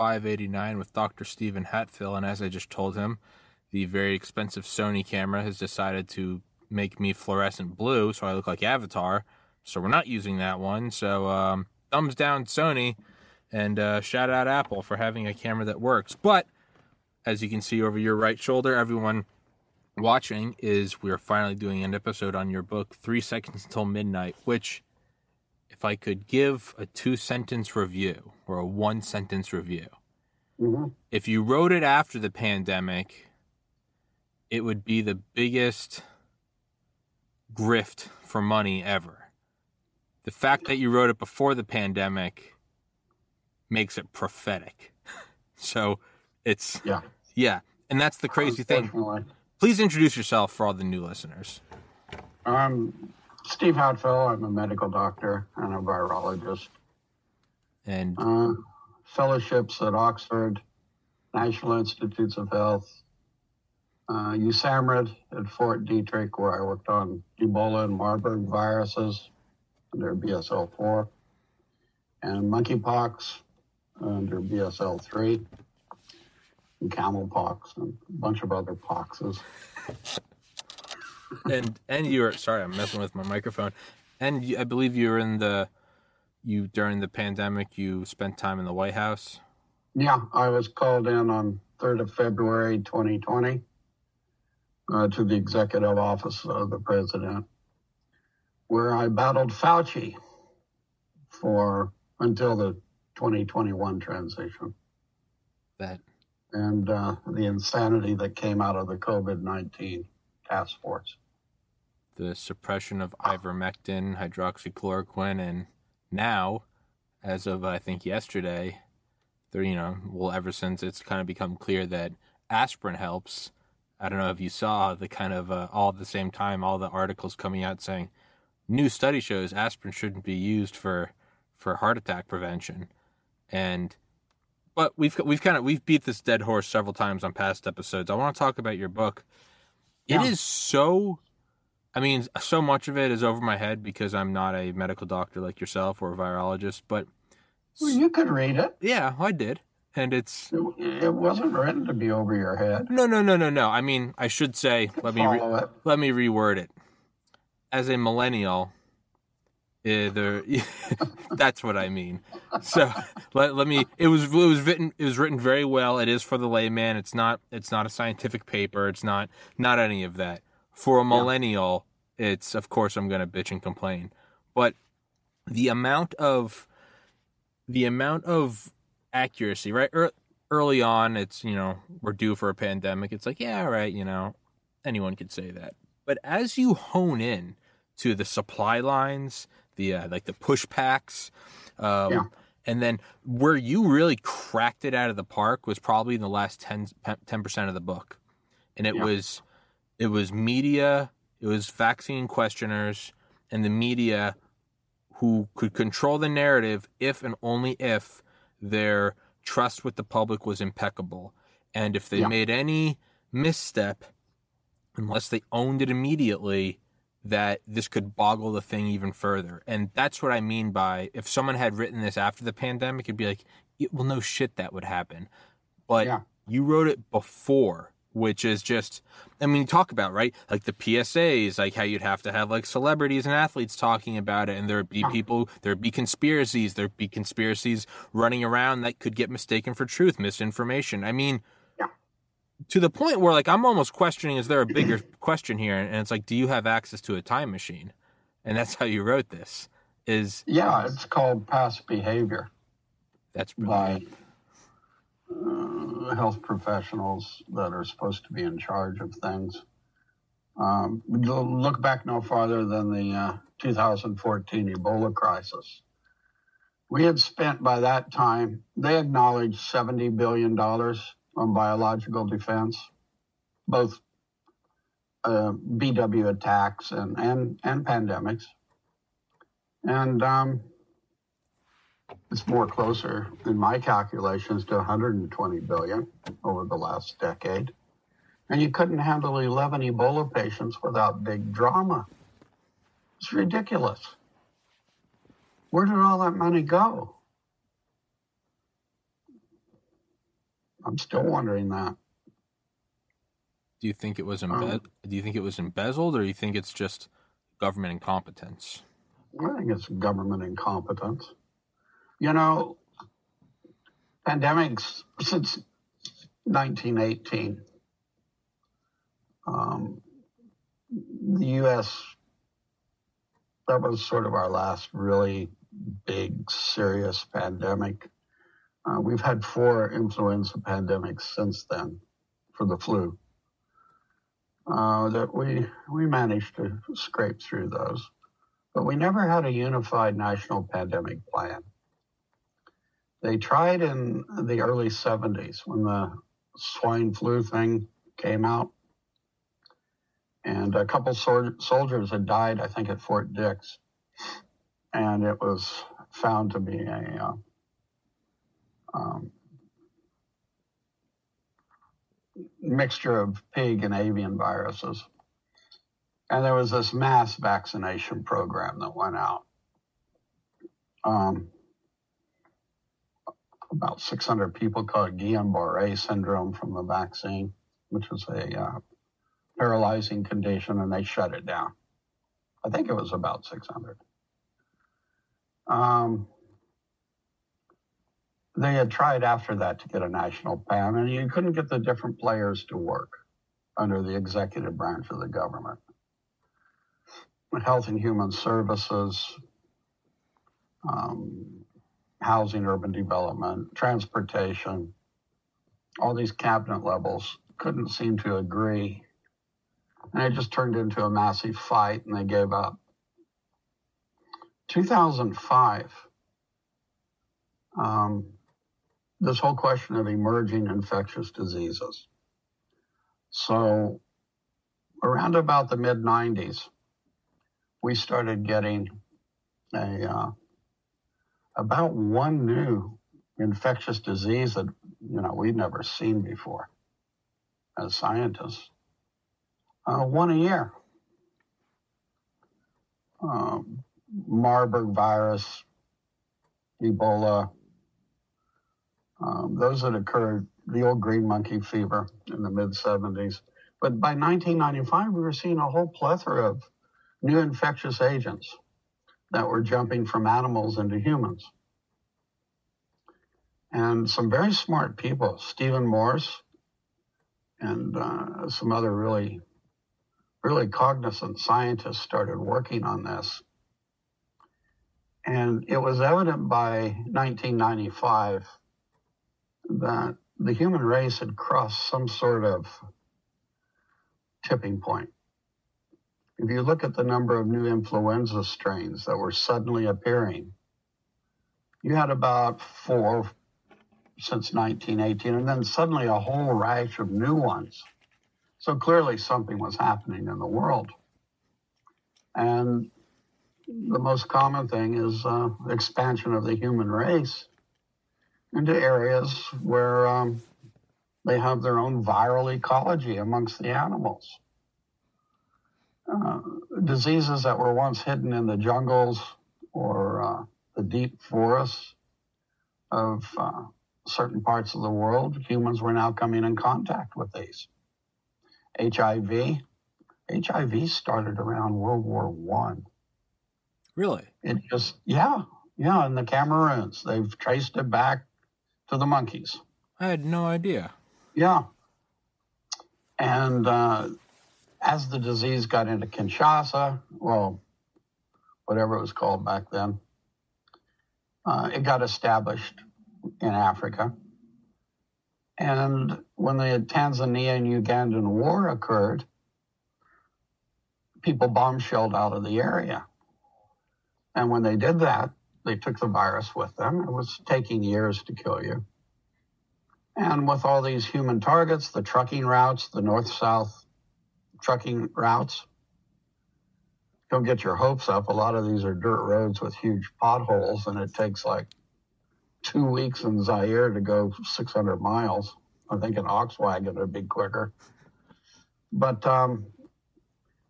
589 with Dr. Stephen Hatfield, and as I just told him, the very expensive Sony camera has decided to make me fluorescent blue, so I look like Avatar, so we're not using that one, so thumbs down Sony, and shout out Apple for having a camera that works. But, as you can see over your right shoulder, everyone watching, is we're finally doing an episode on your book, 3 Seconds Until Midnight, which, if I could give a 2-sentence review or a 1-sentence review, if you wrote it after the pandemic, it would be the biggest grift for money ever. The fact that you wrote it before the pandemic makes it prophetic. So it's, yeah. And that's the crazy thing. Please introduce yourself for all the new listeners. Steve Hatfield. I'm a medical doctor and a virologist. And fellowships at Oxford, National Institutes of Health, USAMRIID at Fort Detrick, where I worked on Ebola and Marburg viruses under BSL-4, and monkeypox under BSL-3, and camelpox, and a bunch of other poxes. And you were, sorry, I'm messing with my microphone. And I believe you were in the, you during the pandemic, you spent time in the White House? Yeah, I was called in on 3rd of February, 2020, to the executive office of the president, where I battled Fauci for, until the 2021 transition. That. And the insanity that came out of the COVID-19 task force. The suppression of ivermectin, hydroxychloroquine, and now, as of I think yesterday, ever since it's kind of become clear that aspirin helps. I don't know if you saw the kind of all at the same time, all the articles coming out saying new study shows aspirin shouldn't be used for heart attack prevention. And but we've beat this dead horse several times on past episodes. I want to talk about your book. It is so, I mean, so much of it is over my head because I'm not a medical doctor like yourself or a virologist, but... Well, you could read it. Yeah, I did. And it's... It wasn't written to be over your head. No. I mean, I should say, let me reword it. As a millennial, that's what I mean. So let me, it was written very well. It is for the layman. It's not a scientific paper. It's not any of that. For a millennial, it's, of course, I'm going to bitch and complain, but the amount of accuracy, right? Early on, it's, we're due for a pandemic. It's like, yeah, all right. Anyone could say that, but as you hone in to the supply lines, the like the push packs. And then where you really cracked it out of the park was probably in the last 10% of the book. And it was media, it was vaccine questioners, and the media who could control the narrative if and only if their trust with the public was impeccable. And if they made any misstep, unless they owned it immediately, that this could boggle the thing even further. And that's what I mean by, if someone had written this after the pandemic, it'd be like, well, no shit, that would happen. But you wrote it before, which is just, I mean, you talk about, right? Like the PSAs, like how you'd have to have like celebrities and athletes talking about it. And there'd be people, there'd be conspiracies running around that could get mistaken for truth, misinformation. I mean, to the point where, like, I'm almost questioning, is there a bigger question here? And it's like, do you have access to a time machine? And that's how you wrote this. It's called Past Behavior. That's brilliant. By health professionals that are supposed to be in charge of things. Look back no farther than the 2014 Ebola crisis, We had spent by that time, they acknowledged $70 billion on biological defense, both BW attacks and pandemics. And it's more closer in my calculations to $120 billion over the last decade. And you couldn't handle 11 Ebola patients without big drama. It's ridiculous. Where did all that money go? I'm still wondering that. Do you think it was embezzled, or do you think it's just government incompetence? I think it's government incompetence. You know, pandemics since 1918, the U.S., that was sort of our last really big, serious pandemic. We've had 4 influenza pandemics since then for the flu. That we managed to scrape through those. But we never had a unified national pandemic plan. They tried in the early 70s when the swine flu thing came out. And a couple soldiers had died, I think, at Fort Dix. And it was found to be a mixture of pig and avian viruses. And there was this mass vaccination program that went out. About 600 people caught Guillain-Barré syndrome from the vaccine, which was a paralyzing condition, and they shut it down. I think it was about 600. They had tried after that to get a national plan, and you couldn't get the different players to work under the executive branch of the government. Health and Human Services, Housing, Urban Development, Transportation, all these cabinet levels couldn't seem to agree. And it just turned into a massive fight, and they gave up. 2005, this whole question of emerging infectious diseases. So around about the mid-90s, we started getting about one new infectious disease that, you know, we'd never seen before as scientists, one a year. Marburg virus, Ebola, those that occurred, the old green monkey fever in the mid-70s. But by 1995, we were seeing a whole plethora of new infectious agents that were jumping from animals into humans. And some very smart people, Stephen Morse, and some other really, really cognizant scientists started working on this. And it was evident by 1995 that the human race had crossed some sort of tipping point. If you look at the number of new influenza strains that were suddenly appearing, you had about 4 since 1918, and then suddenly a whole rash of new ones. So clearly something was happening in the world. And the most common thing is expansion of the human race into areas where they have their own viral ecology amongst the animals. Diseases that were once hidden in the jungles or the deep forests of certain parts of the world, humans were now coming in contact with these. HIV started around World War I. Really? It just, yeah, in the Cameroons. They've traced it back to the monkeys. I had no idea. Yeah. And as the disease got into Kinshasa, well, whatever it was called back then, it got established in Africa. And when the Tanzania and Ugandan war occurred, people bombshelled out of the area. And when they did that, They took the virus with them. It was taking years to kill you. And with all these human targets, the trucking routes, the north-south trucking routes, don't get your hopes up. A lot of these are dirt roads with huge potholes, and it takes like 2 weeks in Zaire to go 600 miles. I think an ox wagon would be quicker. But the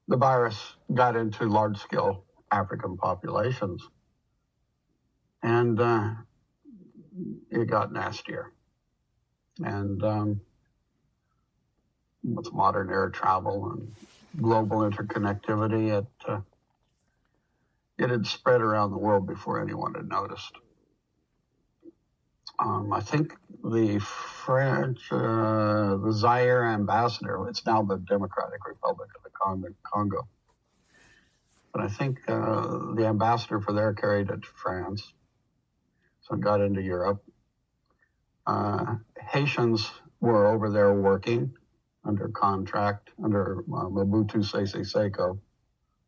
virus got into large-scale African populations, and it got nastier. And with modern air travel and global interconnectivity, it had spread around the world before anyone had noticed. I think the French, the Zaire ambassador, it's now the Democratic Republic of the Congo, but I think the ambassador for there carried it to France, so it got into Europe. Haitians were over there working under contract under Mobutu Sese Seko,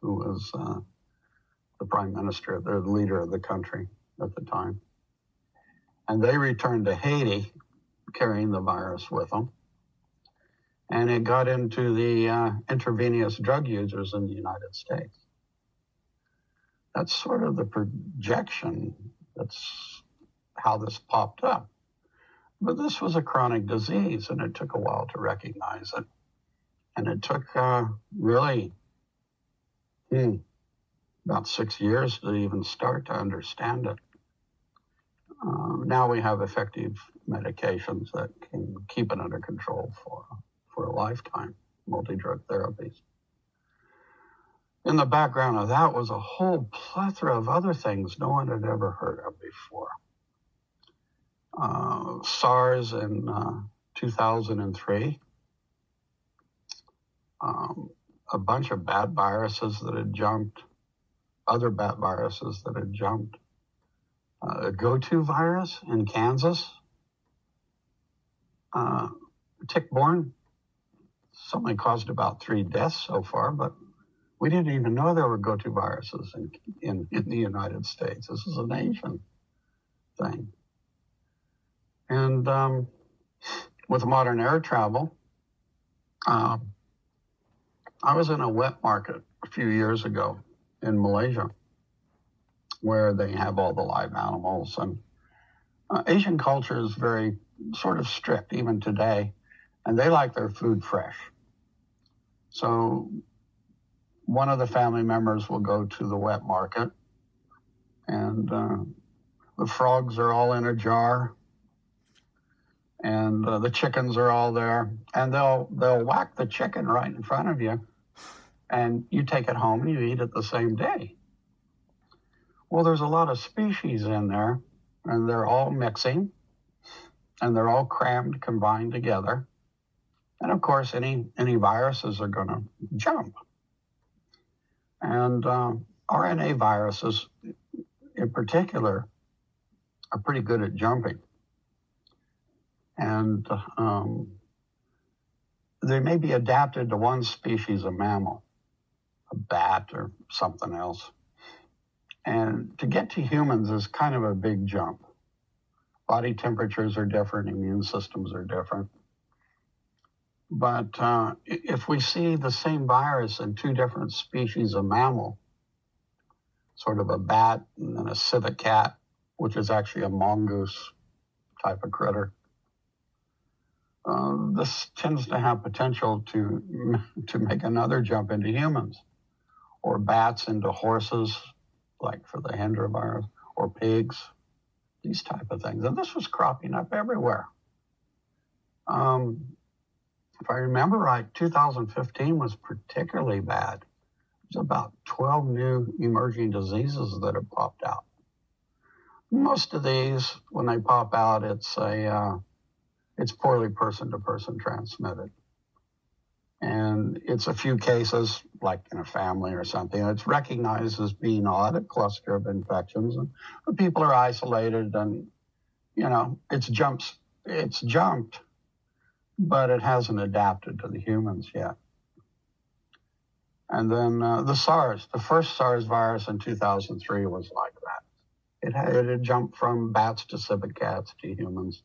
who was the prime minister, the leader of the country at the time. And they returned to Haiti carrying the virus with them. And it got into the intravenous drug users in the United States. That's sort of the projection. That's how this popped up. But this was a chronic disease, and it took a while to recognize it. And it took really about 6 years to even start to understand it. Now we have effective medications that can keep it under control for a lifetime, multi-drug therapies. In the background of that was a whole plethora of other things no one had ever heard of before. SARS in 2003, a bunch of bat viruses that had jumped, other bat viruses that had jumped, a go-to virus in Kansas, tick-borne, something caused about 3 deaths so far, but we didn't even know there were go-to viruses in the United States. This is an Asian thing. And with modern air travel, I was in a wet market a few years ago in Malaysia, where they have all the live animals. And Asian culture is very sort of strict even today, and they like their food fresh. So one of the family members will go to the wet market, and the frogs are all in a jar, and the chickens are all there, and they'll whack the chicken right in front of you, and you take it home and you eat it the same day. Well, there's a lot of species in there, and they're all mixing, and they're all crammed, combined together, and of course any viruses are going to jump. And RNA viruses in particular are pretty good at jumping. And they may be adapted to one species of mammal, a bat or something else. And to get to humans is kind of a big jump. Body temperatures are different, immune systems are different. But if we see the same virus in 2 different species of mammal, sort of a bat and then a civet cat, which is actually a mongoose type of critter, this tends to have potential to make another jump into humans, or bats into horses, like for the Hendra virus, or pigs, these type of things. And this was cropping up everywhere. If I remember right, 2015 was particularly bad. There's about 12 new emerging diseases that have popped out. Most of these, when they pop out, it's poorly person-to-person transmitted. And it's a few cases, like in a family or something, it's recognized as being odd, a cluster of infections, and the people are isolated, and, you know, it's jumped, but it hasn't adapted to the humans yet. And then the SARS, the first SARS virus in 2003 was like that. It had jumped from bats to civet cats to humans.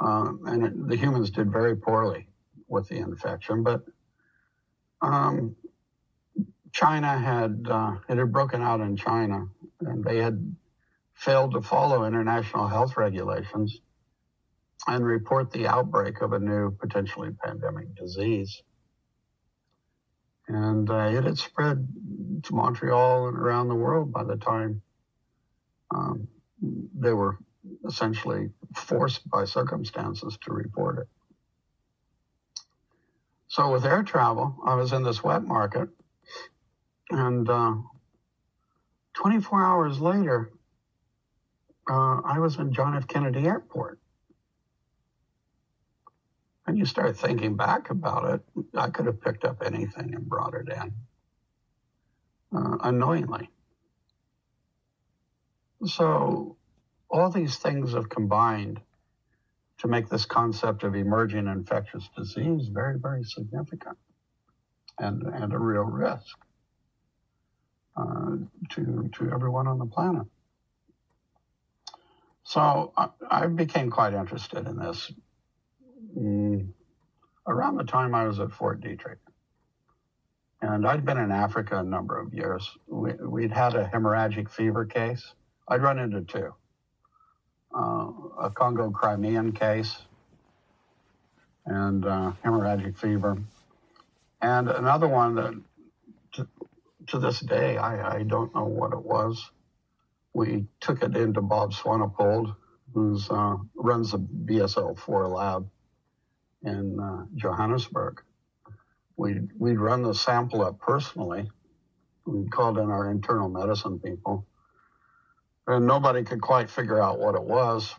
The humans did very poorly with the infection, but China had, it had broken out in China, and they had failed to follow international health regulations and report the outbreak of a new potentially pandemic disease. And it had spread to Montreal and around the world by the time they were essentially forced by circumstances to report it. So with air travel, I was in this wet market, and 24 hours later, I was in John F. Kennedy Airport. And you start thinking back about it, I could have picked up anything and brought it in, unknowingly. So all these things have combined to make this concept of emerging infectious disease very, very significant and a real risk to everyone on the planet. So I became quite interested in this around the time I was at Fort Detrick. And I'd been in Africa a number of years. We'd had a hemorrhagic fever case. I'd run into two. A Congo-Crimean case and hemorrhagic fever. And another one that to this day, I don't know what it was. We took it into Bob Swanepoel, who runs the BSL-4 lab in Johannesburg. We'd run the sample up personally. We called in our internal medicine people. And nobody could quite figure out what it was.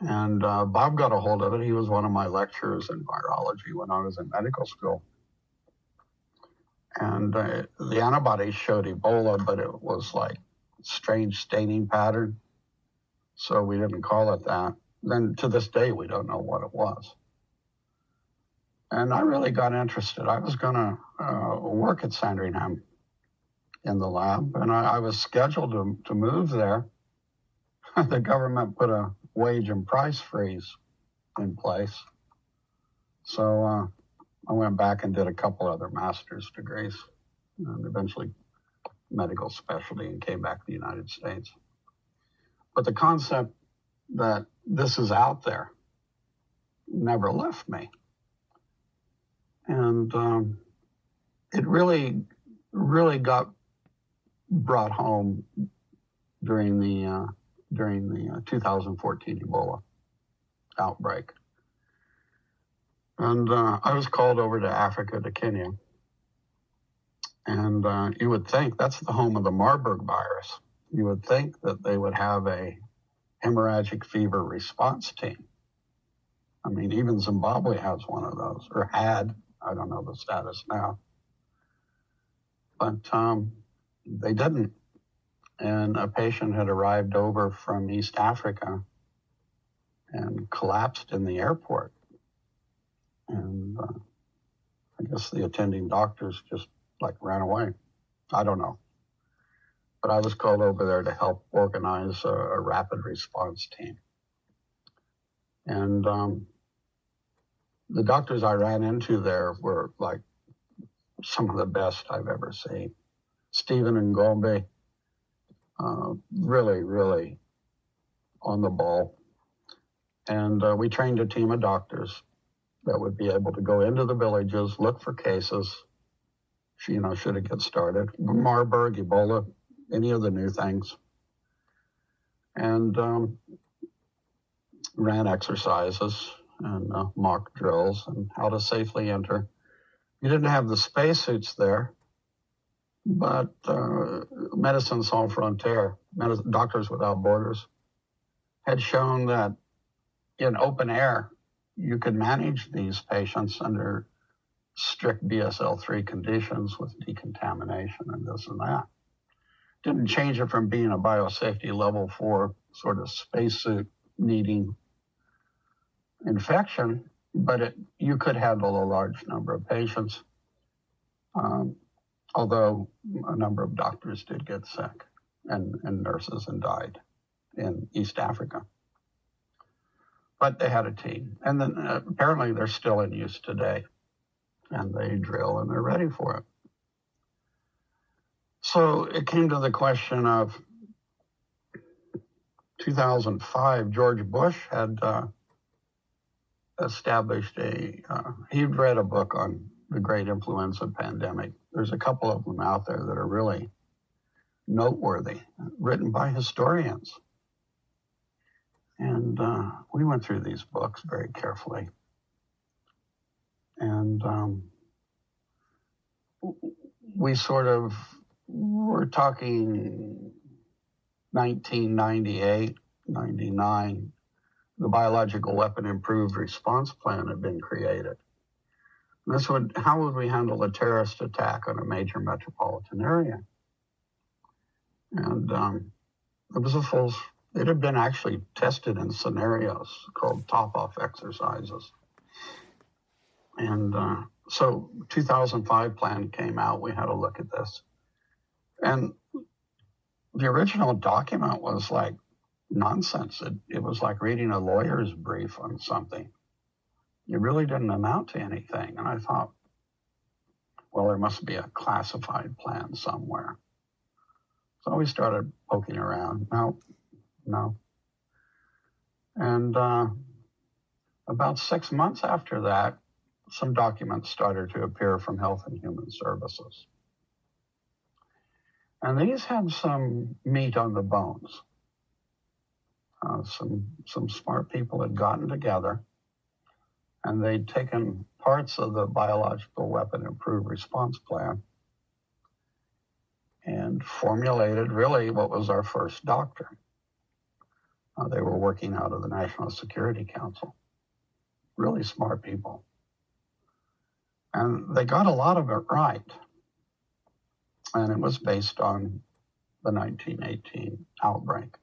And Bob got a hold of it. He was one of my lecturers in virology when I was in medical school. And the antibodies showed Ebola, but it was like strange staining pattern. So we didn't call it that. Then to this day, we don't know what it was. And I really got interested. I was going to work at Sandringham in the lab, and I was scheduled to move there. The government put a wage and price freeze in place. So I went back and did a couple other master's degrees, and eventually medical specialty, and came back to the United States. But the concept that this is out there never left me. And it really got brought home during the 2014 Ebola outbreak. And I was called over to Africa, to Kenya. And you would think that's the home of the Marburg virus. You would think that they would have a hemorrhagic fever response team. I mean, even Zimbabwe has one of those, or had. I don't know the status now. But they didn't. And a patient had arrived over from East Africa and collapsed in the airport. And I guess the attending doctors just like ran away. I don't know. But I was called over there to help organize a rapid response team. And the doctors I ran into there were like some of the best I've ever seen. Stephen Ngombe, really, really on the ball. And we trained a team of doctors that would be able to go into the villages, look for cases, should it get started, Marburg, Ebola, any of the new things. And ran exercises and mock drills and how to safely enter. You didn't have the spacesuits there, but Médecins Sans Frontières, Doctors Without Borders, had shown that in open air, you could manage these patients under strict BSL-3 conditions with decontamination and this and that. Didn't change it from being a biosafety level 4 sort of spacesuit needing infection, but you could handle a large number of patients, although a number of doctors did get sick. and nurses and died in East Africa. But they had a team. And then apparently they're still in use today. And they drill and they're ready for it. So it came to the question of 2005, George Bush had established he'd read a book on the great influenza pandemic. There's a couple of them out there that are really noteworthy, written by historians. And we went through these books very carefully. And we sort of were talking 1998, 99, the Biological Weapon Improved Response Plan had been created. How would we handle a terrorist attack on a major metropolitan area? And it had been actually tested in scenarios called top-off exercises. And so 2005 plan came out. We had a look at this. And the original document was like nonsense. It was like reading a lawyer's brief on something. It really didn't amount to anything. And I thought, well, there must be a classified plan somewhere. So we started poking around. No. And about 6 months after that, some documents started to appear from Health and Human Services. And these had some meat on the bones. Some smart people had gotten together, and they'd taken parts of the Biological Weapon Improved Response Plan and formulated really what was our first doctrine. They were working out of the National Security Council. Really smart people. And they got a lot of it right. And it was based on the 1918 outbreak.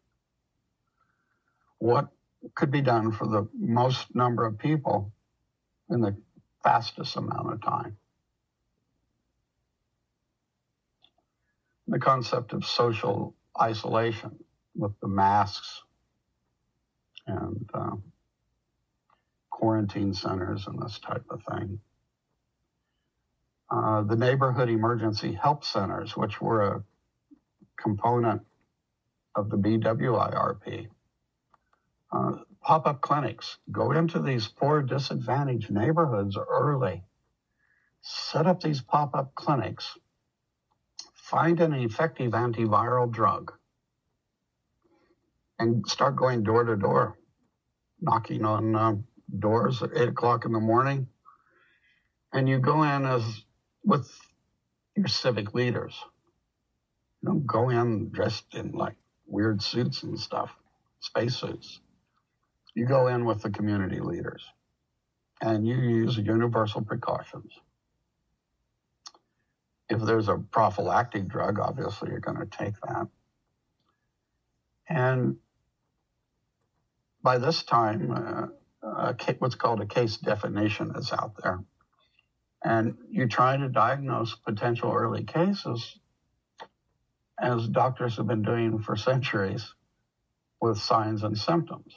What could be done for the most number of people in the fastest amount of time? The concept of social isolation with the masks and quarantine centers and this type of thing. The neighborhood emergency help centers, which were a component of the BWIRP. Pop-up clinics, go into these poor disadvantaged neighborhoods early, set up these pop-up clinics, find an effective antiviral drug, and start going door to door, knocking on doors at 8 o'clock in the morning. And you go in with your civic leaders. You don't go in dressed in like weird suits and stuff, spacesuits. You go in with the community leaders and you use universal precautions. If there's a prophylactic drug, obviously you're going to take that. And by this time, what's called a case definition is out there. And you try to diagnose potential early cases, as doctors have been doing for centuries, with signs and symptoms.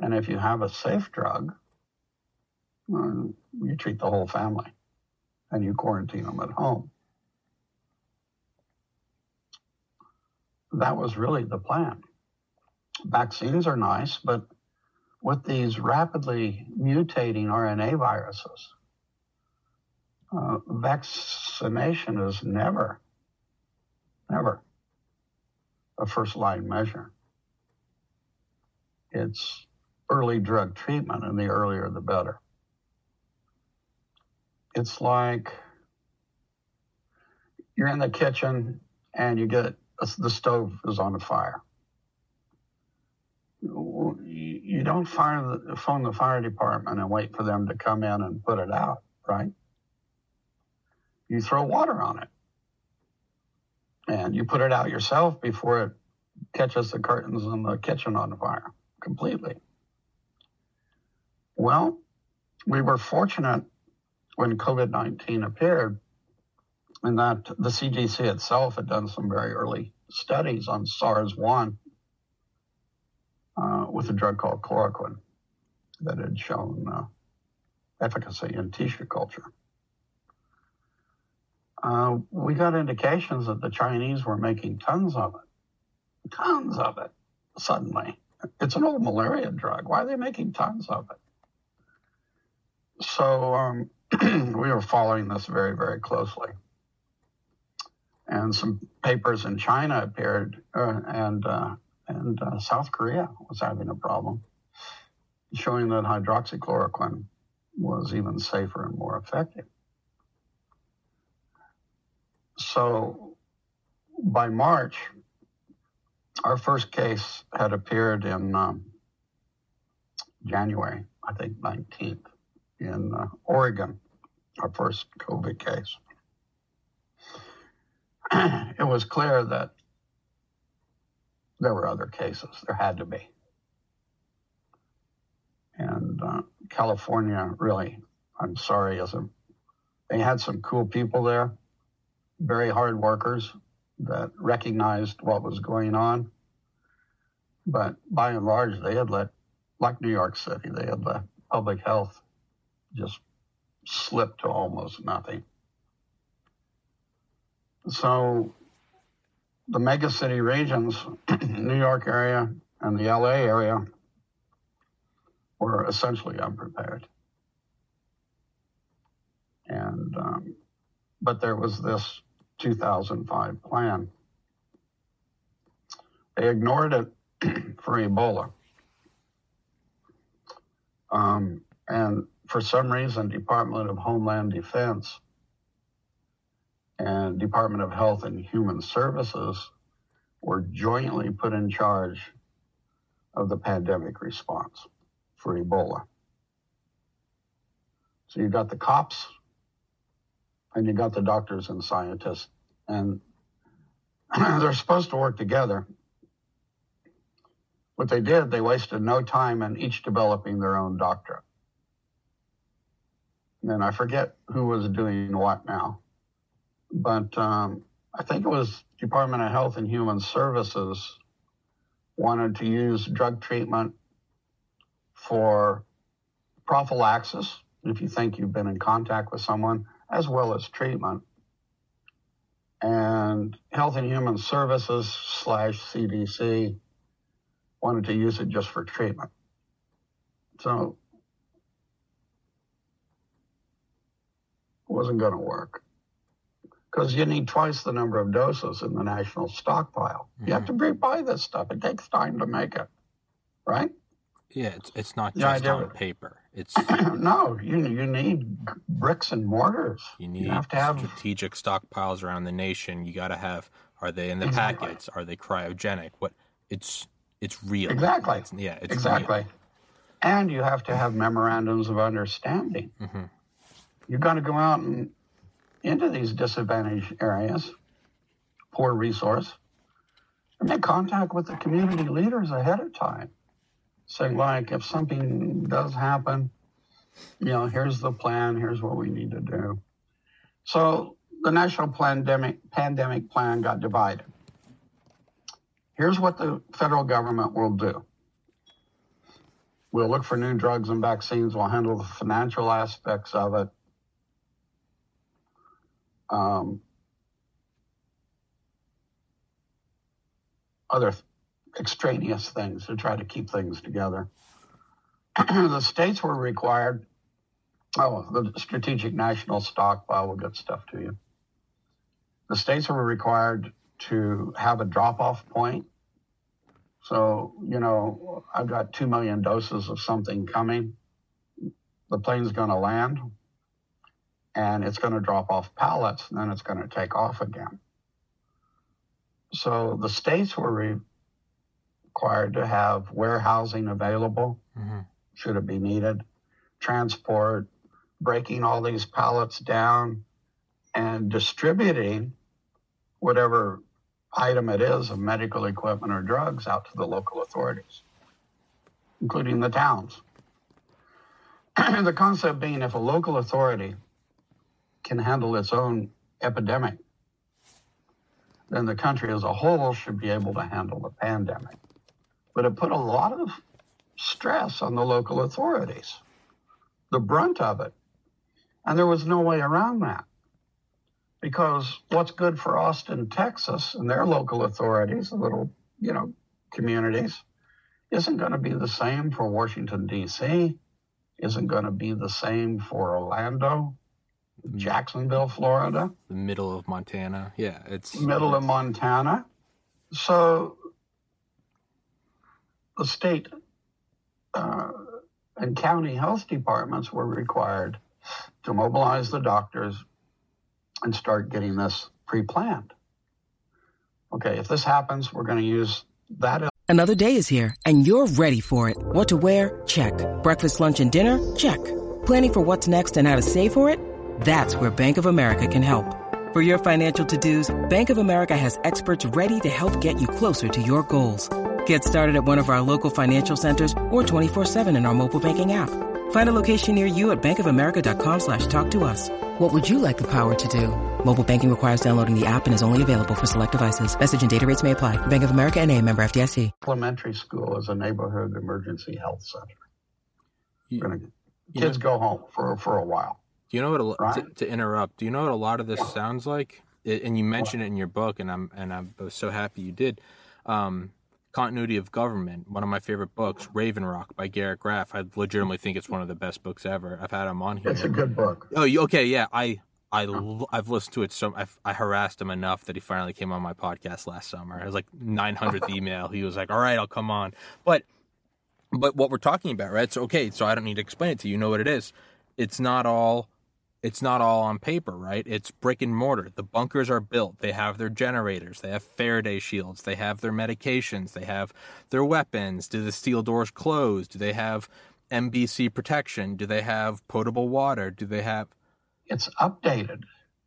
And if you have a safe drug, you treat the whole family and you quarantine them at home. That was really the plan. Vaccines are nice, but with these rapidly mutating RNA viruses, vaccination is never a first-line measure. It's early drug treatment, and the earlier the better. It's like you're in the kitchen and you get the stove is on fire. You don't phone the fire department and wait for them to come in and put it out, right? You throw water on it. And you put it out yourself before it catches the curtains in the kitchen on fire completely. Well, we were fortunate when COVID-19 appeared and that the CDC itself had done some very early studies on SARS-1 with a drug called chloroquine that had shown efficacy in tissue culture. We got indications that the Chinese were making tons of it, suddenly. It's an old malaria drug. Why are they making tons of it? So we were following this very, very closely. And some papers in China appeared, and South Korea was having a problem, showing that hydroxychloroquine was even safer and more effective. So by March, our first case had appeared in January, I think 19th, in Oregon, our first COVID case. It was clear that there were other cases. There had to be. And California, really, I'm sorry, they had some cool people there, very hard workers that recognized what was going on. But by and large, they had let, like New York City, they had let public health just slip to almost nothing. So the mega city regions, New York area and the LA area, were essentially unprepared. And, but there was this 2005 plan. They ignored it for Ebola. And for some reason, Department of Homeland Defense and Department of Health and Human Services were jointly put in charge of the pandemic response for Ebola. So you got the cops, and you got the doctors and scientists, and they're supposed to work together. What they did, they wasted no time in each developing their own doctorate. And I forget who was doing what now, but I think it was Department of Health and Human Services wanted to use drug treatment for prophylaxis, if you think you've been in contact with someone, as well as treatment. And Health and Human Services / CDC wanted to use it just for treatment. So it wasn't going to work because you need twice the number of doses in the national stockpile. Mm-hmm. You have to rebuy this stuff. It takes time to make it, right? Yeah, it's not just on paper. It's no, you need bricks and mortars. You have to have strategic stockpiles around the nation. You got to have. Are they in the packets? Are they cryogenic? What? It's real. Exactly. It's exactly. Real. And you have to have memorandums of understanding. Mm-hmm. You've got to go out and into these disadvantaged areas, poor resource, and make contact with the community leaders ahead of time. So, like, if something does happen, here's the plan, here's what we need to do. So the national pandemic plan got divided. Here's what the federal government will do. We'll look for new drugs and vaccines. We'll handle the financial aspects of it. Other extraneous things to try to keep things together. The states were required, the strategic national stockpile will get stuff to you. The states were required to have a drop-off point. So, I've got 2 million doses of something coming. The plane's going to land, and it's going to drop off pallets, and then it's going to take off again. So the states were required to have warehousing available, mm-hmm. should it be needed, transport, breaking all these pallets down, and distributing whatever item it is of medical equipment or drugs out to the local authorities, including the towns. The concept being if a local authority can handle its own epidemic, then the country as a whole should be able to handle the pandemic. But it put a lot of stress on the local authorities, the brunt of it. And there was no way around that, because what's good for Austin, Texas, and their local authorities, the little, communities, isn't going to be the same for Washington, D.C., isn't going to be the same for Orlando, Jacksonville, Florida. The middle of Montana. Yeah, it's... Middle of Montana. So the state and county health departments were required to mobilize the doctors and start getting this pre-planned. Okay, if this happens, we're going to use that. Another day is here, and you're ready for it. What to wear? Check. Breakfast, lunch, and dinner? Check. Planning for what's next and how to save for it? That's where Bank of America can help. For your financial to-dos, Bank of America has experts ready to help get you closer to your goals. Get started at one of our local financial centers or 24/7 in our mobile banking app. Find a location near you at bankofamerica.com/talktous. What would you like the power to do? Mobile banking requires downloading the app and is only available for select devices. Message and data rates may apply. Bank of America N.A., member FDIC. Elementary school is a neighborhood emergency health center. Kids go home for a while. Do you know what? To interrupt, do you know what a lot of this sounds like? And you mentioned it in your book, and I was so happy you did. Continuity of Government, one of my favorite books, Raven Rock by Garrett Graff. I legitimately think it's one of the best books ever. I've had him on here. It's a good book. Oh, okay, yeah. I've listened to it so I harassed him enough that he finally came on my podcast last summer. It was like 900th email. He was like, "All right, I'll come on." But what we're talking about, right? So okay, so I don't need to explain it to you. You know what it is. It's not all on paper, right? It's brick and mortar. The bunkers are built. They have their generators. They have Faraday shields. They have their medications. They have their weapons. Do the steel doors close? Do they have MBC protection? Do they have potable water? Do they have... It's updated.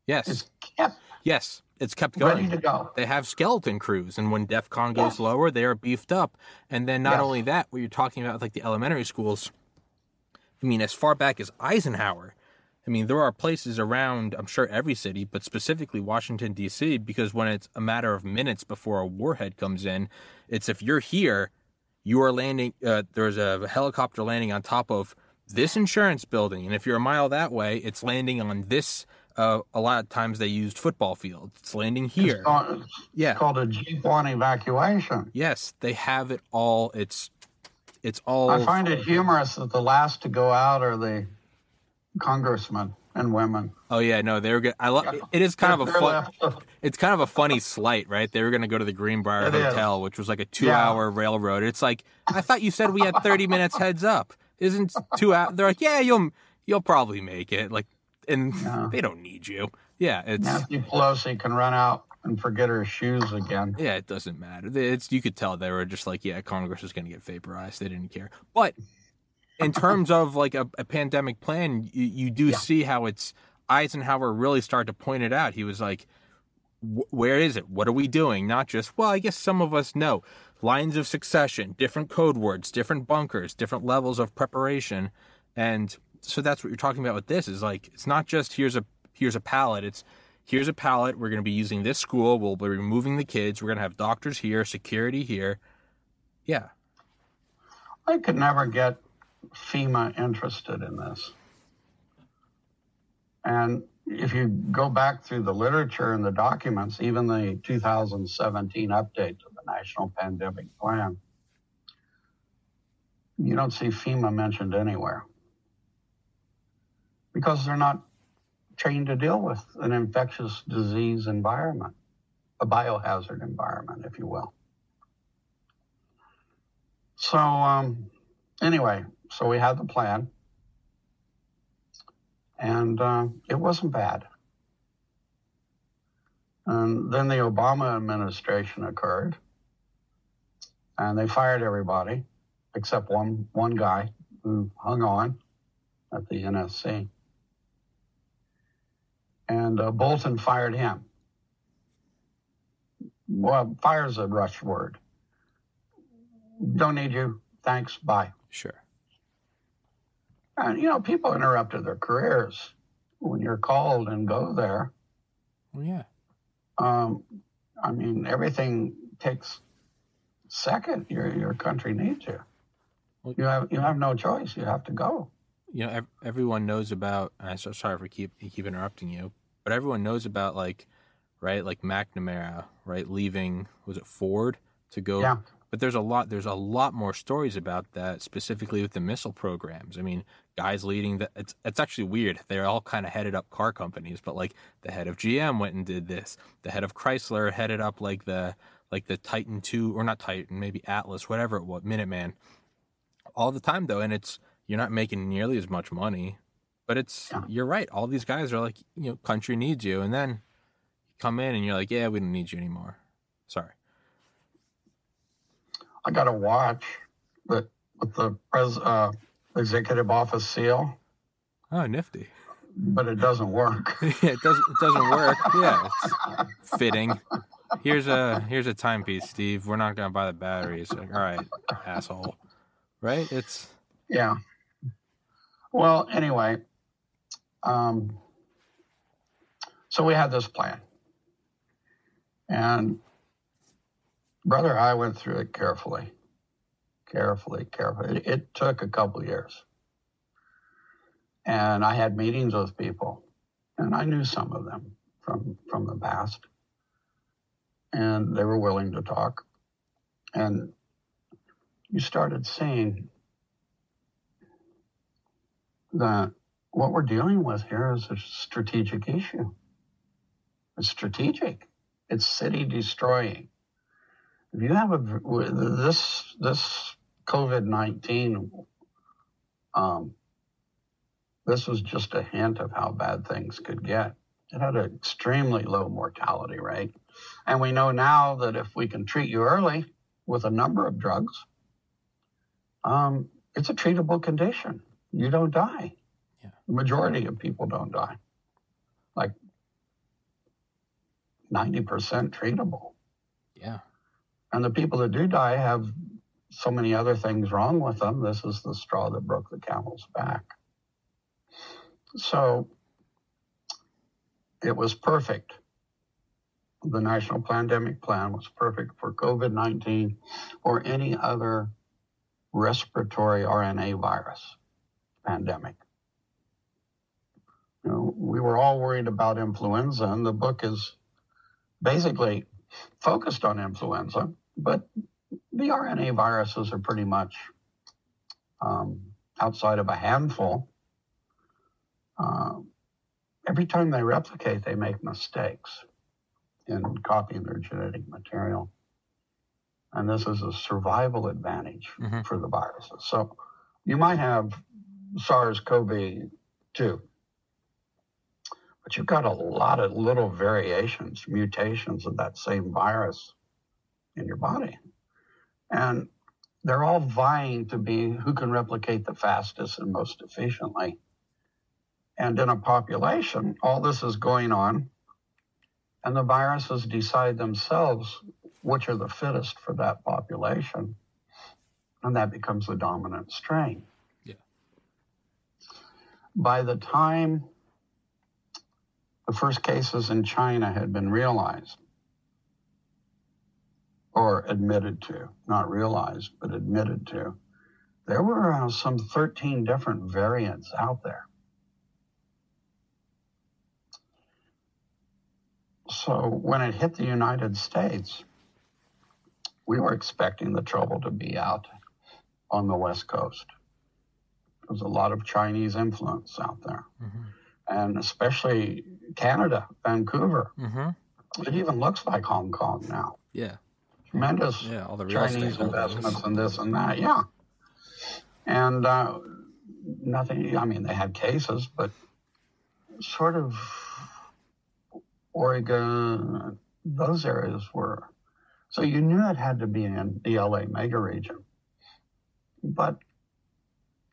Yes. It's kept. Yes. It's kept going. Ready to go. They have skeleton crews. And when DEFCON goes lower, they are beefed up. And then not only that, what you're talking about, like the elementary schools, I mean, as far back as Eisenhower... I mean, there are places around, I'm sure, every city, but specifically Washington, D.C., because when it's a matter of minutes before a warhead comes in, it's if you're here, you are landing, there's a helicopter landing on top of this insurance building. And if you're a mile that way, it's landing on this, a lot of times they used football fields. It's landing here. It's called a G1 evacuation. Yes, they have it all. It's all. I find it humorous that the last to go out are the congressmen and women. Oh yeah, no, they were good. It is kind of a it's kind of a funny slight, right? They were going to go to the Greenbrier Hotel, which was like a 2-hour railroad. It's like, I thought you said we had 30 minutes heads up. Isn't 2 hours? They're like, yeah, you'll probably make it. Like, and they don't need you. Yeah, it's Nancy Pelosi can run out and forget her shoes again. Yeah, it doesn't matter. You could tell they were just like, yeah, Congress is going to get vaporized. They didn't care, but. In terms of like a pandemic plan, you do see how it's Eisenhower really started to point it out. He was like, where is it? What are we doing? Not just, well, I guess some of us know. Lines of succession, different code words, different bunkers, different levels of preparation. And so that's what you're talking about with this is like, it's not just here's a pallet. It's here's a pallet. We're going to be using this school. We'll be removing the kids. We're going to have doctors here, security here. Yeah. I could never get FEMA interested in this. And if you go back through the literature and the documents, even the 2017 update to the National Pandemic Plan, you don't see FEMA mentioned anywhere because they're not trained to deal with an infectious disease environment, a biohazard environment, if you will. So, anyway, so we had the plan, and it wasn't bad. And then the Obama administration occurred, and they fired everybody except one guy who hung on at the NSC. And Bolton fired him. Well, fire's a rush word. Don't need you. Thanks. Bye. Sure. And, people interrupted their careers when you're called and go there. Yeah. I mean, everything takes second. Your country needs you. Well, you have no choice. You have to go. You know, everyone knows about. I'm so sorry for keep interrupting you, but everyone knows about like McNamara, right? Leaving, was it Ford to go? Yeah. But there's a lot more stories about that, specifically with the missile programs. I mean, guys leading that, it's actually weird. They're all kind of headed up car companies, but like the head of GM went and did this. The head of Chrysler headed up like the Titan II, or not Titan, maybe Atlas, whatever it was, Minuteman. All the time though, and it's, you're not making nearly as much money, but it's, yeah, you're right. All these guys are like, you know, country needs you, and then you come in and you're like, yeah, we don't need you anymore. Sorry. I got a watch with the executive office seal. Oh, nifty! But it doesn't work. Yeah, it doesn't work. Yeah, it's fitting. Here's a timepiece, Steve. We're not gonna buy the batteries. Like, all right, asshole. Right? It's, yeah. Well, anyway, so we had this plan, and brother, I went through it carefully. It took a couple years. And I had meetings with people, and I knew some of them from the past. And they were willing to talk. And you started seeing that what we're dealing with here is a strategic issue. It's strategic. It's city destroying. If you have this COVID-19, this was just a hint of how bad things could get. It had an extremely low mortality rate. And we know now that if we can treat you early with a number of drugs, it's a treatable condition. You don't die. Yeah. The majority of people don't die. Like 90% treatable. Yeah. And the people that do die have so many other things wrong with them. This is the straw that broke the camel's back. So it was perfect. The National Pandemic Plan was perfect for COVID-19 or any other respiratory RNA virus pandemic. You know, we were all worried about influenza, and the book is basically focused on influenza. But the RNA viruses are pretty much, outside of a handful, every time they replicate, they make mistakes in copying their genetic material. And this is a survival advantage for the viruses. So you might have SARS-CoV-2, but you've got a lot of little variations, mutations of that same virus in your body. And they're all vying to be who can replicate the fastest and most efficiently. And in a population, all this is going on, and the viruses decide themselves which are the fittest for that population, and that becomes the dominant strain. Yeah. By the time the first cases in China had been realized, or admitted to, not realized, but admitted to, there were some 13 different variants out there. So when it hit the United States, we were expecting the trouble to be out on the West Coast. There was a lot of Chinese influence out there, and especially Canada, Vancouver. It even looks like Hong Kong now. Yeah. Tremendous, yeah, all the real Chinese investments and this and that, yeah. And nothing, I mean, they had cases, but sort of Oregon, those areas were. So you knew it had to be in the LA mega region. But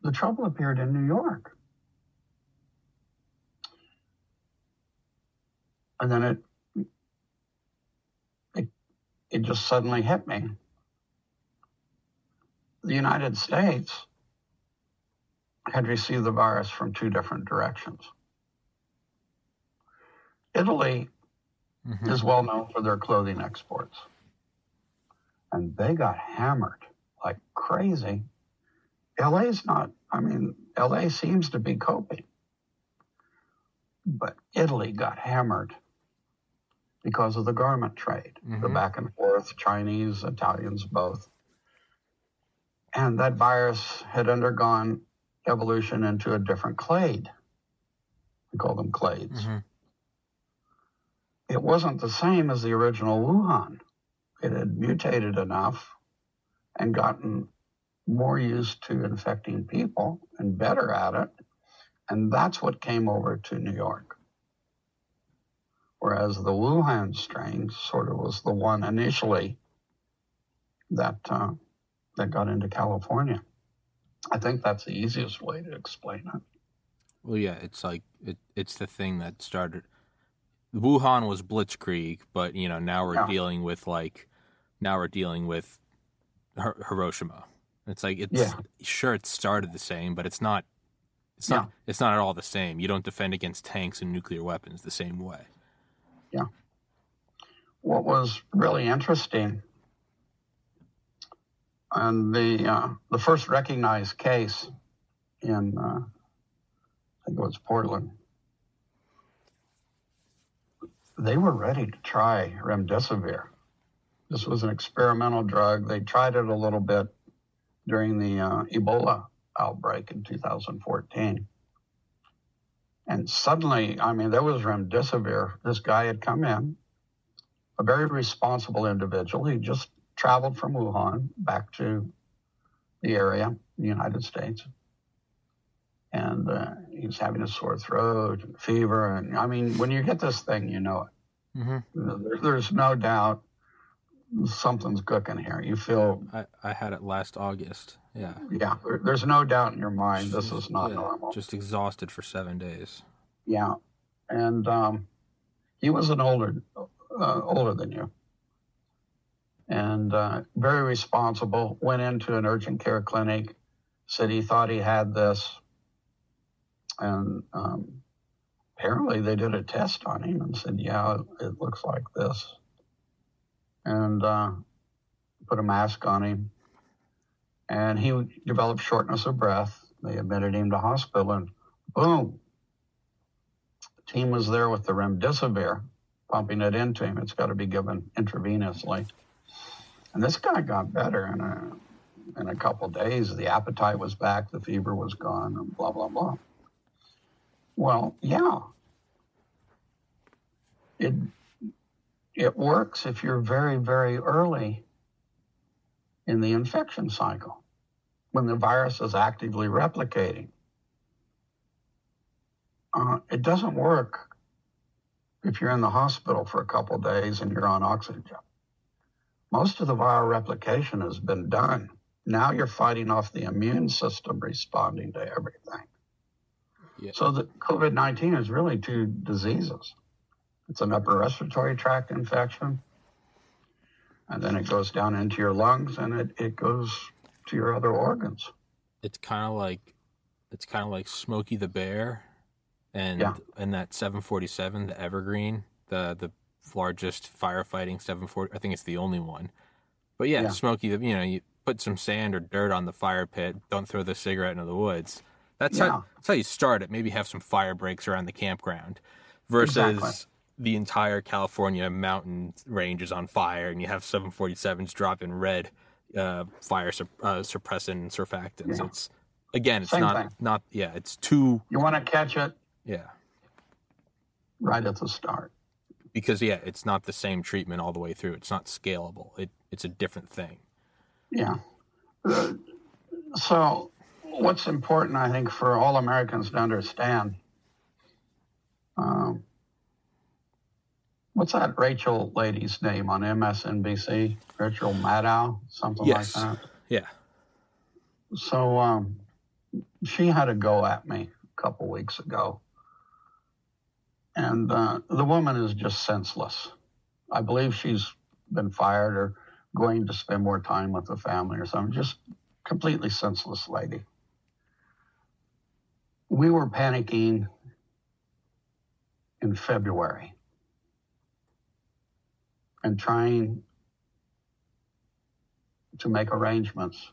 the trouble appeared in New York. And then it just suddenly hit me. The United States had received the virus from two different directions. Italy mm-hmm. is well known for their clothing exports. And they got hammered like crazy. LA's not, I mean, LA seems to be coping. But Italy got hammered because of the garment trade, mm-hmm. the back and forth, Chinese, Italians, both. And that virus had undergone evolution into a different clade. We call them clades. Mm-hmm. It wasn't the same as the original Wuhan. It had mutated enough and gotten more used to infecting people and better at it. And that's what came over to New York. Whereas the Wuhan strain sort of was the one initially that that got into California. I think that's the easiest way to explain it. Well, yeah, it's like it's the thing that started. Wuhan was blitzkrieg, but you know now we're dealing with Hiroshima. It's like sure it started the same, but it's not at all the same. You don't defend against tanks and nuclear weapons the same way. Yeah. What was really interesting, and the first recognized case in I think it was Portland. They were ready to try remdesivir. This was an experimental drug. They tried it a little bit during the Ebola outbreak in 2014. And suddenly, I mean, there was remdesivir. This guy had come in, a very responsible individual. He just traveled from Wuhan back to the area, the United States. And he was having a sore throat and fever. And I mean, when you get this thing, you know it. Mm-hmm. There's no doubt something's cooking here. You feel. I had it last August. Yeah. Yeah. There's no doubt in your mind this is not normal. Just exhausted for 7 days. Yeah. And he was an older than you. And very responsible. Went into an urgent care clinic, said he thought he had this. And apparently they did a test on him and said, yeah, it looks like this. And put a mask on him. And he developed shortness of breath. They admitted him to hospital and boom. The team was there with the remdesivir, pumping it into him. It's got to be given intravenously. And this guy got better in a couple of days. The appetite was back, the fever was gone, and blah, blah, blah. Well, yeah, it works if you're very, very early in the infection cycle when the virus is actively replicating. It doesn't work if you're in the hospital for a couple of days and you're on oxygen. Most of the viral replication has been done. Now you're fighting off the immune system responding to everything. Yeah. So the COVID-19 is really two diseases. It's an upper respiratory tract infection, and then it goes down into your lungs, and it goes to your other organs. It's kind of like Smokey the Bear, and that 747, the Evergreen, the largest firefighting 747. I think it's the only one. But yeah, Smokey, you know, you put some sand or dirt on the fire pit. Don't throw the cigarette into the woods. That's how you start it. Maybe have some fire breaks around the campground versus the entire California mountain range is on fire and you have 747s dropping red fire suppressant surfactants. Yeah. It's too... You want to catch it? Yeah. Right at the start. Because, yeah, it's not the same treatment all the way through. It's not scalable. It's a different thing. Yeah. So... What's important, I think, for all Americans to understand, what's that Rachel lady's name on MSNBC? Rachel Maddow, something like that? Yeah. So she had a go at me a couple weeks ago. And the woman is just senseless. I believe she's been fired or going to spend more time with the family or something. Just completely senseless lady. We were panicking in February and trying to make arrangements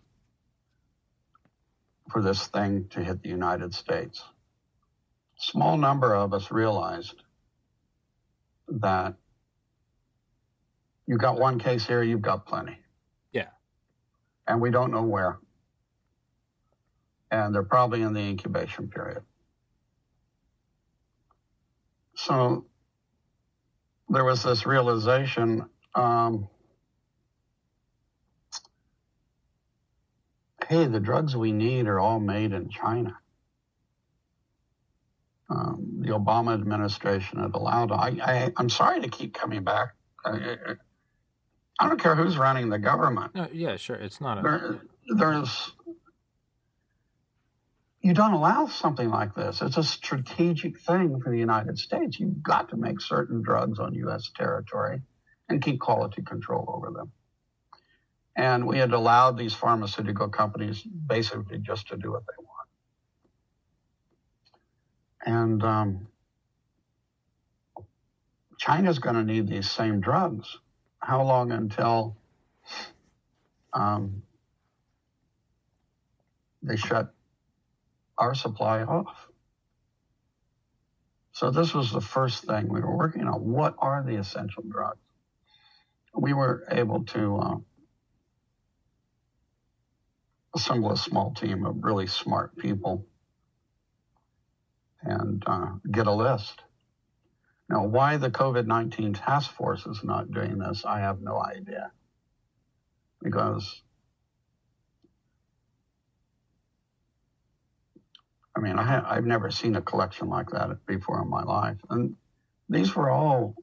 for this thing to hit the United States. Small number of us realized that you got one case here, you've got plenty. Yeah. And we don't know where. And they're probably in the incubation period. So there was this realization, hey, the drugs we need are all made in China. The Obama administration had allowed, I'm sorry to keep coming back. I don't care who's running the government. No, yeah, sure. It's not. You don't allow something like this. It's a strategic thing for the United States. You've got to make certain drugs on U.S. territory and keep quality control over them. And we had allowed these pharmaceutical companies basically just to do what they want. And China's going to need these same drugs. How long until they shut our supply off? So this was the first thing we were working on. What are the essential drugs? We were able to assemble a small team of really smart people and get a list. Now, why the COVID-19 task force is not doing this, I have no idea. Because, I mean, I've never seen a collection like that before in my life. And these were all,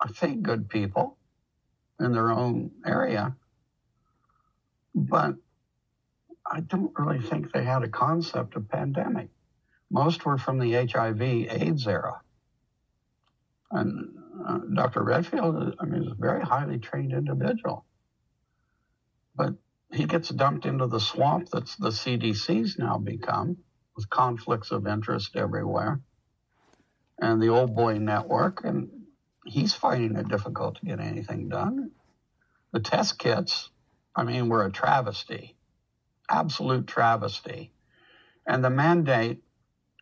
I think, good people in their own area. But I don't really think they had a concept of pandemic. Most were from the HIV/AIDS era. And Dr. Redfield, I mean, is a very highly trained individual. But he gets dumped into the swamp that's the CDC's now become, with conflicts of interest everywhere, and the old boy network, and he's finding it difficult to get anything done. The test kits, I mean, were a travesty, absolute travesty. And the mandate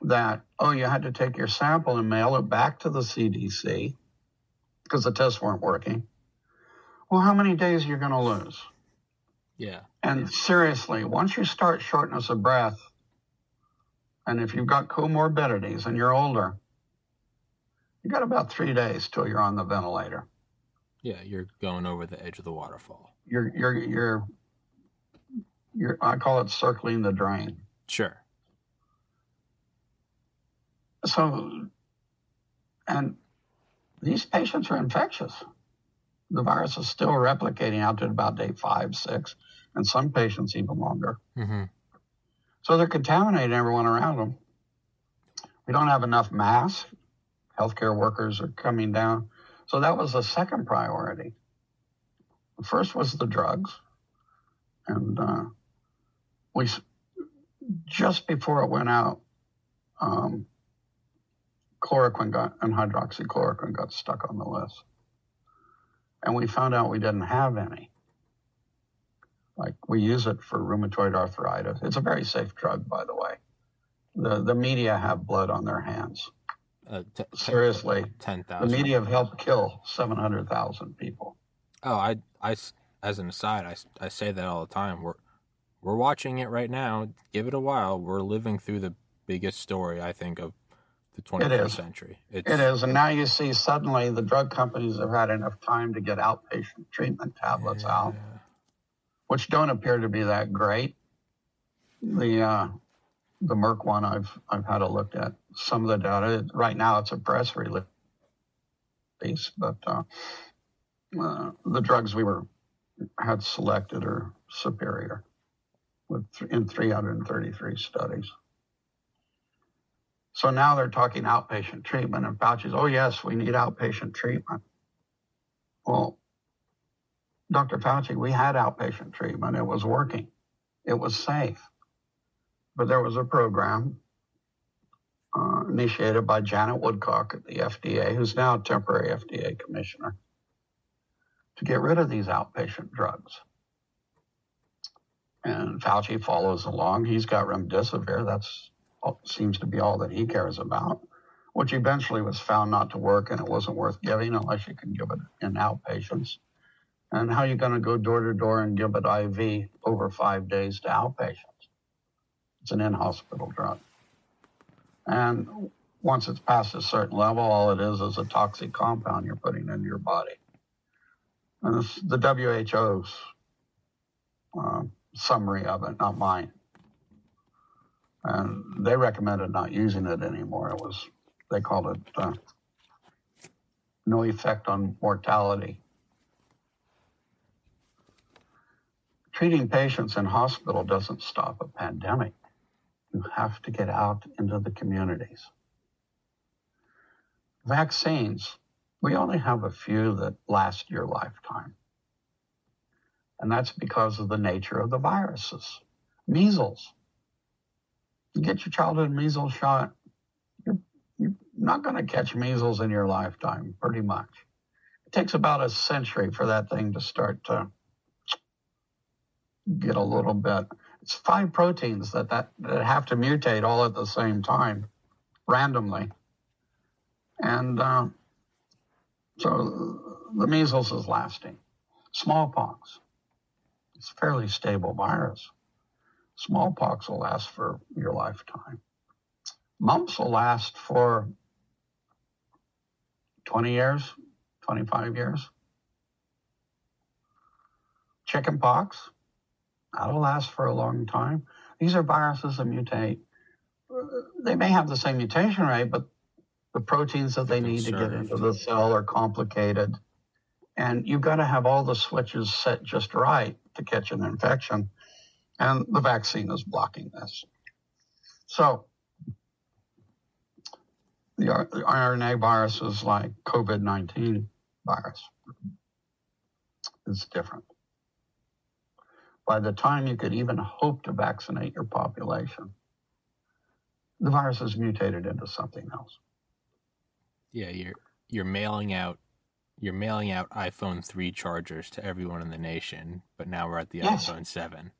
that, oh, you had to take your sample and mail it back to the CDC because the tests weren't working. Well, how many days are you going to lose? Yeah. And seriously, once you start shortness of breath, and if you've got comorbidities and you're older, you got about 3 days till you're on the ventilator. Yeah, you're going over the edge of the waterfall. You're I call it circling the drain. Sure. So, and these patients are infectious. The virus is still replicating out to about day 5, 6, and some patients even longer. Mm-hmm. So they're contaminating everyone around them. We don't have enough masks. Healthcare workers are coming down. So that was the second priority. The first was the drugs. And we just before it went out, chloroquine and hydroxychloroquine got stuck on the list. And we found out we didn't have any. Like, we use it for rheumatoid arthritis. It's a very safe drug, by the way. The media have blood on their hands. Seriously. 10,000. The media have helped kill 700,000 people. Oh, I, as an aside, I say that all the time. We're watching it right now. Give it a while. We're living through the biggest story, I think, of the 21st century. It is. And now you see suddenly the drug companies have had enough time to get outpatient treatment tablets out, which don't appear to be that great. The Merck one, I've had a look at some of the data. Right now it's a press release, but the drugs we had selected are superior in 333 studies. So now they're talking outpatient treatment, and Fauci's, oh, yes, we need outpatient treatment. Well, Dr. Fauci, we had outpatient treatment. It was working. It was safe. But there was a program initiated by Janet Woodcock at the FDA, who's now a temporary FDA commissioner, to get rid of these outpatient drugs. And Fauci follows along. He's got remdesivir. That's seems to be all that he cares about, which eventually was found not to work, and it wasn't worth giving unless you can give it in outpatients. And how are you going to go door to door and give it IV over 5 days to outpatients? It's an in-hospital drug. And once it's past a certain level, all it is a toxic compound you're putting into your body. And this, the WHO's summary of it, not mine. And they recommended not using it anymore. It was, they called it no effect on mortality. Treating patients in hospital doesn't stop a pandemic. You have to get out into the communities. Vaccines, we only have a few that last your lifetime. And that's because of the nature of the viruses. Measles. You get your childhood measles shot, you're not going to catch measles in your lifetime, pretty much. It takes about a century for that thing to start to get a little bit. It's 5 proteins that have to mutate all at the same time, randomly. And so the measles is lasting. Smallpox, it's a fairly stable virus. Smallpox will last for your lifetime. Mumps will last for 20 years, 25 years. Chickenpox, that'll last for a long time. These are viruses that mutate. They may have the same mutation rate, but the proteins that they need to get into the cell are complicated. And you've got to have all the switches set just right to catch an infection. And the vaccine is blocking this. So the RNA virus is like COVID-19 virus. It's different. By the time you could even hope to vaccinate your population, the virus is mutated into something else. Yeah, you're mailing out iPhone 3 chargers to everyone in the nation, but now we're at the yes. iPhone 7.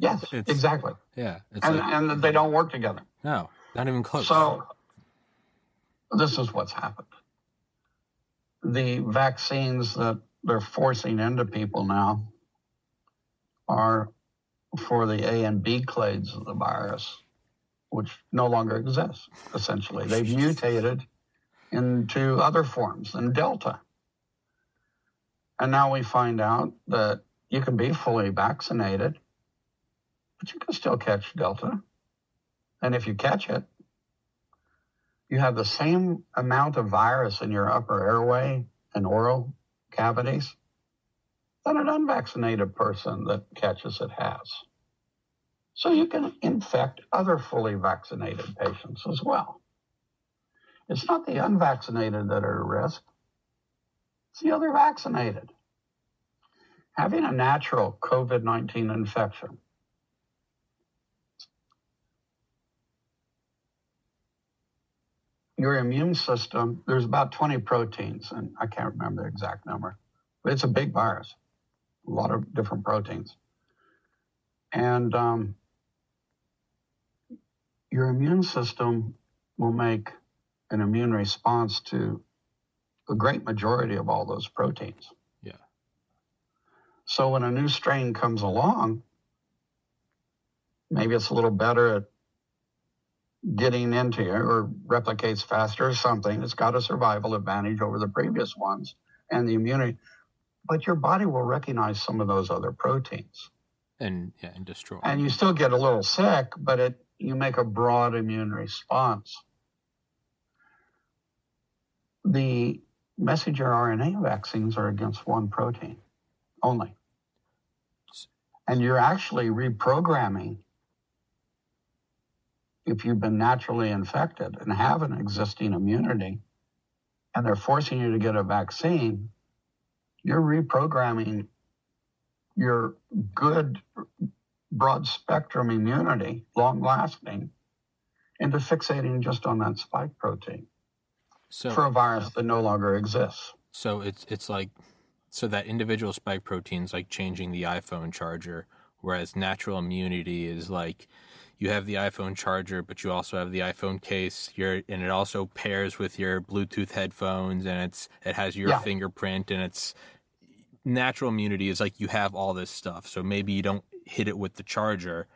Yes, it's, exactly. Yeah, it's and they don't work together. No, not even close. So this is what's happened. The vaccines that they're forcing into people now are for the A and B clades of the virus, which no longer exist, essentially. They've mutated into other forms, in Delta. And now we find out that you can be fully vaccinated, but you can still catch Delta. And if you catch it, you have the same amount of virus in your upper airway and oral cavities that an unvaccinated person that catches it has. So you can infect other fully vaccinated patients as well. It's not the unvaccinated that are at risk. It's the other vaccinated. Having a natural COVID-19 infection your immune system, there's about 20 proteins, and I can't remember the exact number, but it's a big virus, a lot of different proteins. And your immune system will make an immune response to a great majority of all those proteins. Yeah. So when a new strain comes along, maybe it's a little better at getting into you or replicates faster or something. It's got a survival advantage over the previous ones and the immunity, but your body will recognize some of those other proteins and destroy. And you still get a little sick, but you make a broad immune response. The messenger RNA vaccines are against one protein only. And you're actually reprogramming if you've been naturally infected and have an existing immunity, and they're forcing you to get a vaccine, you're reprogramming your good broad-spectrum immunity, long-lasting, into fixating just on that spike protein for a virus that no longer exists. So it's like so that individual spike proteins like changing the iPhone charger, whereas natural immunity is like you have the iPhone charger, but you also have the iPhone case. And it also pairs with your Bluetooth headphones, and it has your fingerprint, and it's natural immunity is like you have all this stuff. So maybe you don't hit it with the charger,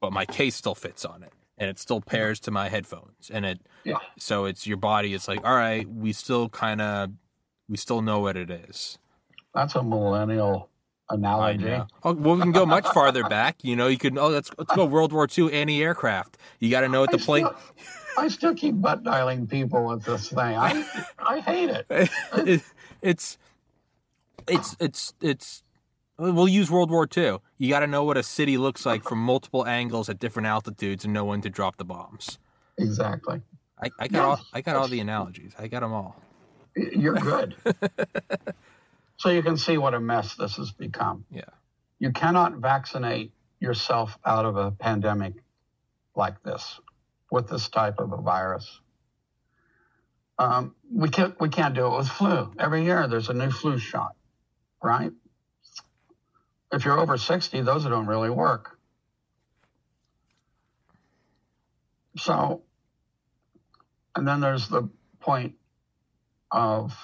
but my case still fits on it, and it still pairs to my headphones, and so it's your body. It's like, all right, we still know what it is. That's a millennial analogy. Oh, well, we can go much farther back. You know, you could. Oh, let's go World War II anti-aircraft. You got to know what the plane. I still keep butt dialing people with this thing. I hate it. It's. We'll use World War II. You got to know what a city looks like from multiple angles at different altitudes and know when to drop the bombs. Exactly. I got all the analogies. I got them all. You're good. So you can see what a mess this has become. Yeah. You cannot vaccinate yourself out of a pandemic like this, with this type of a virus. We can't do it with flu. Every year there's a new flu shot, right? If you're over 60, those don't really work. So, and then there's the point of,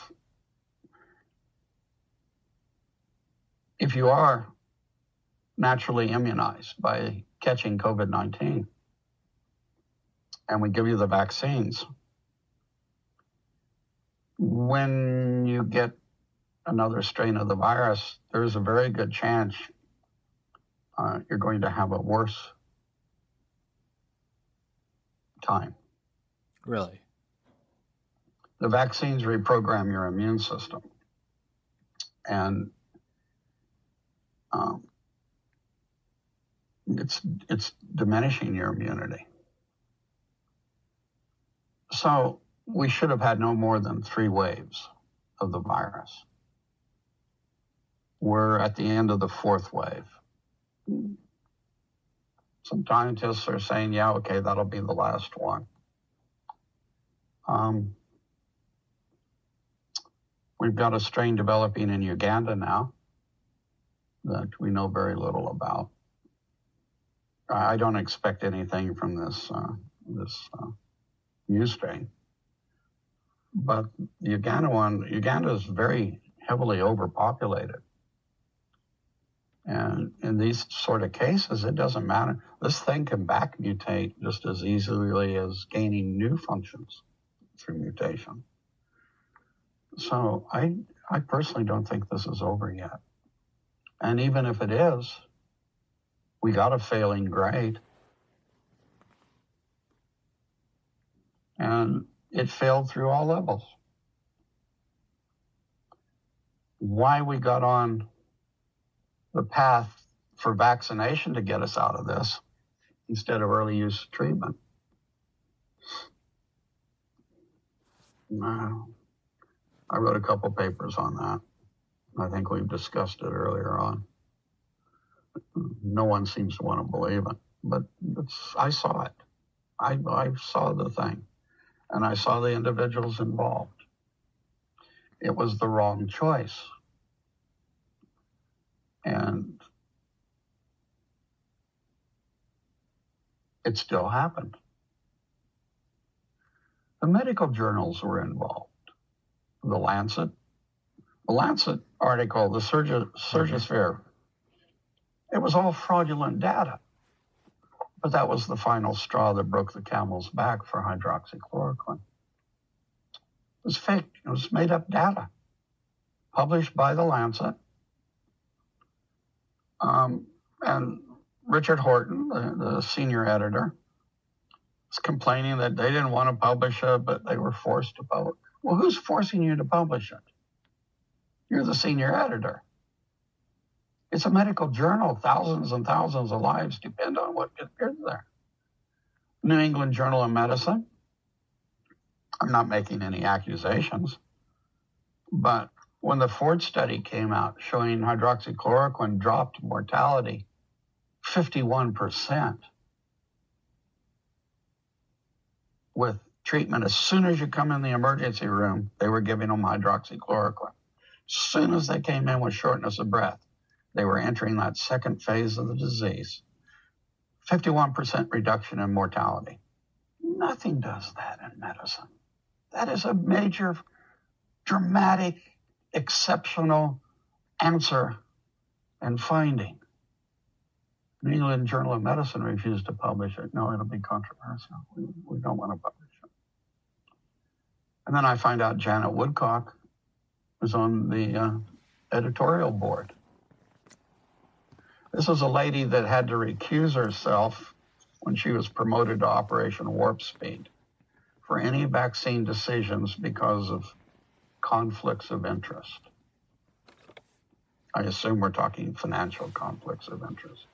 if you are naturally immunized by catching COVID-19 and we give you the vaccines, when you get another strain of the virus, there's a very good chance you're going to have a worse time. Really? The vaccines reprogram your immune system. And it's diminishing your immunity. So we should have had no more than 3 waves of the virus. We're at the end of the 4th wave. Some scientists are saying, yeah, okay, that'll be the last one. We've got a strain developing in Uganda now that we know very little about. I don't expect anything from this new strain. But the Uganda is very heavily overpopulated. And in these sort of cases, it doesn't matter. This thing can back mutate just as easily as gaining new functions through mutation. So I personally don't think this is over yet. And even if it is, we got a failing grade. And it failed through all levels. Why we got on the path for vaccination to get us out of this instead of early use treatment. No. I wrote a couple papers on that. I think we've discussed it earlier on. No one seems to want to believe it, but I saw it. I saw the thing, and I saw the individuals involved. It was the wrong choice. And it still happened. The medical journals were involved. The Lancet article, the Surgisphere, it was all fraudulent data. But that was the final straw that broke the camel's back for hydroxychloroquine. It was fake. It was made up data published by the Lancet. And Richard Horton, the senior editor, was complaining that they didn't want to publish it, but they were forced to publish. Well, who's forcing you to publish it? You're the senior editor. It's a medical journal. Thousands and thousands of lives depend on what appears there. New England Journal of Medicine. I'm not making any accusations, but when the Ford study came out showing hydroxychloroquine dropped mortality 51% with treatment, as soon as you come in the emergency room, they were giving them hydroxychloroquine. soon as they came in with shortness of breath, they were entering that second phase of the disease. 51% reduction in mortality. Nothing does that in medicine. That is a major, dramatic, exceptional answer and finding. New England Journal of Medicine refused to publish it. No, it'll be controversial. We don't want to publish it. And then I find out Janet Woodcock was on the editorial board. This was a lady that had to recuse herself when she was promoted to Operation Warp Speed for any vaccine decisions because of conflicts of interest. I assume we're talking financial conflicts of interest.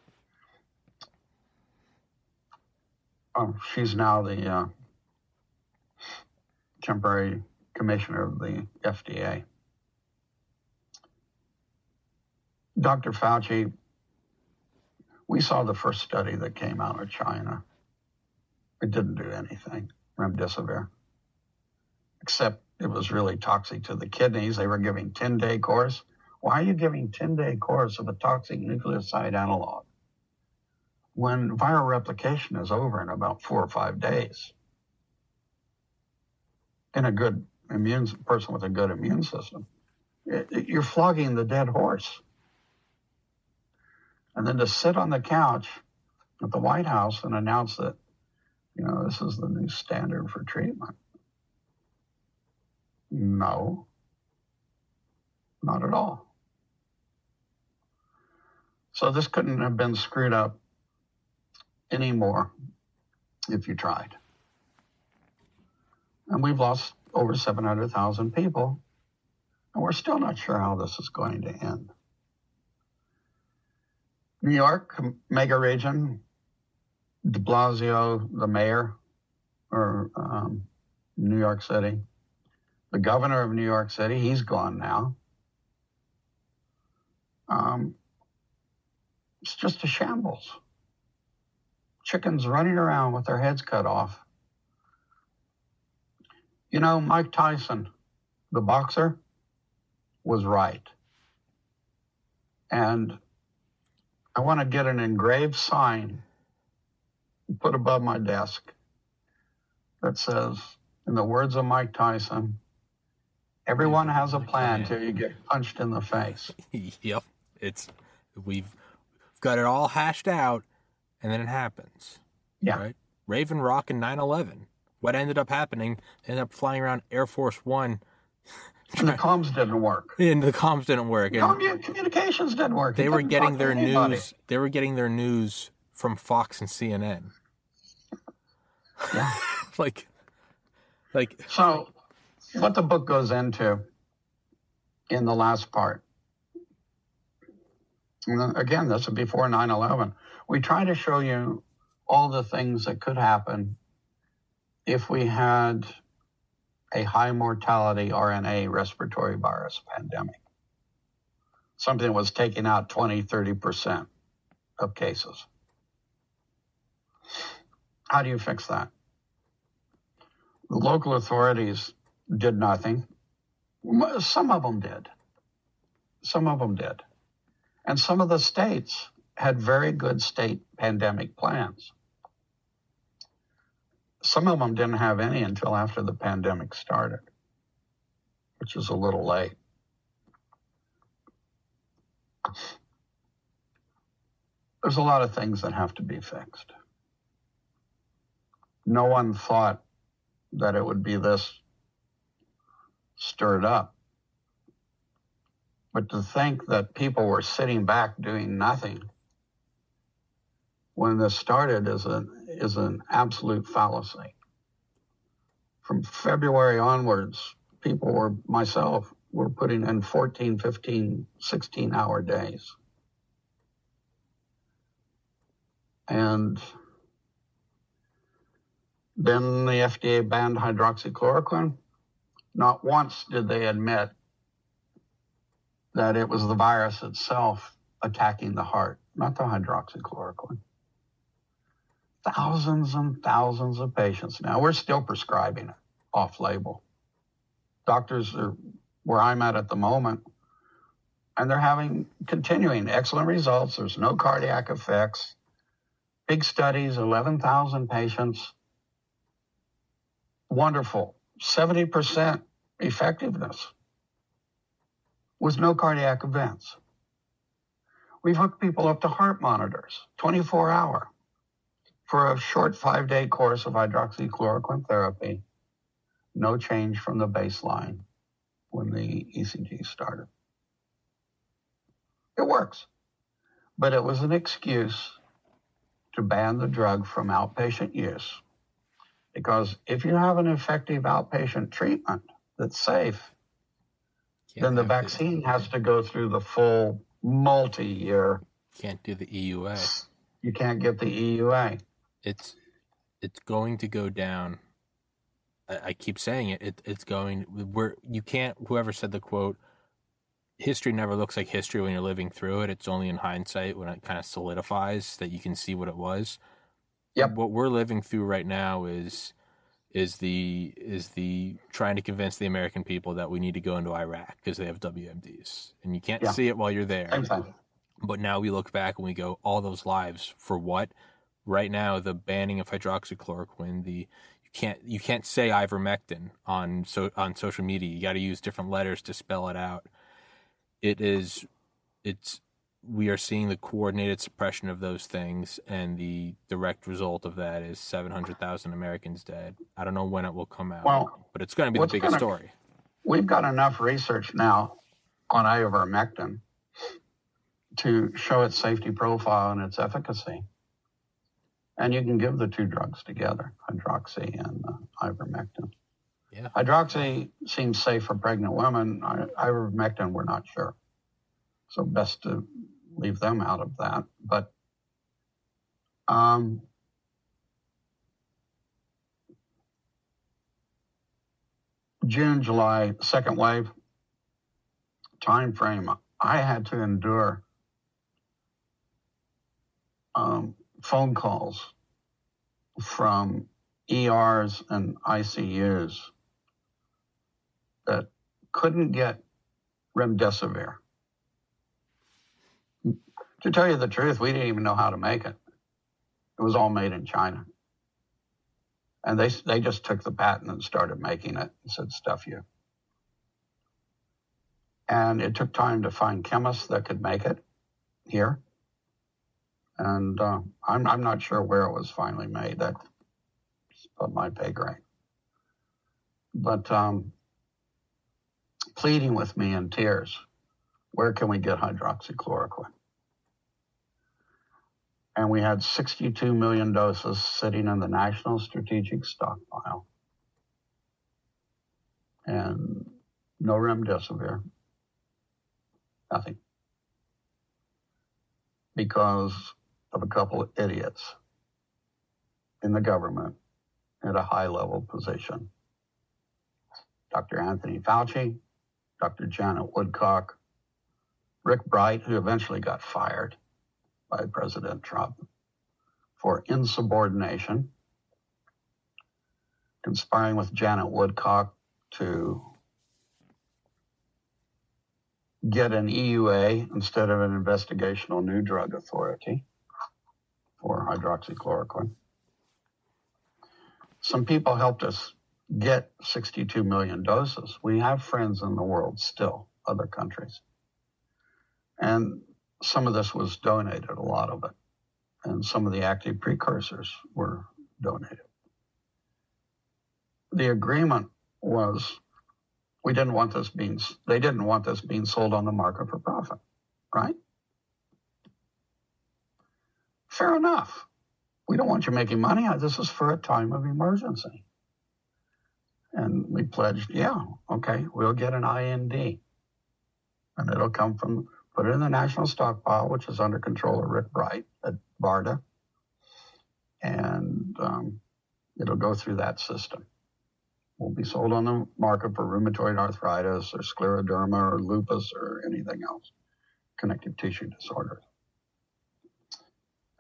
Oh, she's now the temporary commissioner of the FDA. Dr. Fauci, we saw the first study that came out of China. It didn't do anything, remdesivir, except it was really toxic to the kidneys. They were giving 10-day course. Why are you giving 10-day course of a toxic nucleoside analog when viral replication is over in about 4 or 5 days in a good immune person with a good immune system? You're flogging the dead horse. And then to sit on the couch at the White House and announce that, you know, this is the new standard for treatment. No, not at all. So this couldn't have been screwed up anymore if you tried. And we've lost over 700,000 people, and we're still not sure how this is going to end. New York, mega region, de Blasio, the mayor, or New York City, the governor of New York City, he's gone now. It's just a shambles. Chickens running around with their heads cut off. You know, Mike Tyson, the boxer, was right. And I want to get an engraved sign put above my desk that says, in the words of Mike Tyson, everyone has a plan till you get punched in the face. Yep. We've got it all hashed out, and then it happens. Yeah. Right? Raven Rock and 9/11. What ended up happening, ended up flying around Air Force One. And the comms didn't work. And the comms didn't work. And communications didn't work. They were getting their news. They were getting their news from Fox and CNN. Yeah. like. So, what the book goes into in the last part. And again, this is before 9/11. We try to show you all the things that could happen if we had a high mortality RNA respiratory virus pandemic. Something that was taking out 20, 30% of cases. How do you fix that? The local authorities did nothing. Some of them did. Some of them did. And some of the states had very good state pandemic plans. Some of them didn't have any until after the pandemic started, which is a little late. There's a lot of things that have to be fixed. No one thought that it would be this stirred up. But to think that people were sitting back doing nothing when this started is an absolute fallacy. From February onwards, people were, myself, were putting in 14, 15, 16-hour days. And then the FDA banned hydroxychloroquine. Not once did they admit that it was the virus itself attacking the heart, not the hydroxychloroquine. Thousands and thousands of patients. Now, we're still prescribing it off-label. Doctors are, where I'm at the moment, and they're having continuing excellent results. There's no cardiac effects. Big studies, 11,000 patients. Wonderful. 70% effectiveness with no cardiac events. We've hooked people up to heart monitors, 24-hour, for a short 5-day course of hydroxychloroquine therapy. No change from the baseline when the ECG started. It works, but it was an excuse to ban the drug from outpatient use, because if you have an effective outpatient treatment that's safe, then the vaccine has to go through the full multi-year. Can't do the EUA. You can't get the EUA. It's going to go down. I keep saying it. It's going where you can't. Whoever said the quote, history never looks like history when you're living through it. It's only in hindsight when it kind of solidifies that you can see what it was. Yep. What we're living through right now is the trying to convince the American people that we need to go into Iraq because they have WMDs, and you can't see it while you're there. Exactly. But now we look back and we go, all those lives for what? Right now, the banning of hydroxychloroquine, you can't say ivermectin on social media. You got to use different letters to spell it out. We are seeing the coordinated suppression of those things, and the direct result of that is 700,000 Americans dead. I don't know when it will come out, but it's going to be the biggest story. We've got enough research now on ivermectin to show its safety profile and its efficacy. And you can give the two drugs together, hydroxy and ivermectin. Yeah. Hydroxy seems safe for pregnant women. Ivermectin, we're not sure. So best to leave them out of that. But June, July, second wave time frame, I had to endure phone calls from ERs and ICUs that couldn't get remdesivir. To tell you the truth, we didn't even know how to make it. It was all made in China. And they just took the patent and started making it and said, stuff you. And it took time to find chemists that could make it here. And I'm not sure where it was finally made. That's above my pay grade. But pleading with me in tears, where can we get hydroxychloroquine? And we had 62 million doses sitting in the National Strategic Stockpile. And no remdesivir, nothing. Because of a couple of idiots in the government at a high level position. Dr. Anthony Fauci, Dr. Janet Woodcock, Rick Bright, who eventually got fired by President Trump for insubordination, conspiring with Janet Woodcock to get an EUA instead of an investigational new drug authority for hydroxychloroquine. Some people helped us get 62 million doses. We have friends in the world still, other countries. And some of this was donated, a lot of it. And some of the active precursors were donated. The agreement was they didn't want this being sold on the market for profit, right? Fair enough. We don't want you making money. This is for a time of emergency. And we pledged, we'll get an IND. And it'll come from... Put it in the national stockpile, which is under control of Rick Bright at BARDA, and it'll go through that system. Will be sold on the market for rheumatoid arthritis or scleroderma or lupus or anything else, connective tissue disorders.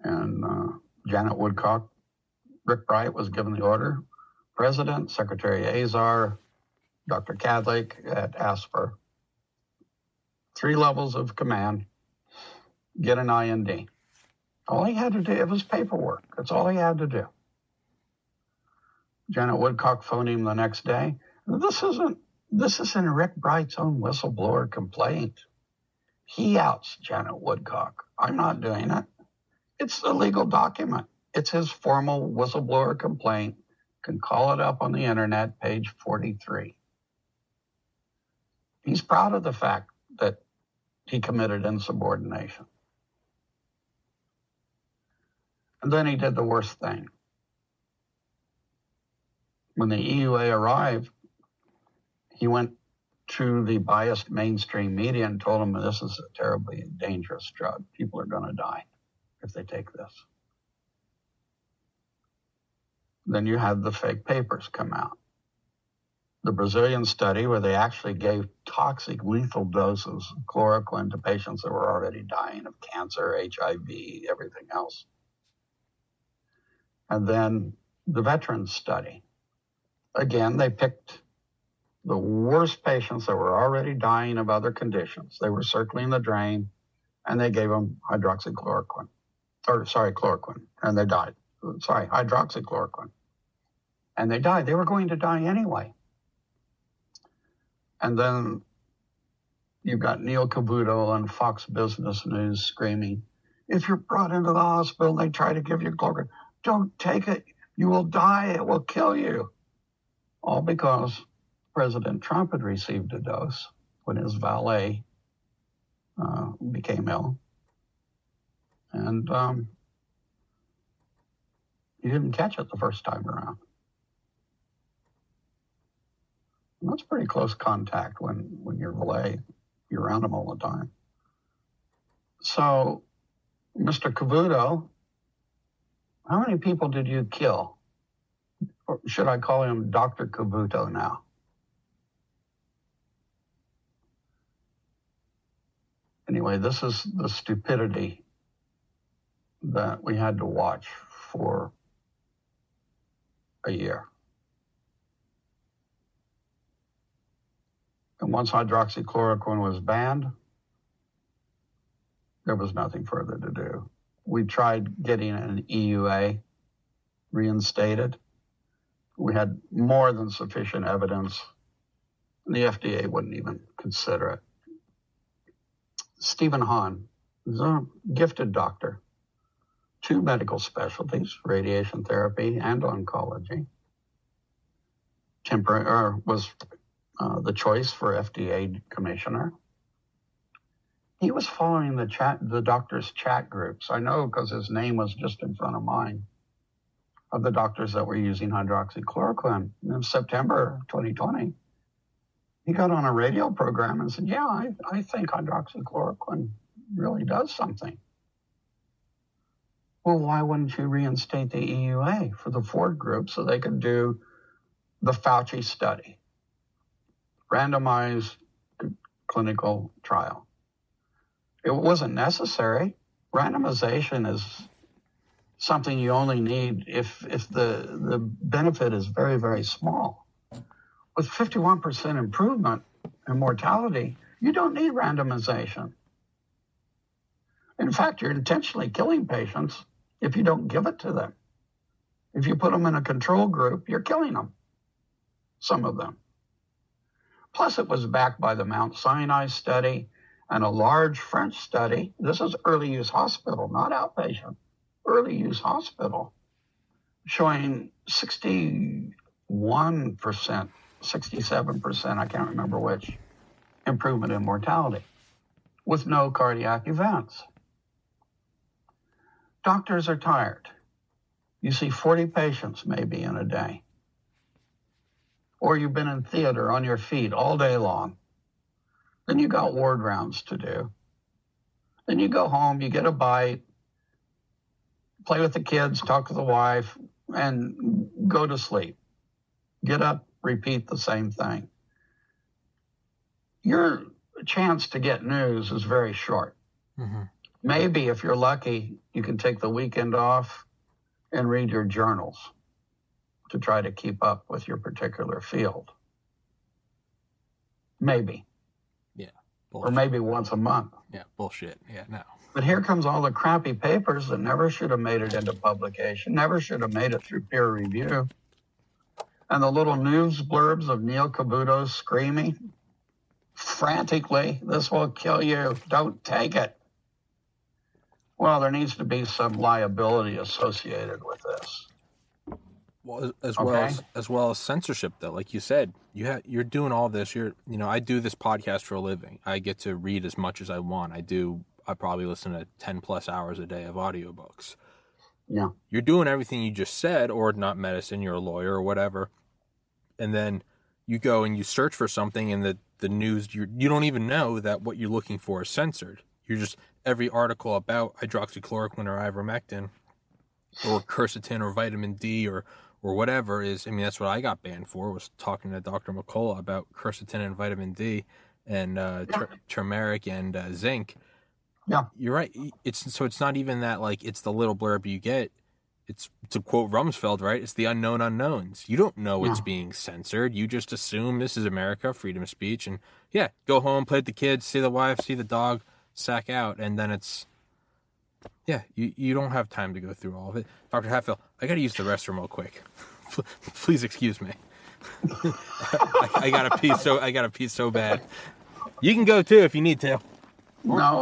And Janet Woodcock, Rick Bright was given the order. President, Secretary Azar, Dr. Kadlec at ASPR, three levels of command, get an IND. All he had to do, it was paperwork. That's all he had to do. Janet Woodcock phoned him the next day. This isn't Rick Bright's own whistleblower complaint. He outs Janet Woodcock. I'm not doing it. It's the legal document. It's his formal whistleblower complaint. You can call it up on the internet, page 43. He's proud of the fact that he committed insubordination. And then he did the worst thing. When the EUA arrived, he went to the biased mainstream media and told them, this is a terribly dangerous drug. People are going to die if they take this. Then you had the fake papers come out. The Brazilian study where they actually gave toxic lethal doses of chloroquine to patients that were already dying of cancer, HIV, everything else. And then the veterans study. Again, they picked the worst patients that were already dying of other conditions. They were circling the drain, and they gave them hydroxychloroquine. Or, sorry, chloroquine, and they died. Sorry, hydroxychloroquine. And they died. They were going to die anyway. And then you've got Neil Cavuto on Fox Business News screaming, if you're brought into the hospital and they try to give you chloroquine, don't take it. You will die. It will kill you. All because President Trump had received a dose when his valet became ill. And he didn't catch it the first time around. And that's pretty close contact when you're valet. You're around him all the time. So, Mr. Cavuto, how many people did you kill? Or should I call him Dr. Cavuto now? Anyway, this is the stupidity that we had to watch for a year. And once hydroxychloroquine was banned, there was nothing further to do. We tried getting an EUA reinstated. We had more than sufficient evidence. The FDA wouldn't even consider it. Stephen Hahn is a gifted doctor, two medical specialties, radiation therapy and oncology. Was the choice for FDA commissioner. He was following the doctors' chat groups. I know because his name was just in front of mine, of the doctors that were using hydroxychloroquine. In September 2020, he got on a radio program and said, yeah, I think hydroxychloroquine really does something. Well, why wouldn't you reinstate the EUA for the Ford group so they could do the Fauci study, randomized clinical trial? It wasn't necessary. Randomization is something you only need if the benefit is very, very small. With 51% improvement in mortality, you don't need randomization. In fact, you're intentionally killing patients if you don't give it to them. If you put them in a control group, you're killing them, some of them. Plus, it was backed by the Mount Sinai study and a large French study. This is early use hospital, not outpatient, early use hospital, showing 61%, 67%, I can't remember which, improvement in mortality with no cardiac events. Doctors are tired. You see 40 patients maybe in a day. Or you've been in theater on your feet all day long. Then you got ward rounds to do. Then you go home, you get a bite, play with the kids, talk to the wife, and go to sleep. Get up, repeat the same thing. Your chance to get news is very short. Mm-hmm. Maybe if you're lucky, you can take the weekend off and read your journals to try to keep up with your particular field. Maybe. Bullshit. Or maybe once a month. Yeah, bullshit. Yeah, no. But here comes all the crappy papers that never should have made it into publication, never should have made it through peer review. And the little news blurbs of Neil Cavuto screaming frantically, "This will kill you, don't take it." Well, there needs to be some liability associated with this. Well, as well as censorship, though, like you said, you're doing all this. I do this podcast for a living. I get to read as much as I want. I probably listen to 10+ hours a day of audiobooks. Yeah, you're doing everything you just said, or not medicine. You're a lawyer or whatever, and then you go and you search for something, and the news you don't even know that what you're looking for is censored. You're just every article about hydroxychloroquine or ivermectin, or quercetin or vitamin D or whatever is. I mean, that's what I got banned for, was talking to Dr. McCullough about quercetin and vitamin D and turmeric and zinc. Yeah, you're right. It's not even that, like, it's the little blurb you get. It's, to quote Rumsfeld, right? It's the unknown unknowns. You don't know it's being censored. You just assume this is America, freedom of speech, and yeah, go home, play with the kids, see the wife, see the dog, sack out, and then it's. Yeah, you don't have time to go through all of it. Dr. Hatfield, I got to use the restroom real quick. Please excuse me. I got to pee so bad. You can go too if you need to. No,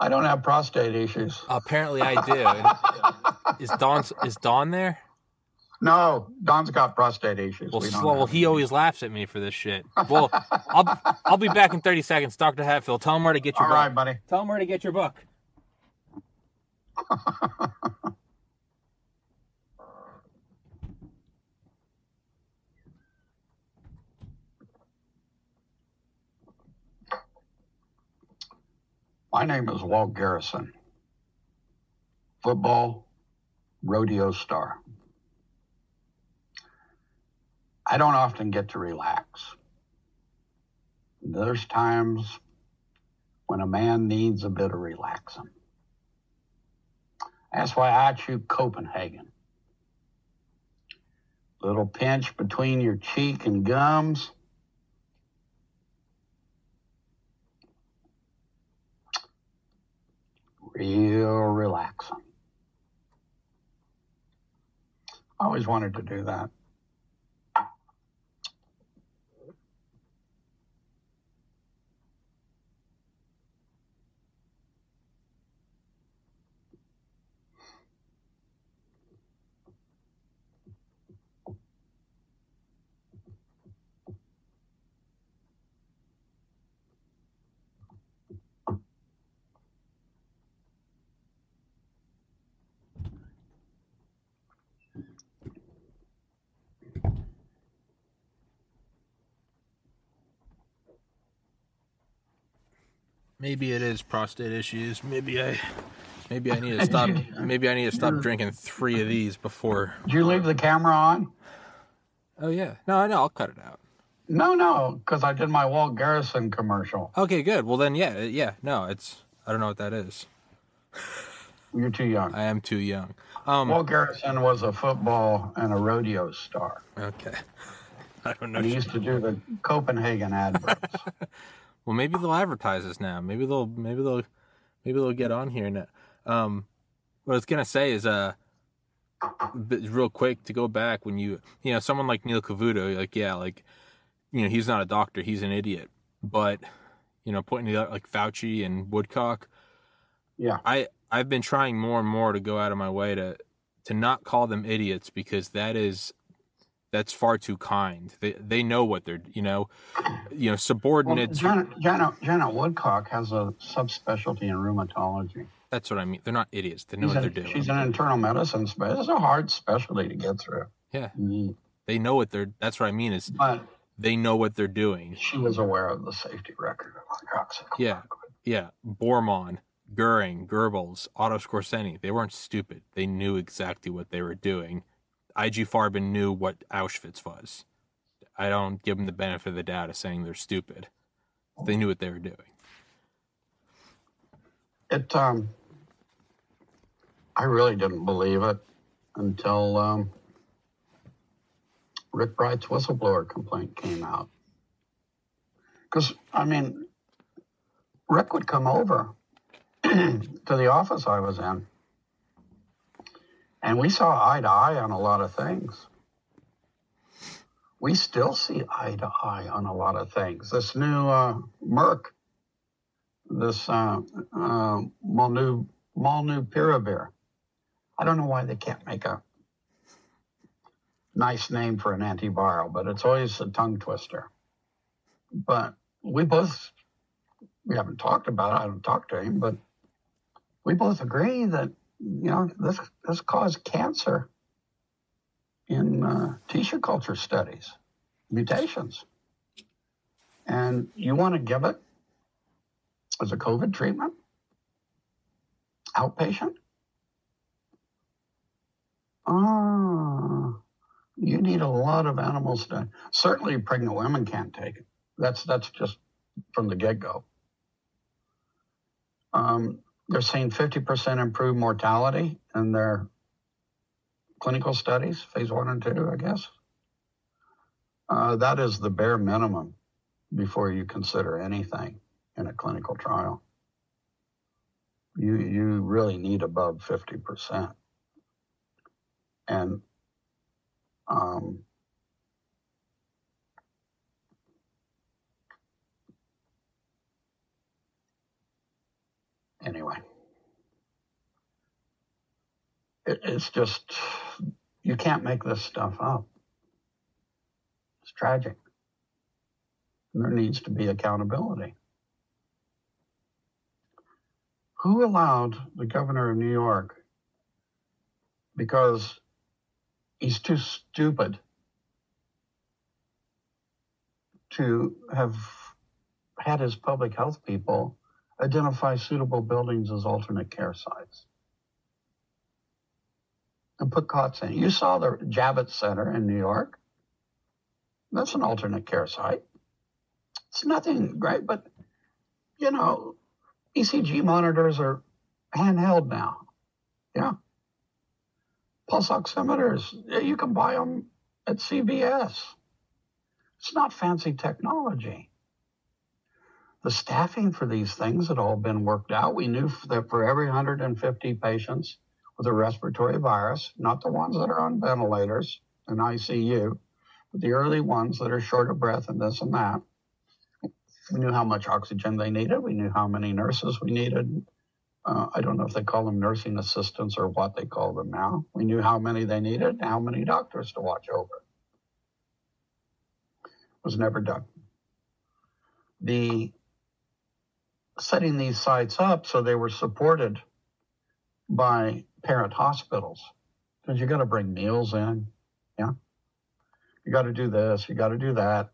I don't have prostate issues. Apparently I do. Is Don there? No, Don's got prostate issues. Well, he always laughs at me for this shit. Well, I'll be back in 30 seconds, Dr. Hatfield. Tell him where to get your book. All right, buddy. Tell him where to get your book. My name is Walt Garrison, football rodeo star. I don't often get to relax. There's times when a man needs a bit of relaxing. That's why I choose Copenhagen. Little pinch between your cheek and gums. Real relaxing. I always wanted to do that. Maybe it is prostate issues. Maybe I need to stop. Maybe I need to stop drinking 3 of these before. Did you leave the camera on? Oh yeah. No, I know. I'll cut it out. No, because I did my Walt Garrison commercial. Okay, good. Well then, yeah. No, I don't know what that is. You're too young. I am too young. Walt Garrison was a football and a rodeo star. Okay. I don't know. He used to do the Copenhagen adverts. Well, maybe they'll advertise us now. Maybe they'll get on here now. What I was gonna say is, real quick to go back when you know someone like Neil Cavuto, he's not a doctor, he's an idiot. But pointing to like Fauci and Woodcock, yeah, I've been trying more and more to go out of my way to not call them idiots, because that's far too kind. They know what they're, subordinates. Well, Janet Woodcock has a subspecialty in rheumatology. That's what I mean. They're not idiots. They know what they're doing. She's an internal medicine specialist. It's a hard specialty to get through. Yeah. Mm. They know what they're, that's what I mean is, but they know what they're doing. She was aware of the safety record of hydroxychloroquine. Yeah. Yeah. Bormann, Goering, Goebbels, Otto Skorzeny. They weren't stupid. They knew exactly what they were doing. IG Farben knew what Auschwitz was. I don't give them the benefit of the doubt of saying they're stupid. They knew what they were doing. I really didn't believe it until Rick Bright's whistleblower complaint came out. Because, I mean, Rick would come over to the office I was in, and we saw eye to eye on a lot of things. We still see eye to eye on a lot of things. This new Merck, this Molnupiravir. I don't know why they can't make a nice name for an antiviral, but it's always a tongue twister. But we haven't talked about it. I haven't talked to him, but we both agree that, you know, this caused cancer in tissue culture studies, mutations. And you want to give it as a COVID treatment, outpatient? Oh, you need a lot of animals to, certainly pregnant women can't take it. That's just from the get-go. They're seeing 50% improved mortality in their clinical studies, phase 1 and 2, I guess. That is the bare minimum before you consider anything in a clinical trial. You really need above 50%. And anyway, it's just, you can't make this stuff up. It's tragic. And there needs to be accountability. Who allowed the governor of New York, because he's too stupid to have had his public health people identify suitable buildings as alternate care sites and put cots in? You saw the Javits Center in New York. That's an alternate care site. It's nothing great, but, you know, ECG monitors are handheld now. Yeah. Pulse oximeters, you can buy them at CVS. It's not fancy technology. The staffing for these things had all been worked out. We knew that for every 150 patients with a respiratory virus, not the ones that are on ventilators and ICU, but the early ones that are short of breath and this and that, we knew how much oxygen they needed. We knew how many nurses we needed. I don't know if they call them nursing assistants or what they call them now. We knew how many they needed and how many doctors to watch over. It was never done. The setting these sites up so they were supported by parent hospitals, because you got to bring meals in, yeah? You got to do this, you got to do that,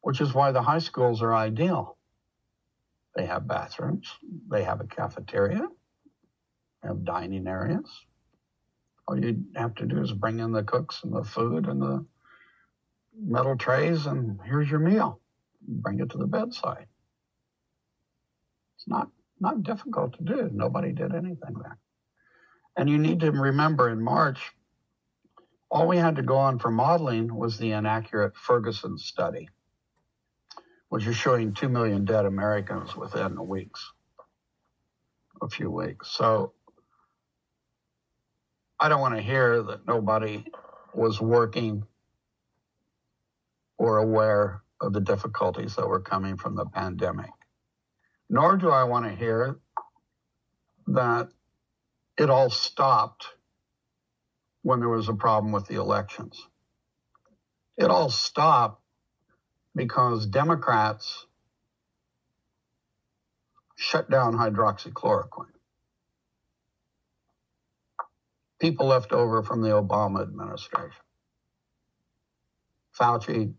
which is why the high schools are ideal. They have bathrooms, they have a cafeteria, they have dining areas. All you have to do is bring in the cooks and the food and the metal trays, and here's your meal. Bring it to the bedside. It's not difficult to do. Nobody did anything there. And you need to remember, in March, all we had to go on for modeling was the inaccurate Ferguson study, which is showing 2 million dead Americans within a few weeks. So I don't want to hear that nobody was working or aware of the difficulties that were coming from the pandemic. Nor do I want to hear that it all stopped when there was a problem with the elections. It all stopped because Democrats shut down hydroxychloroquine. People left over from the Obama administration. Fauci,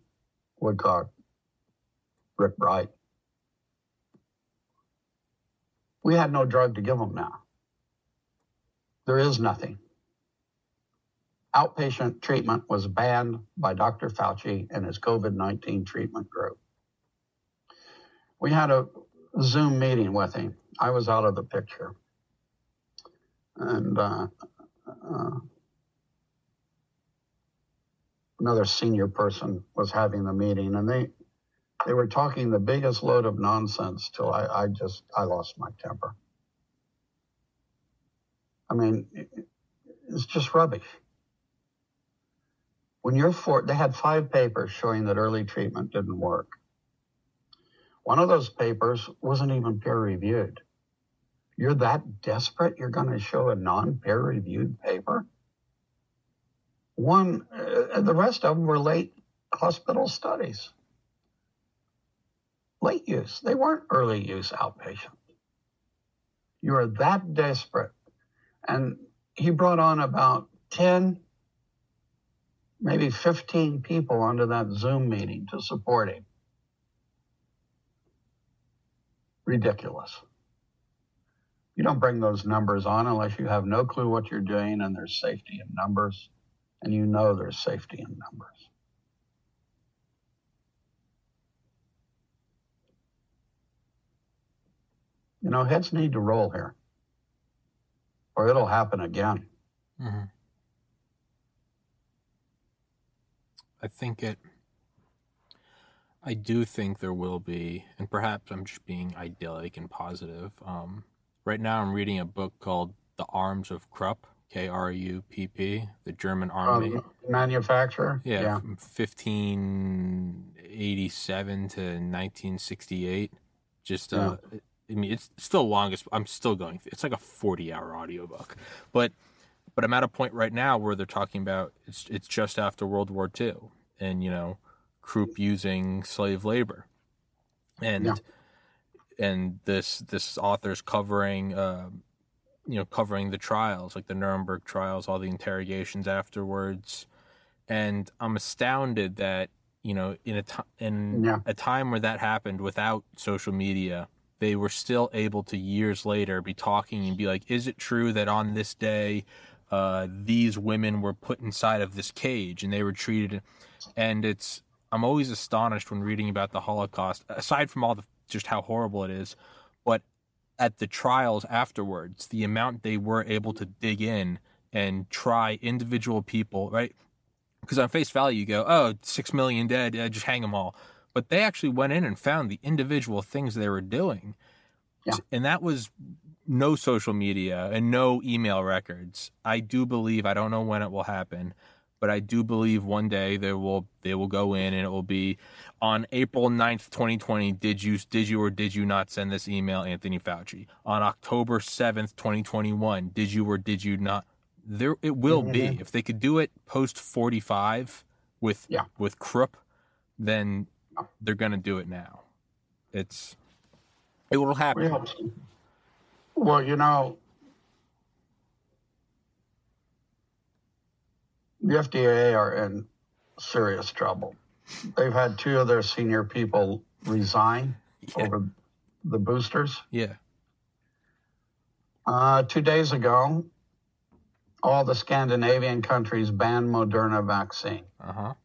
Woodcock, Rick Bright. We had no drug to give them now. There is nothing. Outpatient treatment was banned by Dr. Fauci and his COVID-19 treatment group. We had a Zoom meeting with him. I was out of the picture. And another senior person was having the meeting, and they They were talking the biggest load of nonsense till I lost my temper. I mean, it's just rubbish. When you're they had 5 papers showing that early treatment didn't work. One of those papers wasn't even peer-reviewed. You're that desperate, you're going to show a non-peer-reviewed paper? The rest of them were late hospital studies. Late use. They weren't early use outpatient. You are that desperate. And he brought on about 10, maybe 15 people onto that Zoom meeting to support him. Ridiculous. You don't bring those numbers on unless you have no clue what you're doing and there's safety in numbers, and you know there's safety in numbers. You know, heads need to roll here, or it'll happen again. Mm-hmm. I do think there will be, and perhaps I'm just being idyllic and positive. Right now I'm reading a book called The Arms of Krupp, K-R-U-P-P, the German army. Manufacturer? Yeah, from 1587 to 1968. I mean, it's still the longest. I'm still going. It's like a 40-hour audiobook. But I'm at a point right now where they're talking about it's just after World War II and, you know, Krupp using slave labor. And this author's covering, covering the trials, like the Nuremberg trials, all the interrogations afterwards. And I'm astounded that, you know, in a time where that happened without social media, they were still able to years later be talking and be like, is it true that on this day these women were put inside of this cage and they were treated? And I'm always astonished when reading about the Holocaust, aside from just how horrible it is, but at the trials afterwards, the amount they were able to dig in and try individual people, right? Because on face value, you go, oh, 6 million dead, just hang them all. But they actually went in and found the individual things they were doing. Yeah. And that was no social media and no email records. I do believe, I don't know when it will happen, but I do believe one day they will go in and it will be on April 9th, 2020, did you or did you not send this email, Anthony Fauci? On October 7th, 2021, did you or did you not? There it will be. If they could do it post 45 with Krupp, then they're going to do it now. It will happen. Well, you know, the FDA are in serious trouble. They've had 2 of their senior people resign over the boosters. Yeah. 2 days ago, all the Scandinavian countries banned Moderna vaccine. Uh-huh.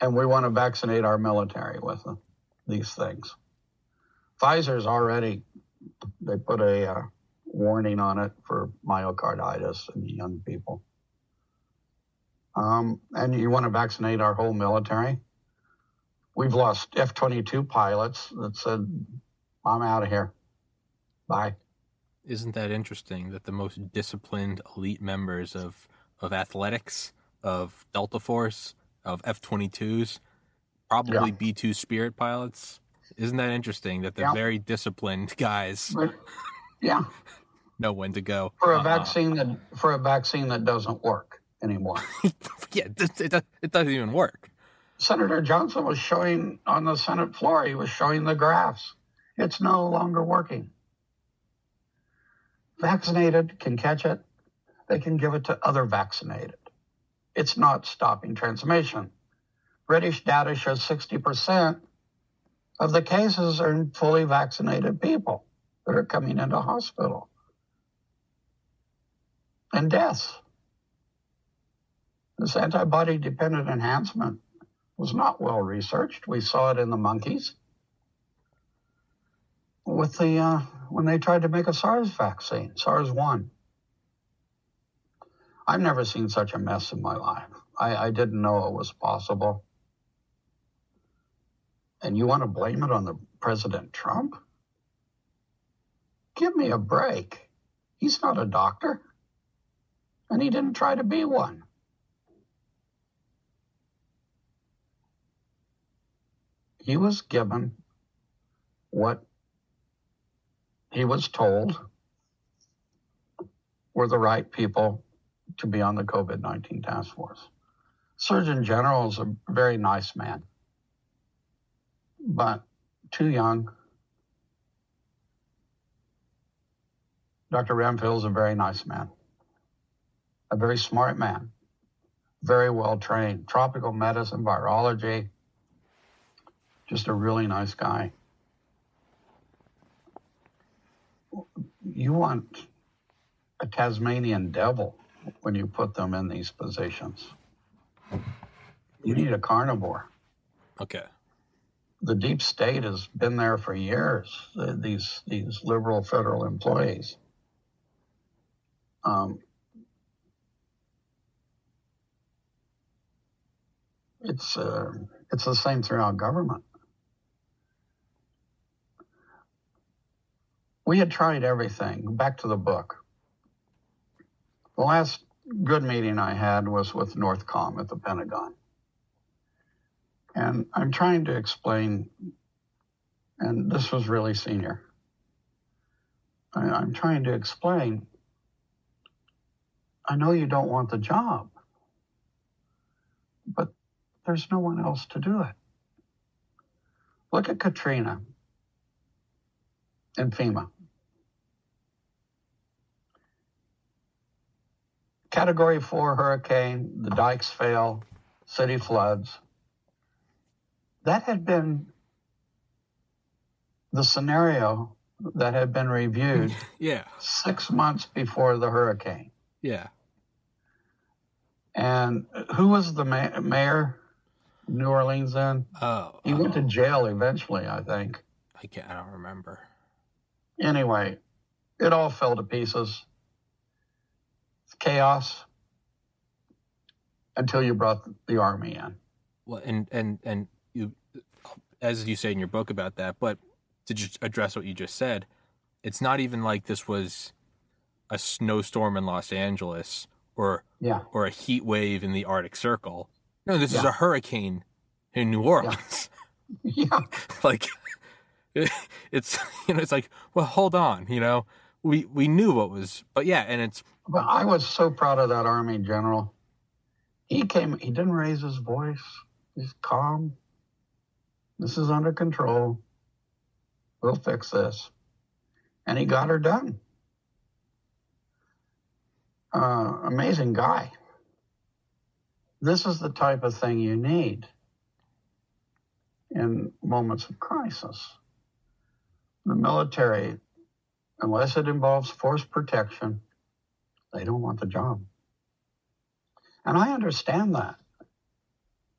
And we want to vaccinate our military with these things. Pfizer's they put a warning on it for myocarditis in young people. And you want to vaccinate our whole military? We've lost F-22 pilots that said, I'm out of here. Bye. Isn't that interesting that the most disciplined elite members of athletics, of Delta Force, of F-22s, probably B-2 Spirit pilots. Isn't that interesting that they're very disciplined guys know when to go? For a vaccine that doesn't work anymore. It doesn't even work. Senator Johnson was showing on the Senate floor, he was showing the graphs. It's no longer working. Vaccinated can catch it. They can give it to other vaccinated. It's not stopping transmission. British data shows 60% of the cases are in fully vaccinated people that are coming into hospital. And deaths. This antibody-dependent enhancement was not well researched. We saw it in the monkeys with when they tried to make a SARS vaccine, SARS-1. I've never seen such a mess in my life. I didn't know it was possible. And you want to blame it on the President Trump? Give me a break. He's not a doctor. And he didn't try to be one. He was given what he was told were the right people to be on the COVID-19 task force. Surgeon General is a very nice man, but too young. Dr. Ramphil is a very nice man, a very smart man, very well trained, tropical medicine, virology, just a really nice guy. You want a Tasmanian devil when you put them in these positions. You need a carnivore. Okay. The deep state has been there for years, these liberal federal employees. It's the same throughout government. We had tried everything. Back to the book. The last good meeting I had was with Northcom at the Pentagon. And I'm trying to explain, and this was really senior. I'm trying to explain, I know you don't want the job, but there's no one else to do it. Look at Katrina and FEMA. Category 4 hurricane, the dikes fail, city floods. That had been the scenario that had been reviewed 6 months before the hurricane. Yeah. And who was the mayor of New Orleans then? He went to jail eventually, I think. I don't remember. Anyway, it all fell to pieces. Chaos until you brought the army in. Well, and you, as you say in your book about that, but to just address what you just said, it's not even like this was a snowstorm in Los Angeles or a heat wave in the Arctic Circle. No, this is a hurricane in New Orleans. Yeah. Like it's like, well, hold on, we knew what was, But I was so proud of that Army general. He came, he didn't raise his voice. He's calm. This is under control. We'll fix this. And he got her done. Amazing guy. This is the type of thing you need in moments of crisis. The military, unless it involves force protection, they don't want the job. And I understand that.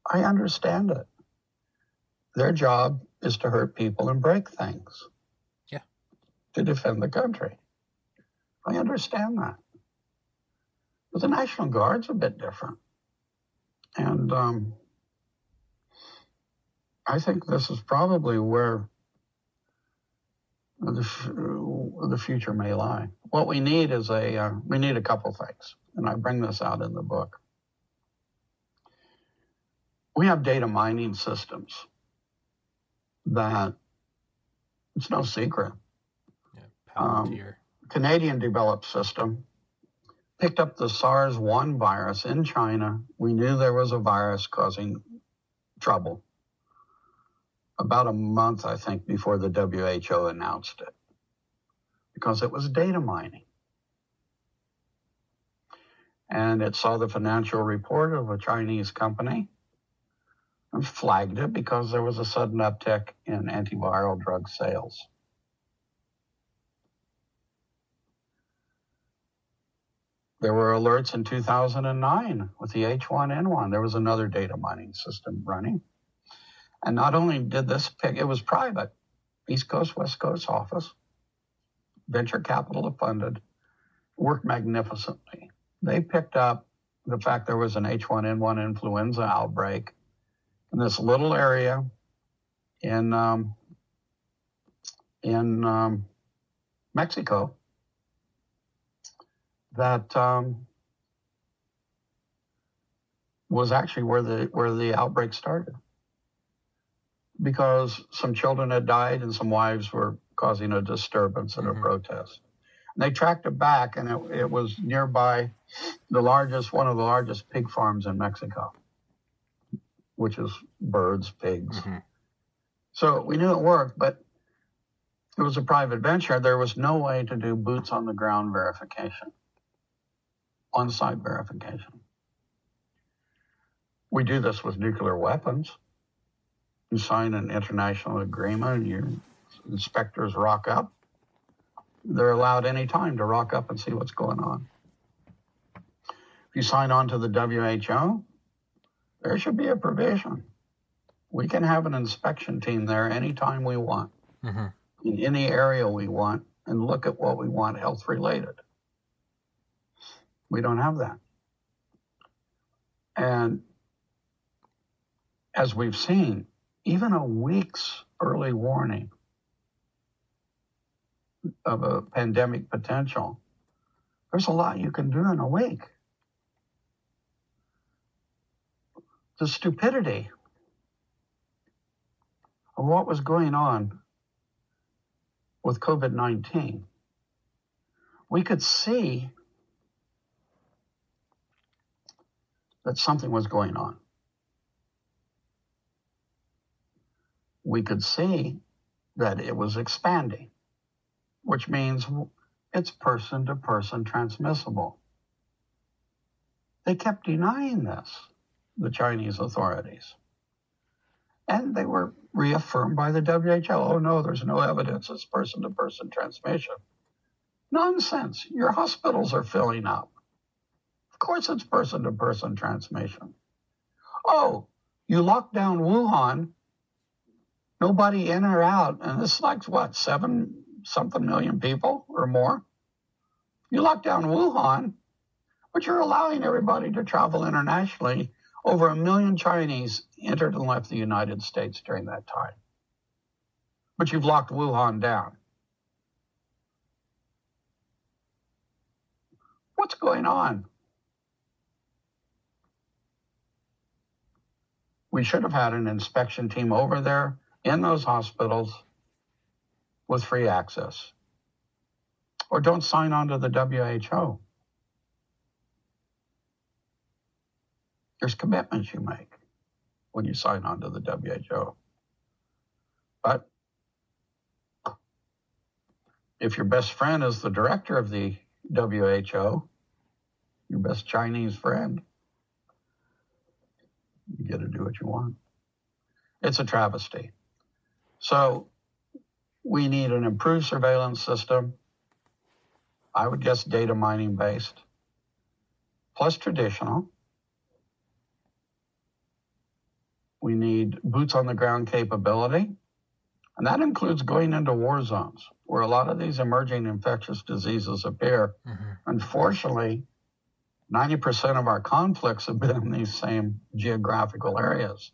I understand it. Their job is to hurt people and break things. Yeah. To defend the country. I understand that. But the National Guard's a bit different. And I think this is probably where the future may lie. What we need is a couple things, and I bring this out in the book. We have data mining systems that, it's no secret. Yeah, Canadian developed system picked up the SARS-1 virus in China. We knew there was a virus causing trouble. About a month, I think, before the WHO announced it, because it was data mining. And it saw the financial report of a Chinese company and flagged it because there was a sudden uptick in antiviral drug sales. There were alerts in 2009 with the H1N1. There was another data mining system running. And not only did this pick, it was private, East Coast, West Coast office, venture capital funded, worked magnificently. They picked up the fact there was an H1N1 influenza outbreak in this little area in Mexico that was actually where the outbreak started, because some children had died and some wives were causing a disturbance in a protest. And they tracked it back, and it was nearby one of the largest pig farms in Mexico, which is birds, pigs. Mm-hmm. So we knew it worked, but it was a private venture. There was no way to do boots on the ground verification, on-site verification. We do this with nuclear weapons. You sign an international agreement, your inspectors rock up. They're allowed any time to rock up and see what's going on. If you sign on to the WHO, there should be a provision. We can have an inspection team there anytime we want, mm-hmm. in any area we want, and look at what we want health-related. We don't have that. And as we've seen, even a week's early warning of a pandemic potential, there's a lot you can do in a week. The stupidity of what was going on with COVID-19. We could see that something was going on. We could see that it was expanding, which means it's person-to-person transmissible. They kept denying this, the Chinese authorities. And they were reaffirmed by the WHO. Oh, no, there's no evidence it's person-to-person transmission. Nonsense. Your hospitals are filling up. Of course it's person-to-person transmission. Oh, you locked down Wuhan. Nobody in or out. And it's like, what, 7 something million people or more. You lock down Wuhan, but you're allowing everybody to travel internationally. Over 1 million Chinese entered and left the United States during that time. But you've locked Wuhan down. What's going on? We should have had an inspection team over there in those hospitals with free access. Or don't sign on to the WHO. There's commitments you make when you sign on to the WHO. But if your best friend is the director of the WHO, your best Chinese friend, you get to do what you want. It's a travesty. So we need an improved surveillance system, I would guess data mining based, plus traditional. We need boots on the ground capability, and that includes going into war zones where a lot of these emerging infectious diseases appear. Mm-hmm. Unfortunately, 90% of our conflicts have been in these same geographical areas,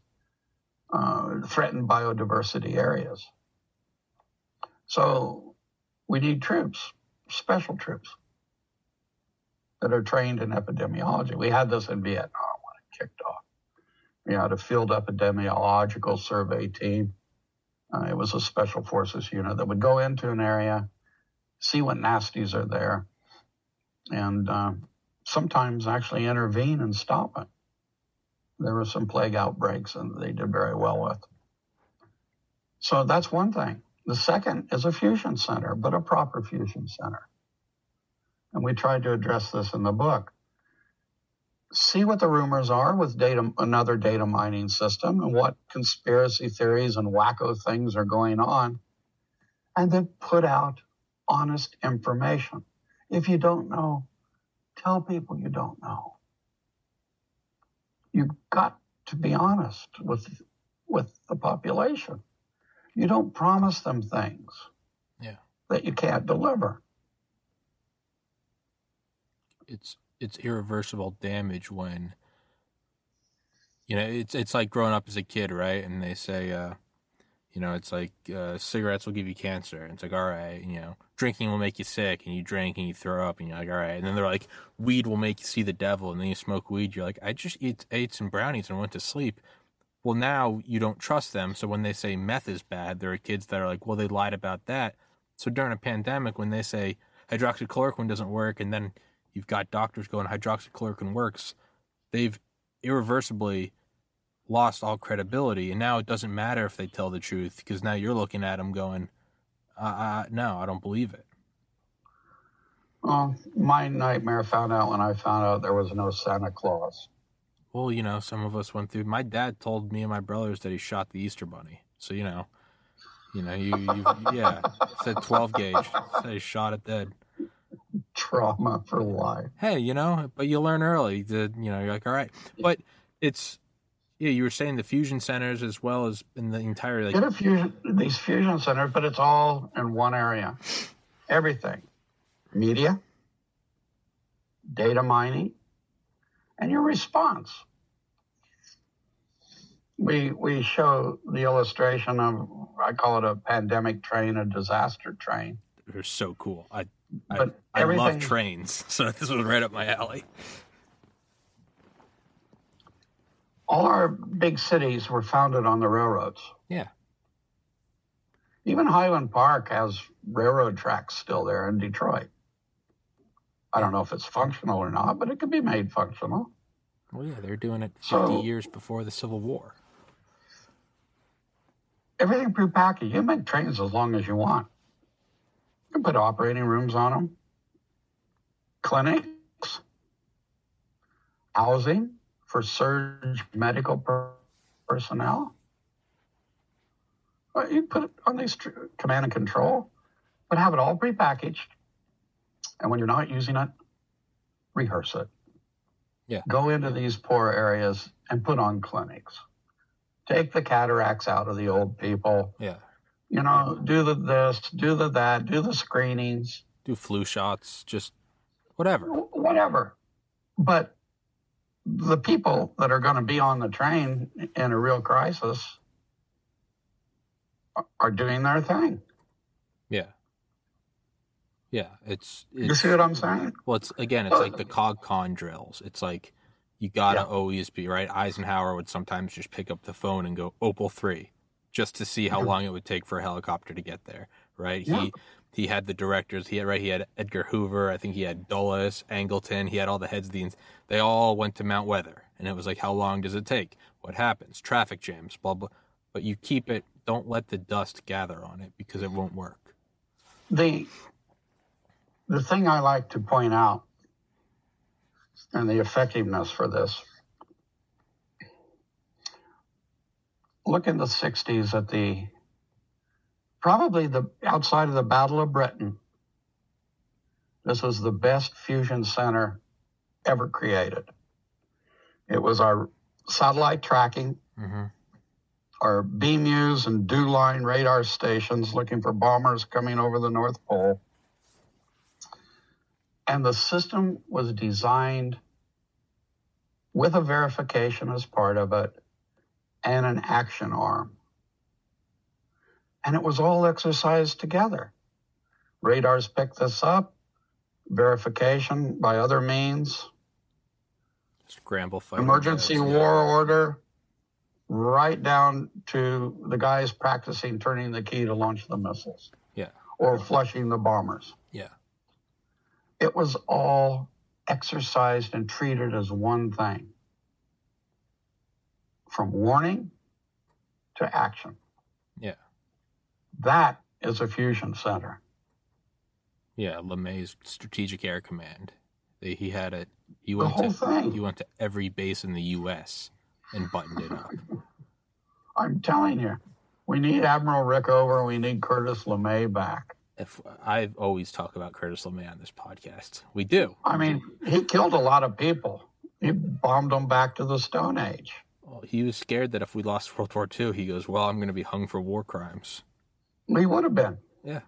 threatened biodiversity areas. So we need troops, special troops, that are trained in epidemiology. We had this in Vietnam when it kicked off. We had a field epidemiological survey team. It was a special forces unit that would go into an area, see what nasties are there, and sometimes actually intervene and stop it. There were some plague outbreaks, and they did very well with. So that's one thing. The second is a fusion center, but a proper fusion center. And we tried to address this in the book. See what the rumors are with another data mining system and what conspiracy theories and wacko things are going on, and then put out honest information. If you don't know, tell people you don't know. You've got to be honest with the population. You don't promise them things that you can't deliver. It's it's irreversible damage when, you know, it's like growing up as a kid, right? And they say, you know, it's like cigarettes will give you cancer. And it's like, all right, you know, drinking will make you sick. And you drink and you throw up and you're like, all right. And then they're like, weed will make you see the devil. And then you smoke weed. You're like, I just ate some brownies and went to sleep. Well, now you don't trust them. So when they say meth is bad, there are kids that are like, well, they lied about that. So during a pandemic, when they say hydroxychloroquine doesn't work, and then you've got doctors going hydroxychloroquine works, they've irreversibly lost all credibility. And now it doesn't matter if they tell the truth, because now you're looking at them going, no, I don't believe it. My nightmare found out when I found out there was no Santa Claus. Well, you know, some of us went through. My dad told me and my brothers that he shot the Easter Bunny. So, you said 12 gauge. Said he shot it dead. Trauma for life. Hey, but you learn early. You're like, all right. But it's, you were saying the fusion centers as well as in the entire. These fusion centers, but it's all in one area. Everything. Media. Data mining. And your response. We show the illustration of, I call it a pandemic train, a disaster train. They're so cool. I love trains, so this was right up my alley. All our big cities were founded on the railroads. Yeah. Even Highland Park has railroad tracks still there in Detroit. I don't know if it's functional or not, but it could be made functional. Well, yeah, they're doing it 50 years before the Civil War. Everything prepackaged. You make trains as long as you want. You can put operating rooms on them, clinics, housing for surge medical personnel. You put it on these command and control, but have it all prepackaged. And when you're not using it, rehearse it. Yeah. Go into these poor areas and put on clinics. Take the cataracts out of the old people. Yeah. Do the this, do the that, do the screenings. Do flu shots, just whatever. Whatever. But the people that are going to be on the train in a real crisis are doing their thing. Yeah. Yeah, it's you see what I'm saying? Well, it's like the COG-CON drills. It's like you got to always be, right? Eisenhower would sometimes just pick up the phone and go, Opal 3, just to see how long it would take for a helicopter to get there, right? Yeah. He had the directors. He had Edgar Hoover. I think he had Dulles, Angleton. He had all the heads of the – they all went to Mount Weather. And it was like, how long does it take? What happens? Traffic jams, blah, blah. But you keep it – don't let the dust gather on it because it won't work. The thing I like to point out, and the effectiveness for this, look in the 60s at outside of the Battle of Britain, this was the best fusion center ever created. It was our satellite tracking, our BMUs and dew line radar stations looking for bombers coming over the North Pole. And the system was designed with a verification as part of it and an action arm. And it was all exercised together. Radars picked this up, verification by other means. Scramble fighter. Emergency war order, right down to the guys practicing turning the key to launch the missiles. Yeah. Or flushing the bombers. Yeah. It was all exercised and treated as one thing, from warning to action. Yeah. That is a fusion center. Yeah, LeMay's Strategic Air Command. He had it. He went to every base in the U.S. and buttoned it up. I'm telling you, we need Admiral Rickover and we need Curtis LeMay back. I always talk about Curtis LeMay on this podcast. We do. I mean, he killed a lot of people. He bombed them back to the Stone Age. Well, he was scared that if we lost World War II, he goes, well, I'm going to be hung for war crimes. We would have been. Yeah.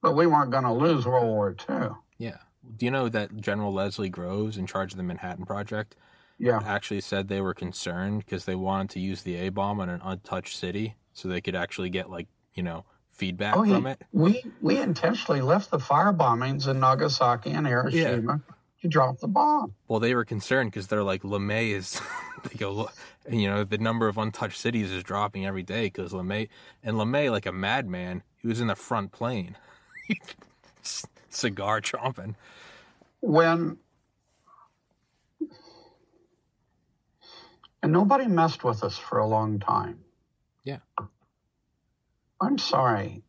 But we weren't going to lose World War II. Yeah. do you know that General Leslie Groves, in charge of the Manhattan Project, actually said they were concerned because they wanted to use the A-bomb on an untouched city so they could actually get, like, you know, feedback from it? We intentionally left the fire bombings in Nagasaki and Hiroshima to drop the bomb. Well, they were concerned because they're like, LeMay is, they go, you know, the number of untouched cities is dropping every day because LeMay, like a madman, he was in the front plane. Cigar chomping. And nobody messed with us for a long time. Yeah. I'm sorry.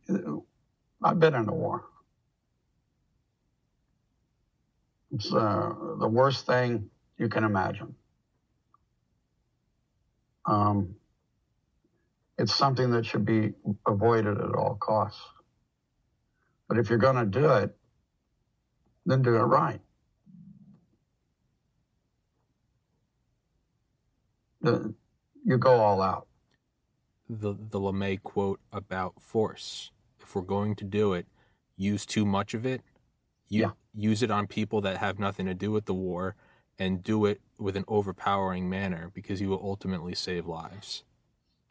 I've been in a war. It's the worst thing you can imagine. It's something that should be avoided at all costs. But if you're going to do it, then do it right. You go all out. The LeMay quote about force. If we're going to do it, use too much of it. Use it on people that have nothing to do with the war, and do it with an overpowering manner, because you will ultimately save lives.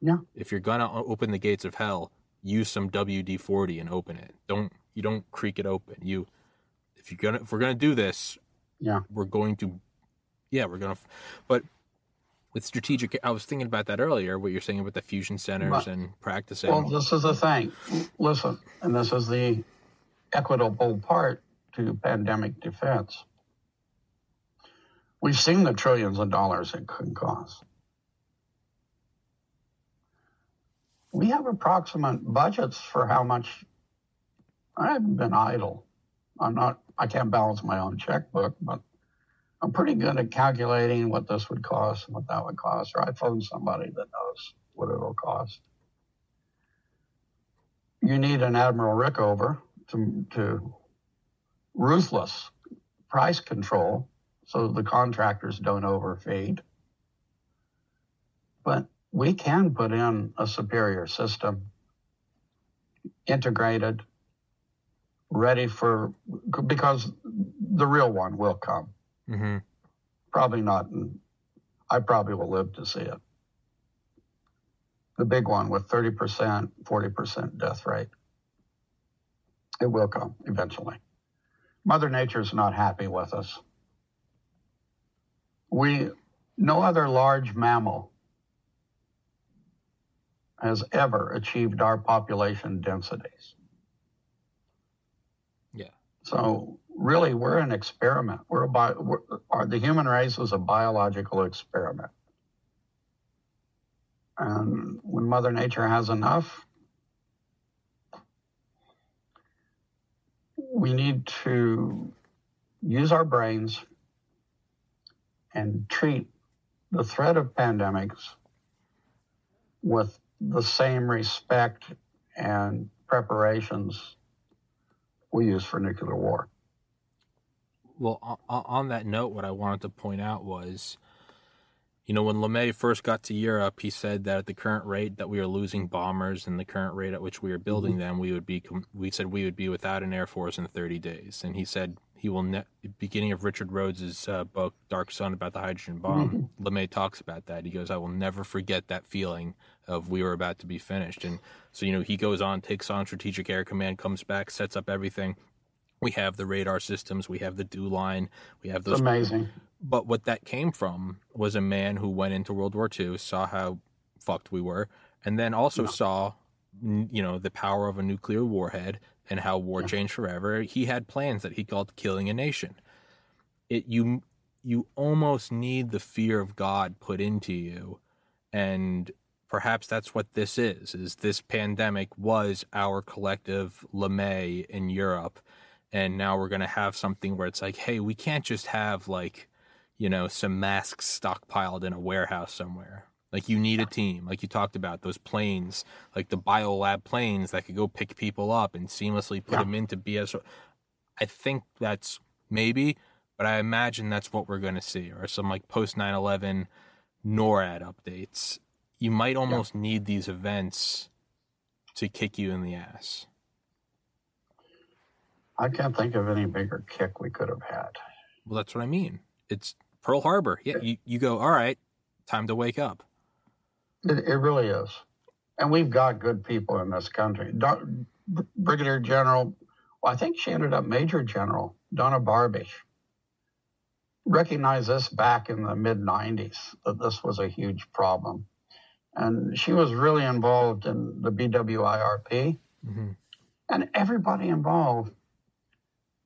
Yeah. If you're going to open the gates of hell, use some WD-40 and open it. Don't creak it open. If we're gonna do this, but with strategic, I was thinking about that earlier, what you're saying about the fusion centers and practicing. Well, this is the thing. Listen, and this is the equitable part to pandemic defense. We've seen the trillions of dollars it can cost. We have approximate budgets for how much. I haven't been idle. I can't balance my own checkbook, but I'm pretty good at calculating what this would cost and what that would cost, or I phone somebody that knows what it'll cost. You need an Admiral Rickover to ruthless price control so the contractors don't overfeed. But we can put in a superior system, integrated, ready for, because the real one will come. Mm-hmm. Probably not. I probably will live to see it. The big one with 30%, 40% death rate. It will come eventually. Mother Nature's not happy with us. No other large mammal has ever achieved our population densities. Yeah. So really, we're an experiment. The human race is a biological experiment. And when Mother Nature has enough, we need to use our brains and treat the threat of pandemics with the same respect and preparations we use for nuclear war. Well, on that note, what I wanted to point out was, you know, when LeMay first got to Europe, he said that at the current rate that we are losing bombers and the current rate at which we are building them, we would be without an Air Force in 30 days. And he said he will, beginning of Richard Rhodes's book, Dark Sun, about the hydrogen bomb, LeMay talks about that. He goes, I will never forget that feeling of we were about to be finished. And so, you know, he goes on, takes on Strategic Air Command, comes back, sets up everything. We have the radar systems. We have the dew line. We have those. Amazing. But what that came from was a man who went into World War II, saw how fucked we were, and then also saw, you know, the power of a nuclear warhead and how war changed forever. He had plans that he called killing a nation. You almost need the fear of God put into you, and perhaps that's what this is this pandemic was our collective LeMay in Europe. And now we're going to have something where it's like, hey, we can't just have, like, you know, some masks stockpiled in a warehouse somewhere. Like, you need a team. Like you talked about, those planes, like the biolab planes that could go pick people up and seamlessly put them into BSO. I think that's maybe, but I imagine that's what we're going to see, or some, like, post 9/11 NORAD updates. You might almost need these events to kick you in the ass. I can't think of any bigger kick we could have had. Well, that's what I mean. It's Pearl Harbor. Yeah, you go, all right, time to wake up. It really is. And we've got good people in this country. Brigadier General, well, I think she ended up Major General, Donna Barbish, recognized this back in the mid-90s, that this was a huge problem. And she was really involved in the BWIRP. Mm-hmm. And everybody involved,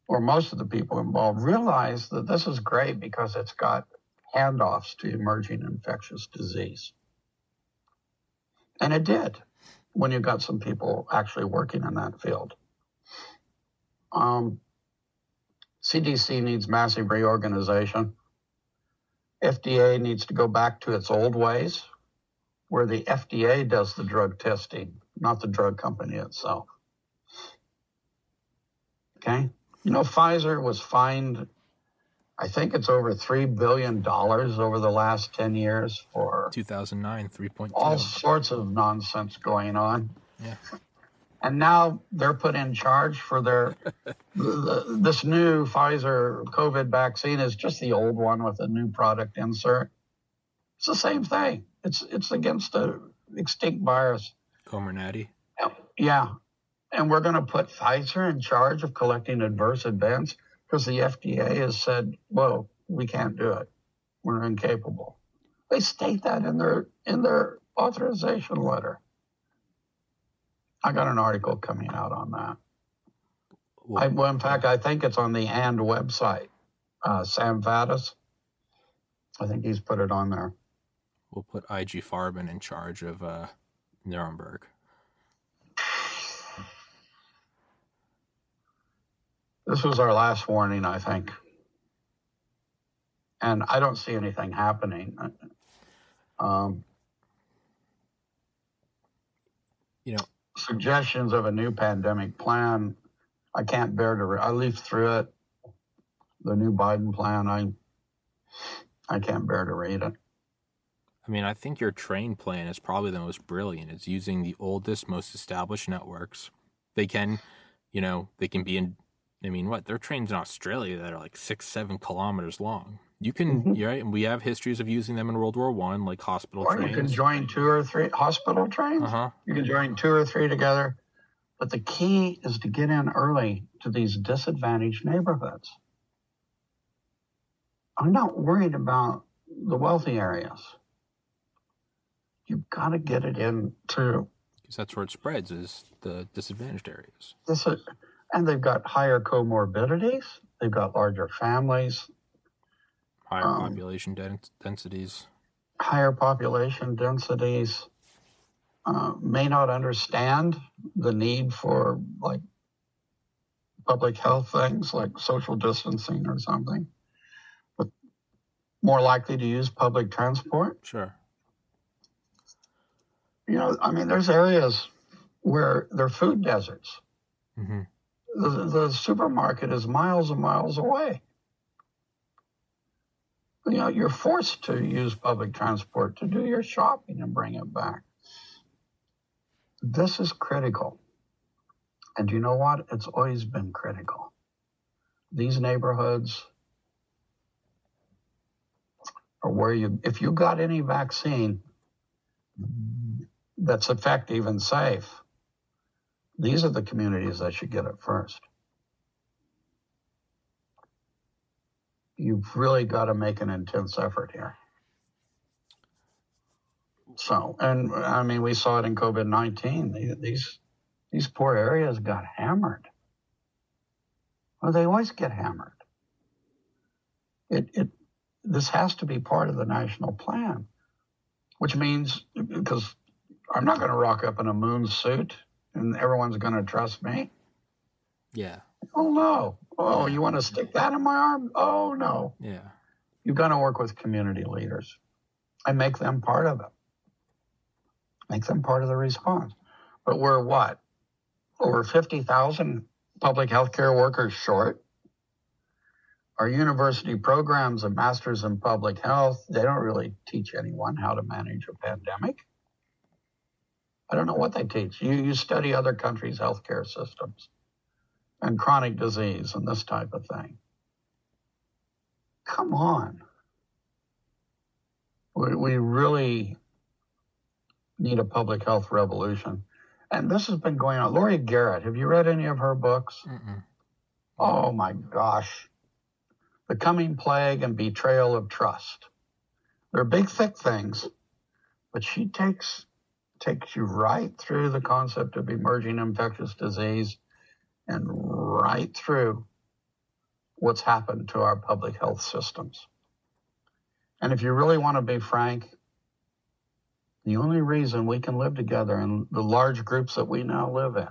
or most of the people involved, realized that this is great because it's got handoffs to emerging infectious disease. And it did, when you got some people actually working in that field. CDC needs massive reorganization. FDA needs to go back to its old ways, where the FDA does the drug testing, not the drug company itself. Okay? You know, Pfizer was fined, I think it's over $3 billion over the last 10 years for 2009, 3.2. All sorts of nonsense going on. Yeah. And now they're put in charge for their, this new Pfizer COVID vaccine is just the old one with a new product insert. It's the same thing. It's against an extinct virus. Comirnaty. Yeah. And we're going to put Pfizer in charge of collecting adverse events because the FDA has said, well, we can't do it. We're incapable. They state that in their authorization letter. I got an article coming out on that. Well, in fact, I think it's on the AND website. Sam Faddis, I think he's put it on there. We'll put IG Farben in charge of Nuremberg. This was our last warning, I think. And I don't see anything happening. You know, suggestions of a new pandemic plan, I can't bear to I leafed through it. The new Biden plan, I can't bear to read it. I mean, I think your train plan is probably the most brilliant. It's using the oldest, most established networks. They can, you know, they can be in, I mean, what? There are trains in Australia that are like 6-7 kilometers long. You can, mm-hmm. Right? And we have histories of using them in World War One, like hospital trains. Or you can join 2 or 3 hospital trains. Uh-huh. You can join 2 or 3 together. But the key is to get in early to these disadvantaged neighborhoods. I'm not worried about the wealthy areas. You've got to get it in, too. Because that's where it spreads, is the disadvantaged areas. And they've got higher comorbidities. They've got larger families. Higher population densities. Higher population densities may not understand the need for, like, public health things, like social distancing or something. But more likely to use public transport. Sure. You know, I mean, there's areas where they're food deserts. Mm-hmm. The supermarket is miles and miles away. You know, you're forced to use public transport to do your shopping and bring it back. This is critical. And you know what? It's always been critical. These neighborhoods are where if you got any vaccine that's effective and safe, these are the communities that should get it first. You've really got to make an intense effort here. So, and I mean, we saw it in COVID-19. These poor areas got hammered. Well, they always get hammered. This has to be part of the national plan, which means, because I'm not going to rock up in a moon suit and everyone's going to trust me. Yeah. Oh, no. Oh, you want to stick that in my arm? Oh, no. Yeah. You've got to work with community leaders and make them part of it. Make them part of the response. But we're what? Over 50,000 public health care workers short. Our university programs of Masters in Public Health, they don't really teach anyone how to manage a pandemic. I don't know what they teach. You study other countries' healthcare systems. and chronic disease and this type of thing. Come on. We really need a public health revolution. And this has been going on. Laurie Garrett, have you read any of her books? Mm-mm. Oh, my gosh. The Coming Plague and Betrayal of Trust. They're big, thick things, but she takes you right through the concept of emerging infectious disease and right through what's happened to our public health systems. And if you really want to be frank, the only reason we can live together in the large groups that we now live in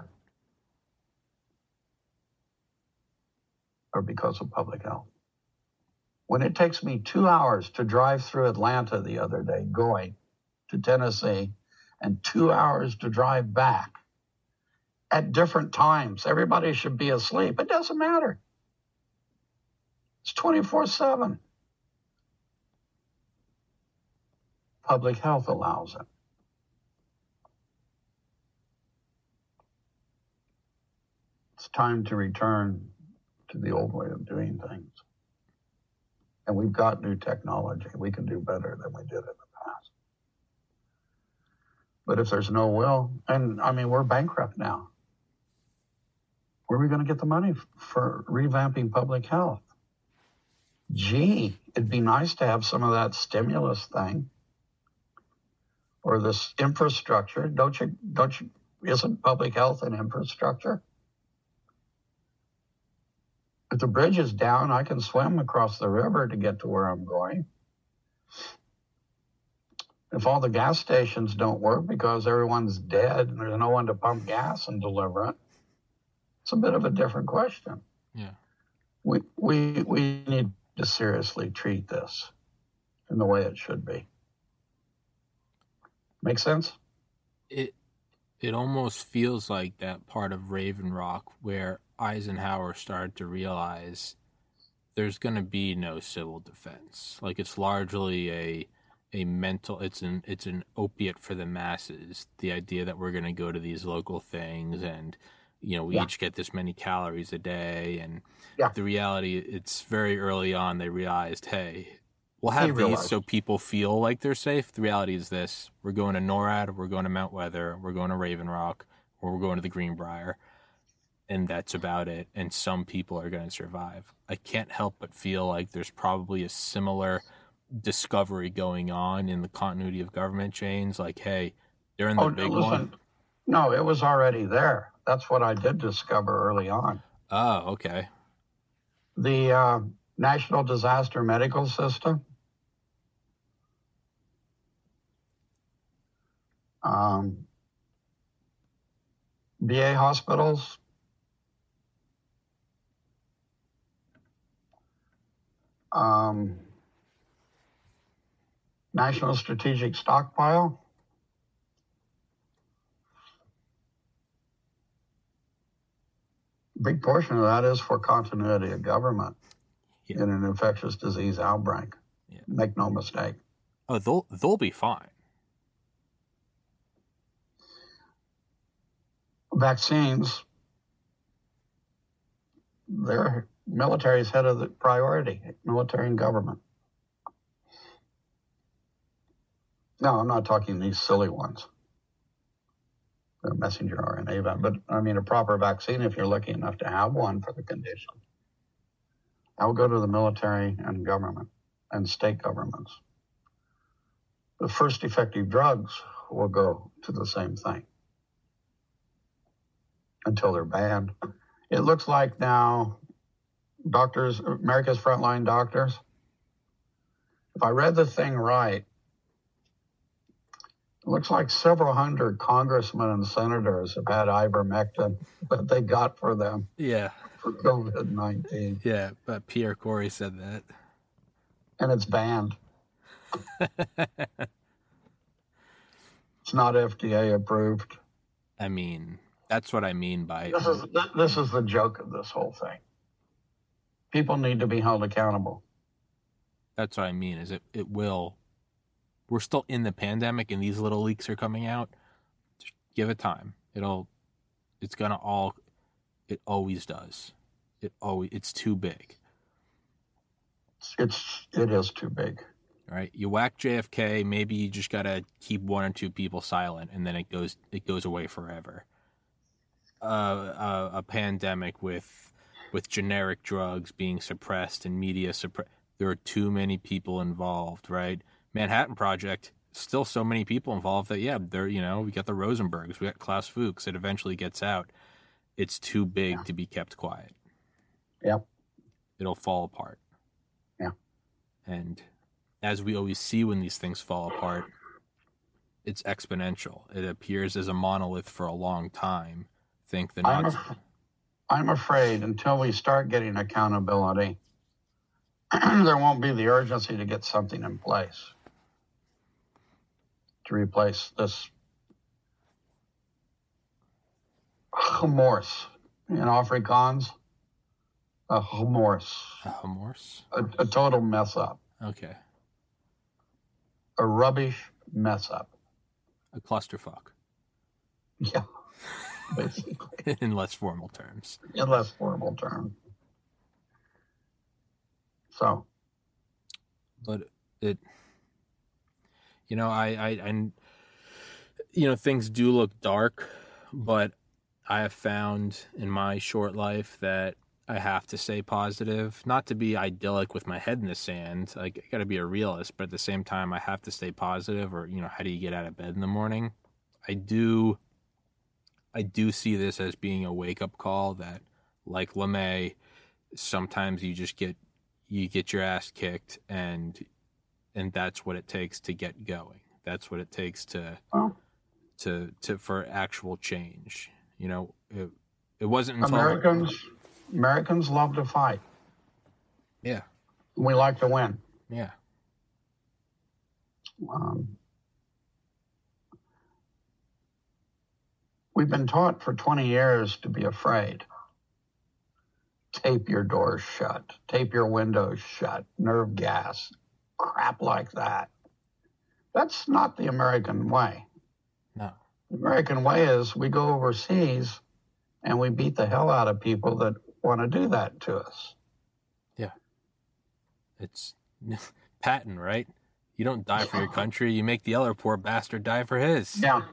are because of public health. When it takes me 2 hours to drive through Atlanta the other day going to Tennessee and 2 hours to drive back at different times, everybody should be asleep. It doesn't matter. It's 24/7. Public health allows it. It's time to return to the old way of doing things. And we've got new technology. We can do better than we did in the past. But if there's no will, and I mean, we're bankrupt now. Where are we going to get the money for revamping public health? Gee, it'd be nice to have some of that stimulus thing or this infrastructure. Don't you, isn't public health an infrastructure? If the bridge is down, I can swim across the river to get to where I'm going. If all the gas stations don't work because everyone's dead and there's no one to pump gas and deliver it, it's a bit of a different question. Yeah. We need to seriously treat this in the way it should be. Make sense? It almost feels like that part of Raven Rock where Eisenhower started to realize there's going to be no civil defense. Like, it's largely a mental, it's an opiate for the masses. The idea that we're going to go to these local things and, you know, we each get this many calories a day. And the reality, it's very early on, they realized, hey, we'll have these so people feel like they're safe. The reality is this: we're going to NORAD, we're going to Mount Weather, we're going to Raven Rock, or we're going to the Greenbrier. And that's about it. And some people are going to survive. I can't help but feel like there's probably a similar discovery going on in the continuity of government chains. Like, hey, they're in the big one. No, it was already there. That's what I did discover early on. Oh, okay. The National Disaster Medical System. VA hospitals. National Strategic Stockpile. A big portion of that is for continuity of government in an infectious disease outbreak. Yeah. Make no mistake. Oh, they'll be fine. Vaccines. They're... Military's head of the priority, military and government. No, I'm not talking these silly ones. The messenger RNA, but I mean a proper vaccine if you're lucky enough to have one for the condition. I will go to the military and government and state governments. The first effective drugs will go to the same thing until they're banned. It looks like now... Doctors, America's Frontline Doctors. If I read the thing right, it looks like several hundred congressmen and senators have had ivermectin that they got for them. Yeah. For COVID-19. Yeah, but Pierre Corey said that. And it's banned. It's not FDA approved. I mean, that's what I mean by... This is the joke of this whole thing. People need to be held accountable. That's what I mean, is it will. We're still in the pandemic and these little leaks are coming out. Just give it time. It's going to all It always does. It's too big. It is too big. All right. You whack JFK. Maybe you just got to keep one or two people silent, and then it goes away forever. A pandemic with generic drugs being suppressed and media suppressed. There are too many people involved, right? Manhattan Project, still so many people involved that, yeah, they're, we got the Rosenbergs, we got Klaus Fuchs. It eventually gets out. It's too big to be kept quiet. Yeah. It'll fall apart. Yeah. And as we always see when these things fall apart, it's exponential. It appears as a monolith for a long time. I'm afraid until we start getting accountability, there won't be the urgency to get something in place to replace this Hamoris in Afrikaans. A Hamoris. A Hamoris? A total mess up. Okay. A rubbish mess up. A clusterfuck. Yeah. Basically. In less formal terms. So. But things do look dark, but I have found in my short life that I have to stay positive, not to be idyllic with my head in the sand. Like, I got to be a realist, but at the same time, I have to stay positive or, how do you get out of bed in the morning? I do see this as being a wake-up call that, like LeMay, sometimes you just get your ass kicked, and that's what it takes to get going. That's what it takes to for actual change. It wasn't until Americans love to fight. Yeah, we like to win. Yeah. We've been taught for 20 years to be afraid. Tape your doors shut. Tape your windows shut. Nerve gas. Crap like that. That's not the American way. No. The American way is we go overseas and we beat the hell out of people that want to do that to us. Yeah. It's Patton, right? You don't die for your country. You make the other poor bastard die for his. Yeah.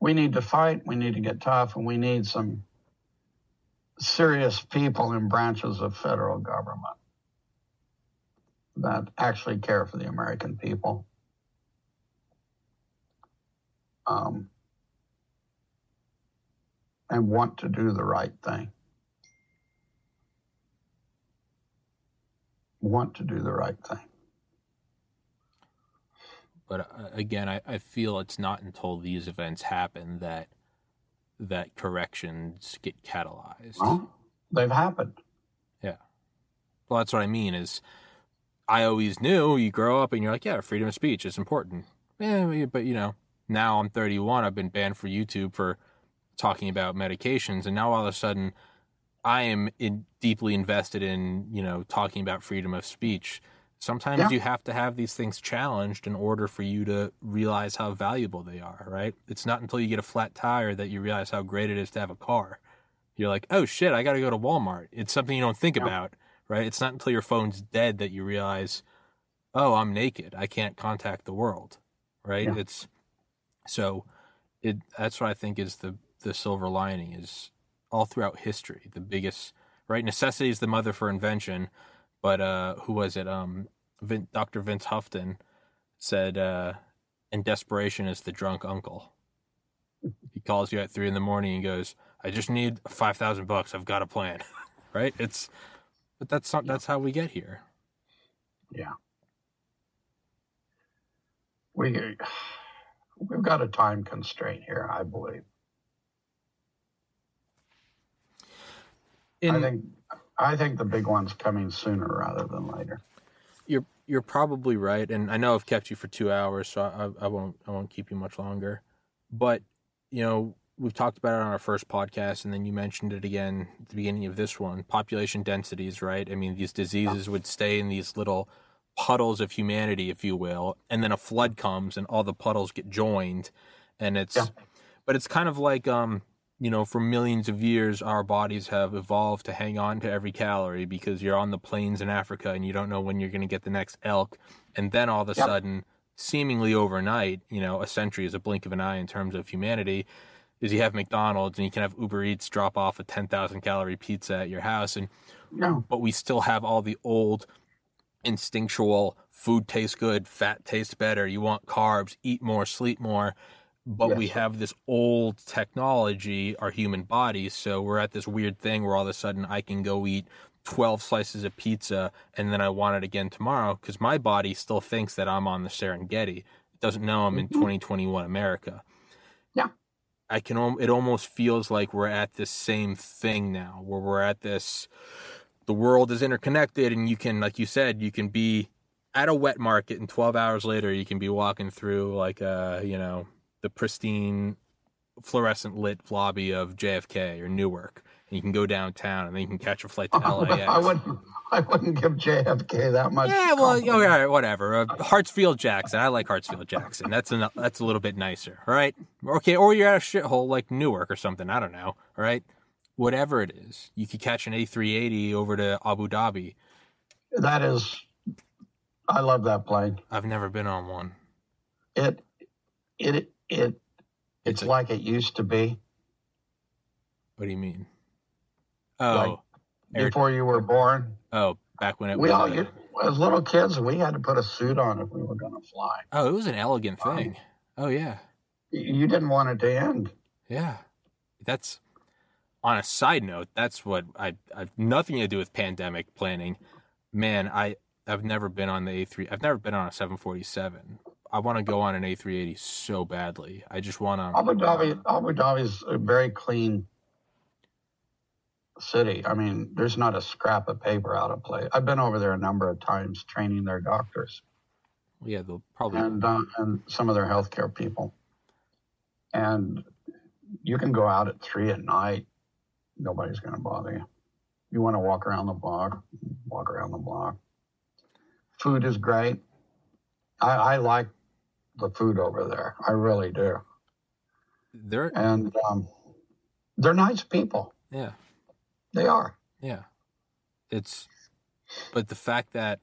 We need to fight, we need to get tough, and we need some serious people in branches of federal government that actually care for the American people. And want to do the right thing. But again, I feel it's not until these events happen that corrections get catalyzed. Well, they've happened. Yeah. Well, that's what I mean is I always knew you grow up and you're like, yeah, freedom of speech is important. Yeah, but, now I'm 31. I've been banned for YouTube for talking about medications. And now all of a sudden I am deeply invested in, talking about freedom of speech. Sometimes you have to have these things challenged in order for you to realize how valuable they are, right? It's not until you get a flat tire that you realize how great it is to have a car. You're like, oh, shit, I got to go to Walmart. It's something you don't think about, right? It's not until your phone's dead that you realize, oh, I'm naked. I can't contact the world, right? Yeah. That's what I think is the silver lining is all throughout history. The biggest, right? Necessity is the mother for invention. But who was it? Dr. Vince Houghton said, and desperation is the drunk uncle. He calls you at 3 a.m. and goes, I just need $5,000. I've got a plan. Right? But that's how we get here. Yeah. We've got a time constraint here, I believe. I think the big one's coming sooner rather than later. You're probably right, and I know I've kept you for 2 hours, so I won't keep you much longer. But we've talked about it on our first podcast, and then you mentioned it again at the beginning of this one. Population densities, right? I mean, these diseases would stay in these little puddles of humanity, if you will, and then a flood comes, and all the puddles get joined, and it's kind of like you know, for millions of years, our bodies have evolved to hang on to every calorie because you're on the plains in Africa and you don't know when you're going to get the next elk. And then all of a sudden, seemingly overnight, you know, a century is a blink of an eye in terms of humanity, is you have McDonald's and you can have Uber Eats drop off a 10,000 calorie pizza at your house. And but we still have all the old instinctual food tastes good, fat tastes better, you want carbs, eat more, sleep more. But we have this old technology, our human bodies. So we're at this weird thing where all of a sudden I can go eat 12 slices of pizza and then I want it again tomorrow because my body still thinks that I'm on the Serengeti. It doesn't know I'm in 2021 America. It almost feels like we're at this same thing now where we're at this, the world is interconnected and you can, like you said, you can be at a wet market and 12 hours later you can be walking through like a, you know, the pristine fluorescent lit lobby of JFK or Newark. And you can go downtown and then you can catch a flight to LAX. I wouldn't give JFK that much. Yeah, well, all right, whatever. Hartsfield-Jackson. I like Hartsfield-Jackson. That's a little bit nicer, all right? Okay, or you're at a shithole like Newark or something. I don't know, all right? Whatever it is. You could catch an A380 over to Abu Dhabi. That is, I love that plane. I've never been on one. It's like it used to be. What do you mean? Oh, like before you were born. Oh, back when as little kids, we had to put a suit on if we were going to fly. Oh, it was an elegant thing. Oh yeah. You didn't want it to end. Yeah, that's on a side note. That's what I've nothing to do with pandemic planning. Man, I've never been on the A3. I've never been on a 747. I want to go on an A380 so badly. I just want to. Abu Dhabi is a very clean city. I mean, there's not a scrap of paper out of place. I've been over there a number of times training their doctors. Yeah, they'll probably and some of their healthcare people. And you can go out at 3 p.m. Nobody's going to bother you. You want to walk around the block? Walk around the block. Food is great. I like the food over there. I really do. They're nice people. Yeah. They are. Yeah. But the fact that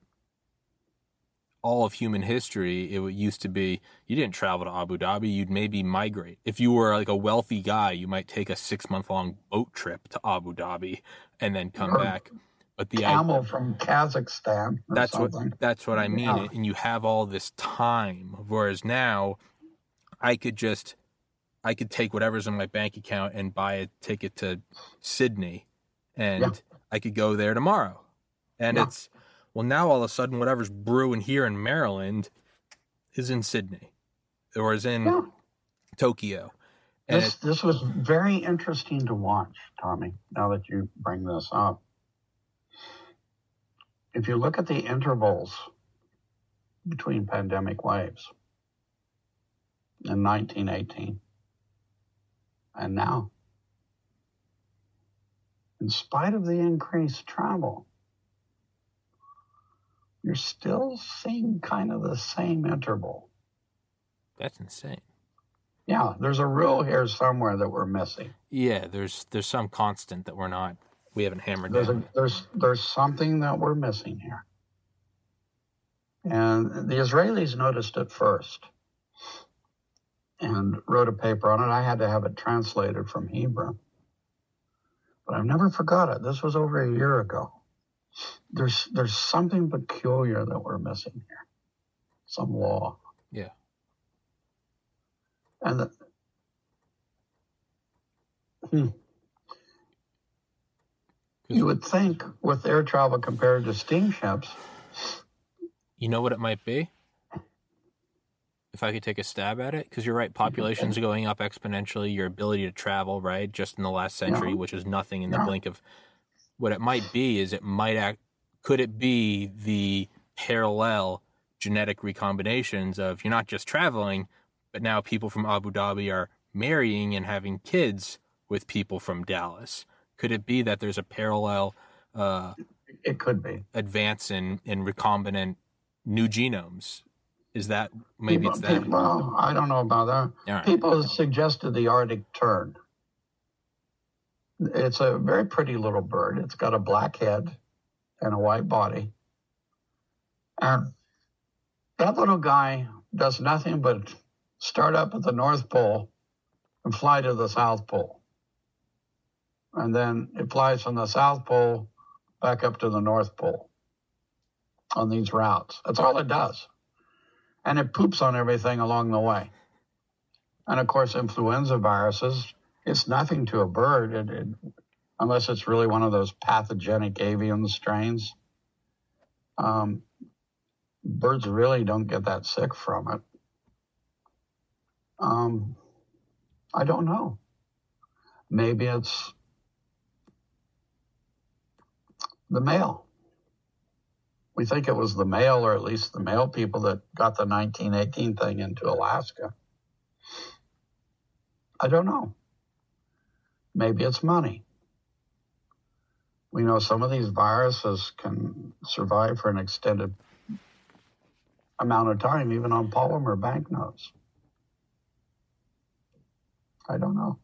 all of human history, it used to be, you didn't travel to Abu Dhabi, you'd maybe migrate. If you were like a wealthy guy, you might take a 6-month-long boat trip to Abu Dhabi and then come back. But the camel from Kazakhstan. That's what I mean. Yeah. And you have all this time. Whereas now, I could take whatever's in my bank account and buy a ticket to Sydney, and I could go there tomorrow. And now all of a sudden whatever's brewing here in Maryland is in Sydney, or is in Tokyo. And this was very interesting to watch, Tommy. Now that you bring this up. If you look at the intervals between pandemic waves in 1918 and now, in spite of the increased travel, you're still seeing kind of the same interval. That's insane. Yeah, there's a rule here somewhere that we're missing. Yeah, there's some constant that we haven't hammered down. There's something that we're missing here. And the Israelis noticed it first and wrote a paper on it. I had to have it translated from Hebrew. But I've never forgot it. This was over a year ago. There's something peculiar that we're missing here. Some law. Yeah. And you would think with air travel compared to steamships. You know what it might be? If I could take a stab at it, because you're right, population's going up exponentially, your ability to travel, right, just in the last century, which is nothing in the blink of... What it might be is could it be the parallel genetic recombinations of you're not just traveling, but now people from Abu Dhabi are marrying and having kids with people from Dallas? Could it be that there's a parallel it could be advance in recombinant new genomes? Is that maybe it's that? Well, I don't know about that. Right. People have suggested the Arctic tern. It's a very pretty little bird. It's got a black head and a white body. And that little guy does nothing but start up at the North Pole and fly to the South Pole. And then it flies from the South Pole back up to the North Pole on these routes. That's all it does. And it poops on everything along the way. And of course, influenza viruses, it's nothing to a bird unless it's really one of those pathogenic avian strains. Birds really don't get that sick from it. I don't know. Maybe it's the male. We think it was the male, or at least the male people, that got the 1918 thing into Alaska. I don't know. Maybe it's money. We know some of these viruses can survive for an extended amount of time, even on polymer banknotes. I don't know.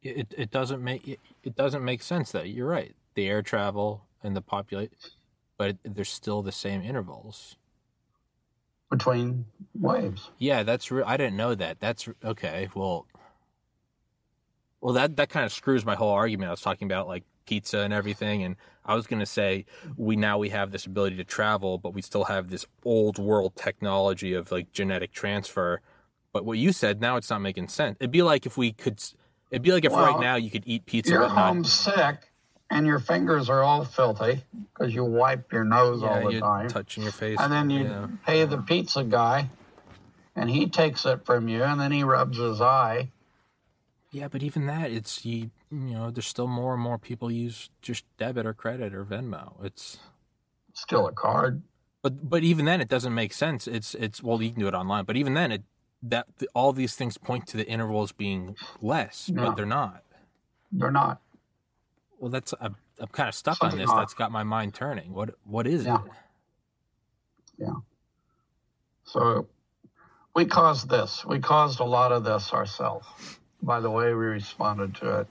It doesn't make sense, though. You're right. The air travel and the population, but there's still the same intervals between waves. Yeah, that's real. I didn't know that. That's okay. Well, that kind of screws my whole argument. I was talking about like pizza and everything, and I was going to say we have this ability to travel, but we still have this old world technology of like genetic transfer. But what you said, now it's not making sense. It'd be like if we could. It'd be like if right now you could eat pizza. You're homesick, and your fingers are all filthy because you wipe your nose all the time, touching your face, and then you pay the pizza guy, and he takes it from you, and then he rubs his eye. Yeah, but even that, it's you know, there's still more and more people use just debit or credit or Venmo. It's still a card. But even then, it doesn't make sense. It's well, you can do it online, but even then, all these things point to the intervals being less, but they're not. They're not. Well, I'm kind of stuck on this. That's got my mind turning. What is it? Yeah. So we caused this. We caused a lot of this ourselves by the way we responded to it.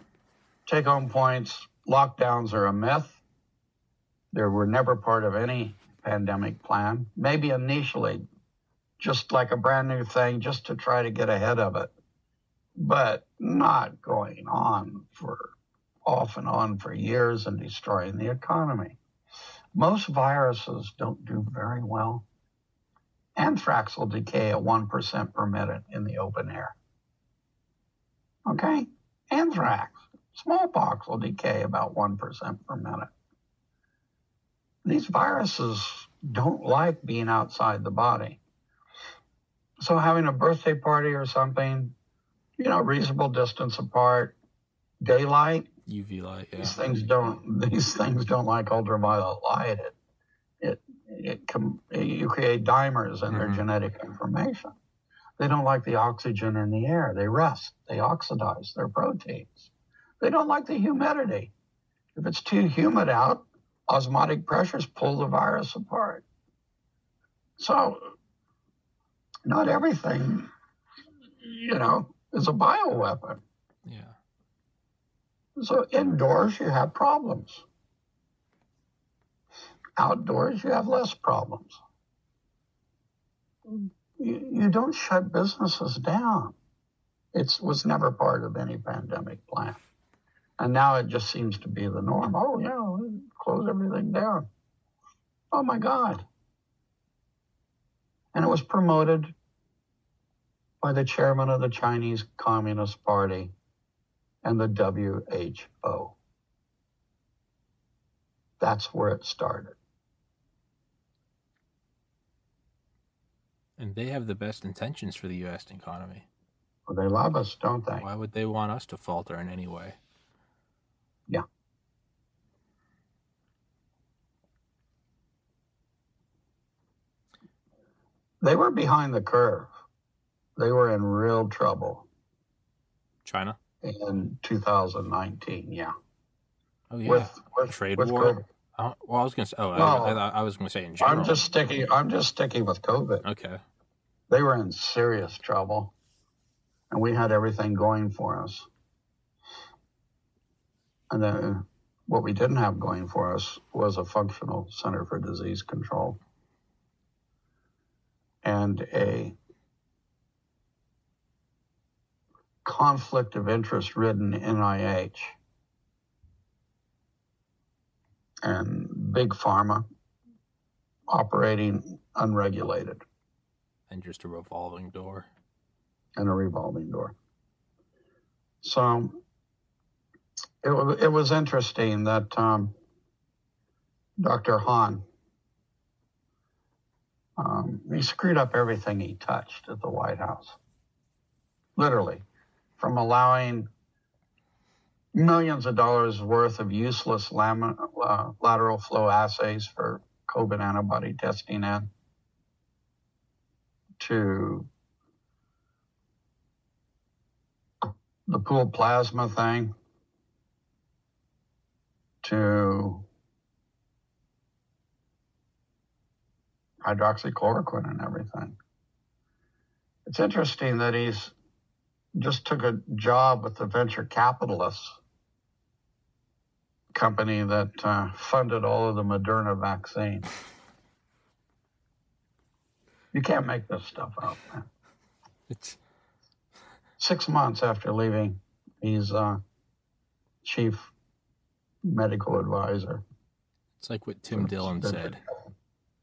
Take-home points, lockdowns are a myth. They were never part of any pandemic plan. Maybe initially, just like a brand new thing, just to try to get ahead of it. But not going on for off and on for years and destroying the economy. Most viruses don't do very well. Anthrax will decay at 1% per minute in the open air. Okay? Anthrax. Smallpox will decay about 1% per minute. These viruses don't like being outside the body. So having a birthday party or something, you know, reasonable distance apart, daylight, UV light. Yeah. These things don't like ultraviolet light. You create dimers in their genetic information. They don't like the oxygen in the air. They rust. They oxidize their proteins. They don't like the humidity. If it's too humid out, osmotic pressures pull the virus apart. So not everything, you know, is a bioweapon. Yeah. So indoors, you have problems. Outdoors, you have less problems. You don't shut businesses down. It was never part of any pandemic plan. And now it just seems to be the norm. Oh, yeah, we'll close everything down. Oh, my God. And it was promoted by the chairman of the Chinese Communist Party and the WHO. That's where it started. And they have the best intentions for the U.S. economy. Well, they love us, don't they? Why would they want us to falter in any way? Yeah. They were behind the curve. They were in real trouble. China? In 2019, yeah. Oh, yeah. With trade with war? Well, I was going to say, I was going to say in general. I'm just sticking with COVID. Okay. They were in serious trouble, and we had everything going for us. And what we didn't have going for us was a functional Center for Disease Control and a conflict of interest ridden NIH and big pharma operating unregulated. And just a revolving door. And a revolving door. So it was interesting that Dr. Hahn, he screwed up everything he touched at the White House, literally, from allowing millions of dollars worth of useless lateral flow assays for COVID antibody testing in to the pooled plasma thing, to hydroxychloroquine and everything. It's interesting that he's just took a job with the venture capitalist company that funded all of the Moderna vaccine. You can't make this stuff up, man. It's 6 months after leaving, he's chief medical advisor. It's like what Tim Dillon said.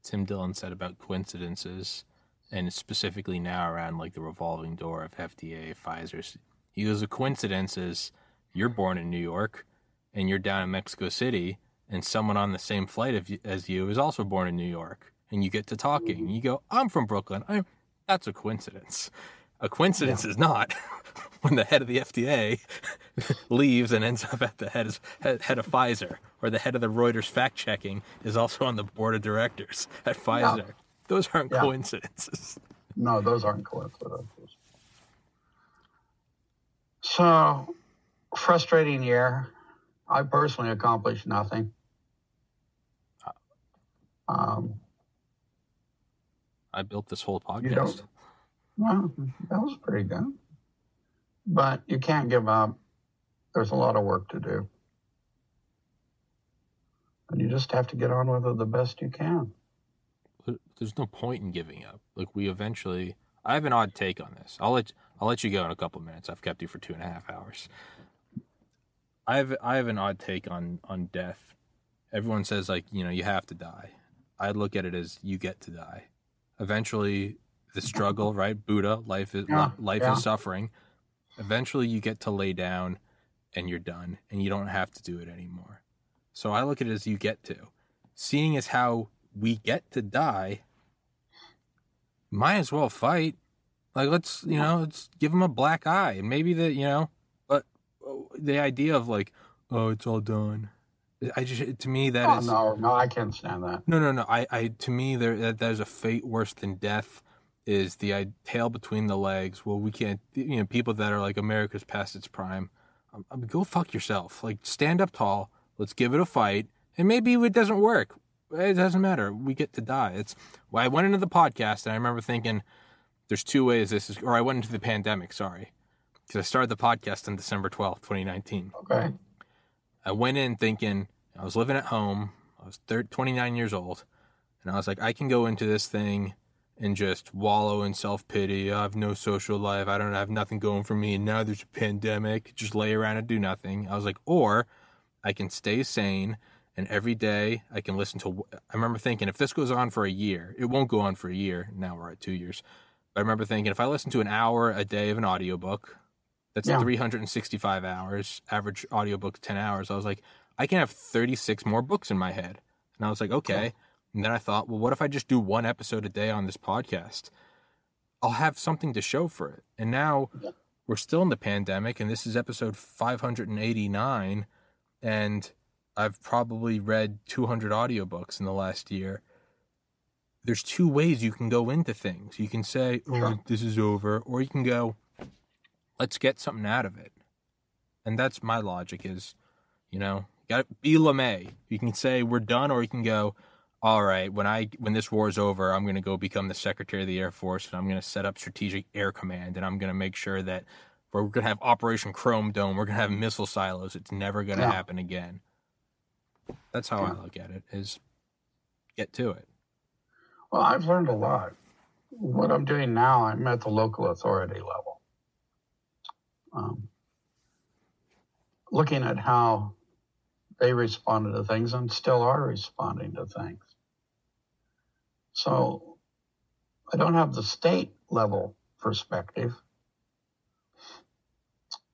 Tim Dillon said about coincidences, and specifically now around like the revolving door of FDA, Pfizer. He goes, the coincidence is you're born in New York and you're down in Mexico City, and someone on the same flight as you is also born in New York, and you get to talking. You go, I'm from Brooklyn. That's a coincidence. A coincidence is not when the head of the FDA leaves and ends up at the head of Pfizer, or the head of the Reuters fact-checking is also on the board of directors at Pfizer. No. Those aren't coincidences. No, those aren't coincidences. So, frustrating year. I personally accomplished nothing. I built this whole podcast. Well, that was pretty good. But you can't give up. There's a lot of work to do. And you just have to get on with it the best you can. There's no point in giving up. Like, we eventually... I have an odd take on this. I'll let you go in a couple of minutes. I've kept you for 2.5 hours. I have an odd take on death. Everyone says, like, you know, you have to die. I look at it as you get to die. Eventually... the struggle, right? Buddha, life is suffering. Eventually you get to lay down and you're done and you don't have to do it anymore. So I look at it as you get to. Seeing as how we get to die, might as well fight. Like, let's give them a black eye. And maybe but the idea of like, oh, it's all done. I can't stand that. No. To me, there's a fate worse than death. Is the tail between the legs. Well, we can't, people that are like, America's past its prime. I mean, go fuck yourself. Like, stand up tall. Let's give it a fight. And maybe it doesn't work. It doesn't matter. We get to die. I went into the podcast and I remember thinking there's two ways this is, or I went into the pandemic, sorry. Because I started the podcast on December 12th, 2019. Okay. I went in thinking I was living at home. I was 29 years old. And I was like, I can go into this thing and just wallow in self-pity. I have no social life. I have nothing going for me. And now there's a pandemic. Just lay around and do nothing. I was like, or I can stay sane. And every day I can listen to... I remember thinking, if this goes on for a year... It won't go on for a year. Now we're at 2 years. But I remember thinking, if I listen to an hour a day of an audiobook... That's 365 hours. Average audiobook, 10 hours. I was like, I can have 36 more books in my head. And I was like, okay. And then I thought, well, what if I just do one episode a day on this podcast? I'll have something to show for it. And now we're still in the pandemic, and this is episode 589, and I've probably read 200 audiobooks in the last year. There's two ways you can go into things. You can say, this is over, or you can go, let's get something out of it. And that's my logic is, got to be LeMay. You can say we're done, or you can go, all right, when this war is over, I'm going to go become the Secretary of the Air Force, and I'm going to set up Strategic Air Command, and I'm going to make sure that where we're going to have Operation Chrome Dome, we're going to have missile silos. It's never going to happen again. That's how I look at it, is get to it. Well, I've learned a lot. What I'm doing now, I'm at the local authority level. Looking at how they responded to things and still are responding to things. So I don't have the state level perspective,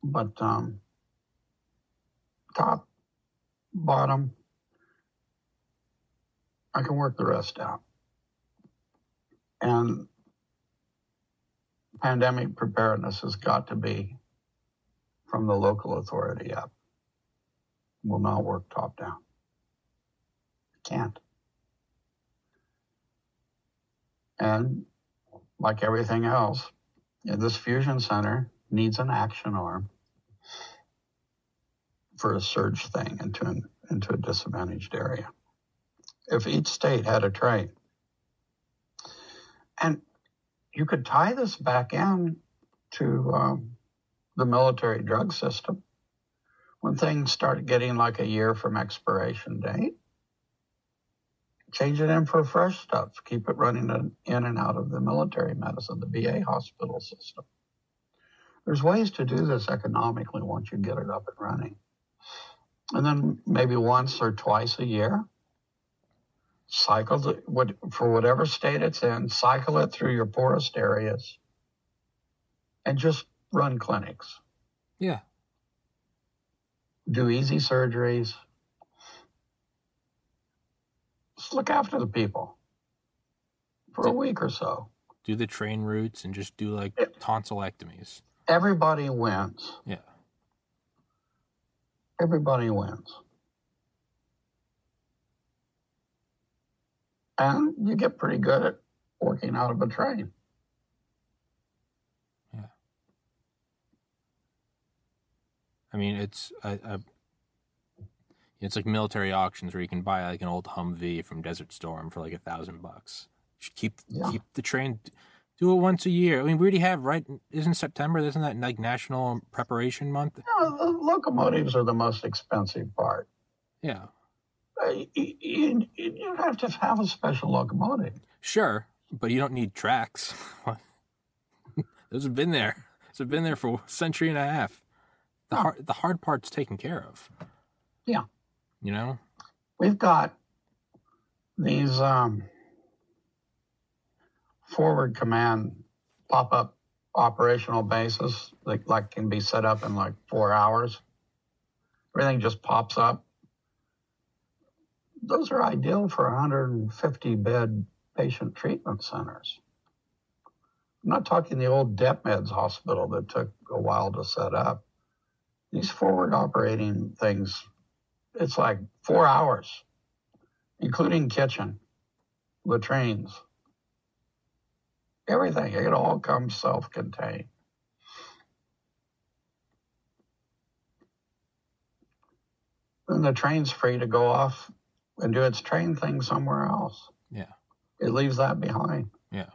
but top, bottom, I can work the rest out. And pandemic preparedness has got to be from the local authority up. Will not work top down. Can't. And like everything else, this fusion center needs an action arm for a surge thing into a disadvantaged area. If each state had a trait, and you could tie this back in to the military drug system. When things start getting like a year from expiration date, change it in for fresh stuff. Keep it running in and out of the military medicine, the VA hospital system. There's ways to do this economically once you get it up and running. And then maybe once or twice a year, cycle it for whatever state it's in, cycle it through your poorest areas and just run clinics. Yeah. Do easy surgeries. Just look after the people for a week or so. Do the train routes and just do like tonsillectomies. Everybody wins. Yeah. Everybody wins. And you get pretty good at working out of a train. I mean, it's like military auctions where you can buy like an old Humvee from Desert Storm for like $1,000. Just keep the train, do it once a year. I mean, we already have, right? Isn't September? Isn't that like National Preparation Month? No, the locomotives are the most expensive part. Yeah, you have to have a special locomotive. Sure, but you don't need tracks. Those have been there. Those have been there for a century and a half. The hard part's taken care of. Yeah. You know? We've got these forward command pop-up operational bases that like can be set up in like 4 hours. Everything just pops up. Those are ideal for 150-bed patient treatment centers. I'm not talking the old DepMeds hospital that took a while to set up. These forward operating things, it's like 4 hours, including kitchen, latrines, everything. It all comes self-contained. Then the train's free to go off and do its train thing somewhere else. Yeah. It leaves that behind. Yeah.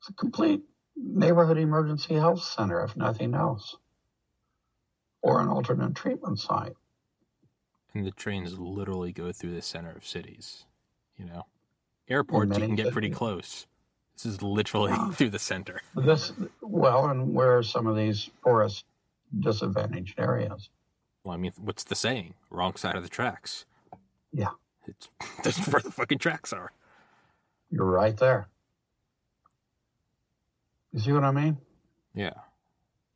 It's a complete neighborhood emergency health center, if nothing else, or an alternate treatment site. And the trains literally go through the center of cities, you know. Airports, you can get pretty close. This is literally through the center. And where are some of these poorest, disadvantaged areas? Well, I mean, what's the saying? Wrong side of the tracks. Yeah. That's where the fucking tracks are. You're right there. You see what I mean? Yeah.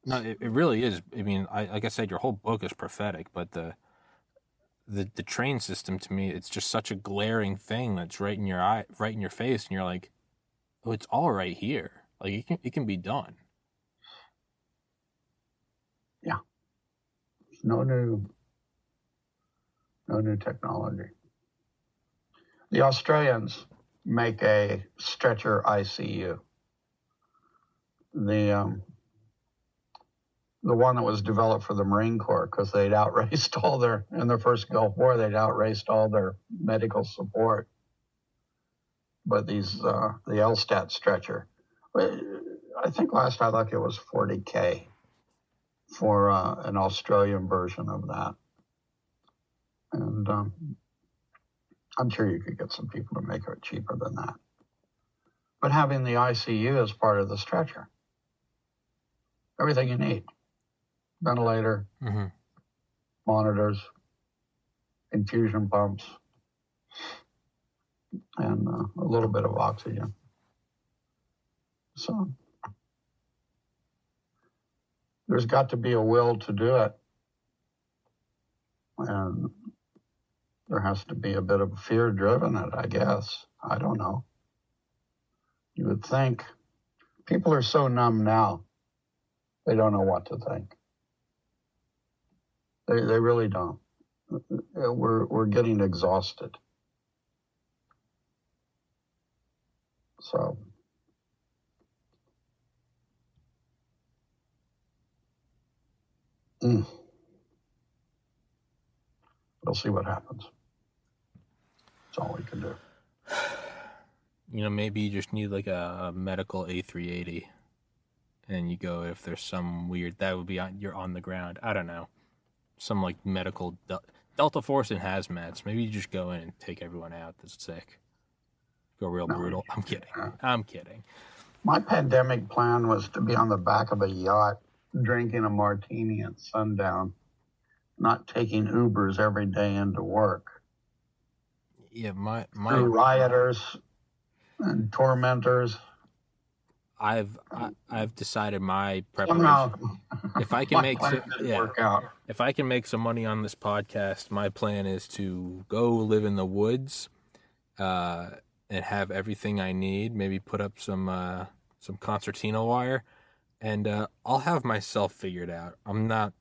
No, it really is. I mean, like I said, your whole book is prophetic, but the train system, to me, it's just such a glaring thing that's right in your eye, right in your face, and you're like, oh, it's all right here. Like it can be done. Yeah. No new technology. The Australians make a stretcher ICU. The one that was developed for the Marine Corps, because they'd outraced in the first Gulf War, they'd outraced all their medical support. But the LSTAT stretcher, I I think last I looked, it was $40K for an Australian version of that. And I'm sure you could get some people to make it cheaper than that. But having the ICU as part of the stretcher, everything you need, ventilator, mm-hmm. monitors, infusion pumps, and a little bit of oxygen. So there's got to be a will to do it. And there has to be a bit of fear driven in it, I guess. I don't know. You would think. People are so numb now, they don't know what to think. They really don't. We're getting exhausted. So we'll see what happens. That's all we can do. You know, maybe you just need like a medical A380, and you go if there's some weird that would be on, you're on the ground. I don't know, some like medical Delta Force and hazmats. Maybe you just go in and take everyone out that's sick. Go real brutal. I'm kidding. I'm kidding. My pandemic plan was to be on the back of a yacht, drinking a martini at sundown, not taking Ubers every day into work. Yeah, my rioters and tormentors. I've decided my preparation. If I can make some money on this podcast, my plan is to go live in the woods, and have everything I need. Maybe put up some concertina wire, and I'll have myself figured out. I'm not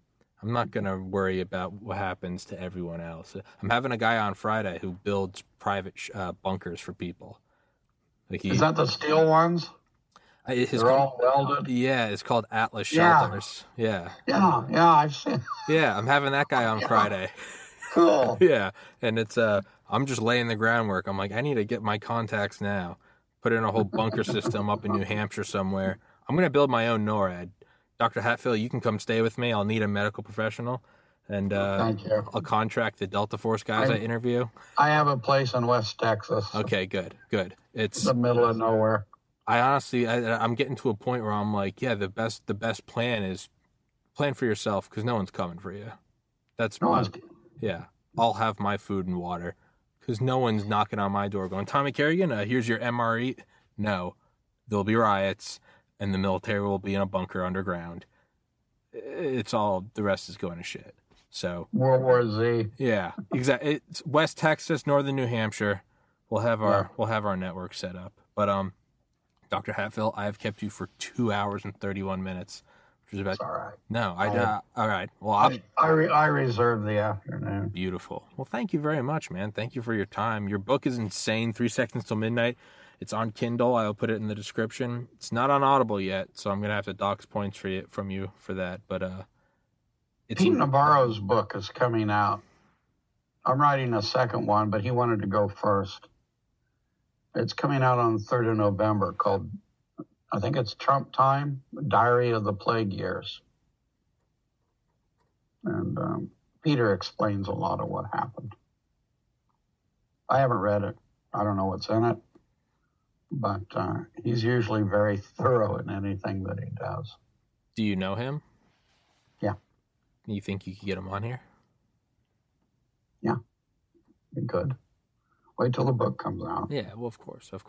going to worry about what happens to everyone else. I'm having a guy on Friday who builds private bunkers for people. Like is that the steel ones? They're all welded? Yeah, it's called Atlas Shelters. Yeah, I've seen. Yeah, I'm having that guy on Friday. Cool. Yeah, and it's I'm just laying the groundwork. I'm like, I need to get my contacts now. Put in a whole bunker system up in New Hampshire somewhere. I'm going to build my own NORAD. Dr. Hatfield, you can come stay with me. I'll need a medical professional, and thank you. I'll contract the Delta Force guys I interview. I have a place in West Texas. Okay, good. It's the middle of nowhere. I honestly, I'm getting to a point where I'm like, yeah, the best plan is plan for yourself because no one's coming for you. That's yeah. I'll have my food and water because no one's knocking on my door going, Tommy Kerrigan, here's your MRE. No, there'll be riots. And the military will be in a bunker underground. It's all, the rest is going to shit. So World War Z. Yeah, exactly. It's West Texas, northern New Hampshire. We'll have our network set up. But Dr. Hatfield, I have kept you for 2 hours and 31 minutes, which is about. It's all right. No, all right. Well, I reserve the afternoon. Beautiful. Well, thank you very much, man. Thank you for your time. Your book is insane. 3 Seconds Till Midnight. It's on Kindle. I'll put it in the description. It's not on Audible yet, so I'm going to have to dox points from you for that. But Pete Navarro's book is coming out. I'm writing a second one, but he wanted to go first. It's coming out on the 3rd of November called, I think it's Trump Time, Diary of the Plague Years. And Peter explains a lot of what happened. I haven't read it. I don't know what's in it. But he's usually very thorough in anything that he does. Do you know him? Yeah. You think you could get him on here? Yeah, you could. Wait till the book comes out. Yeah, well, of course. I'm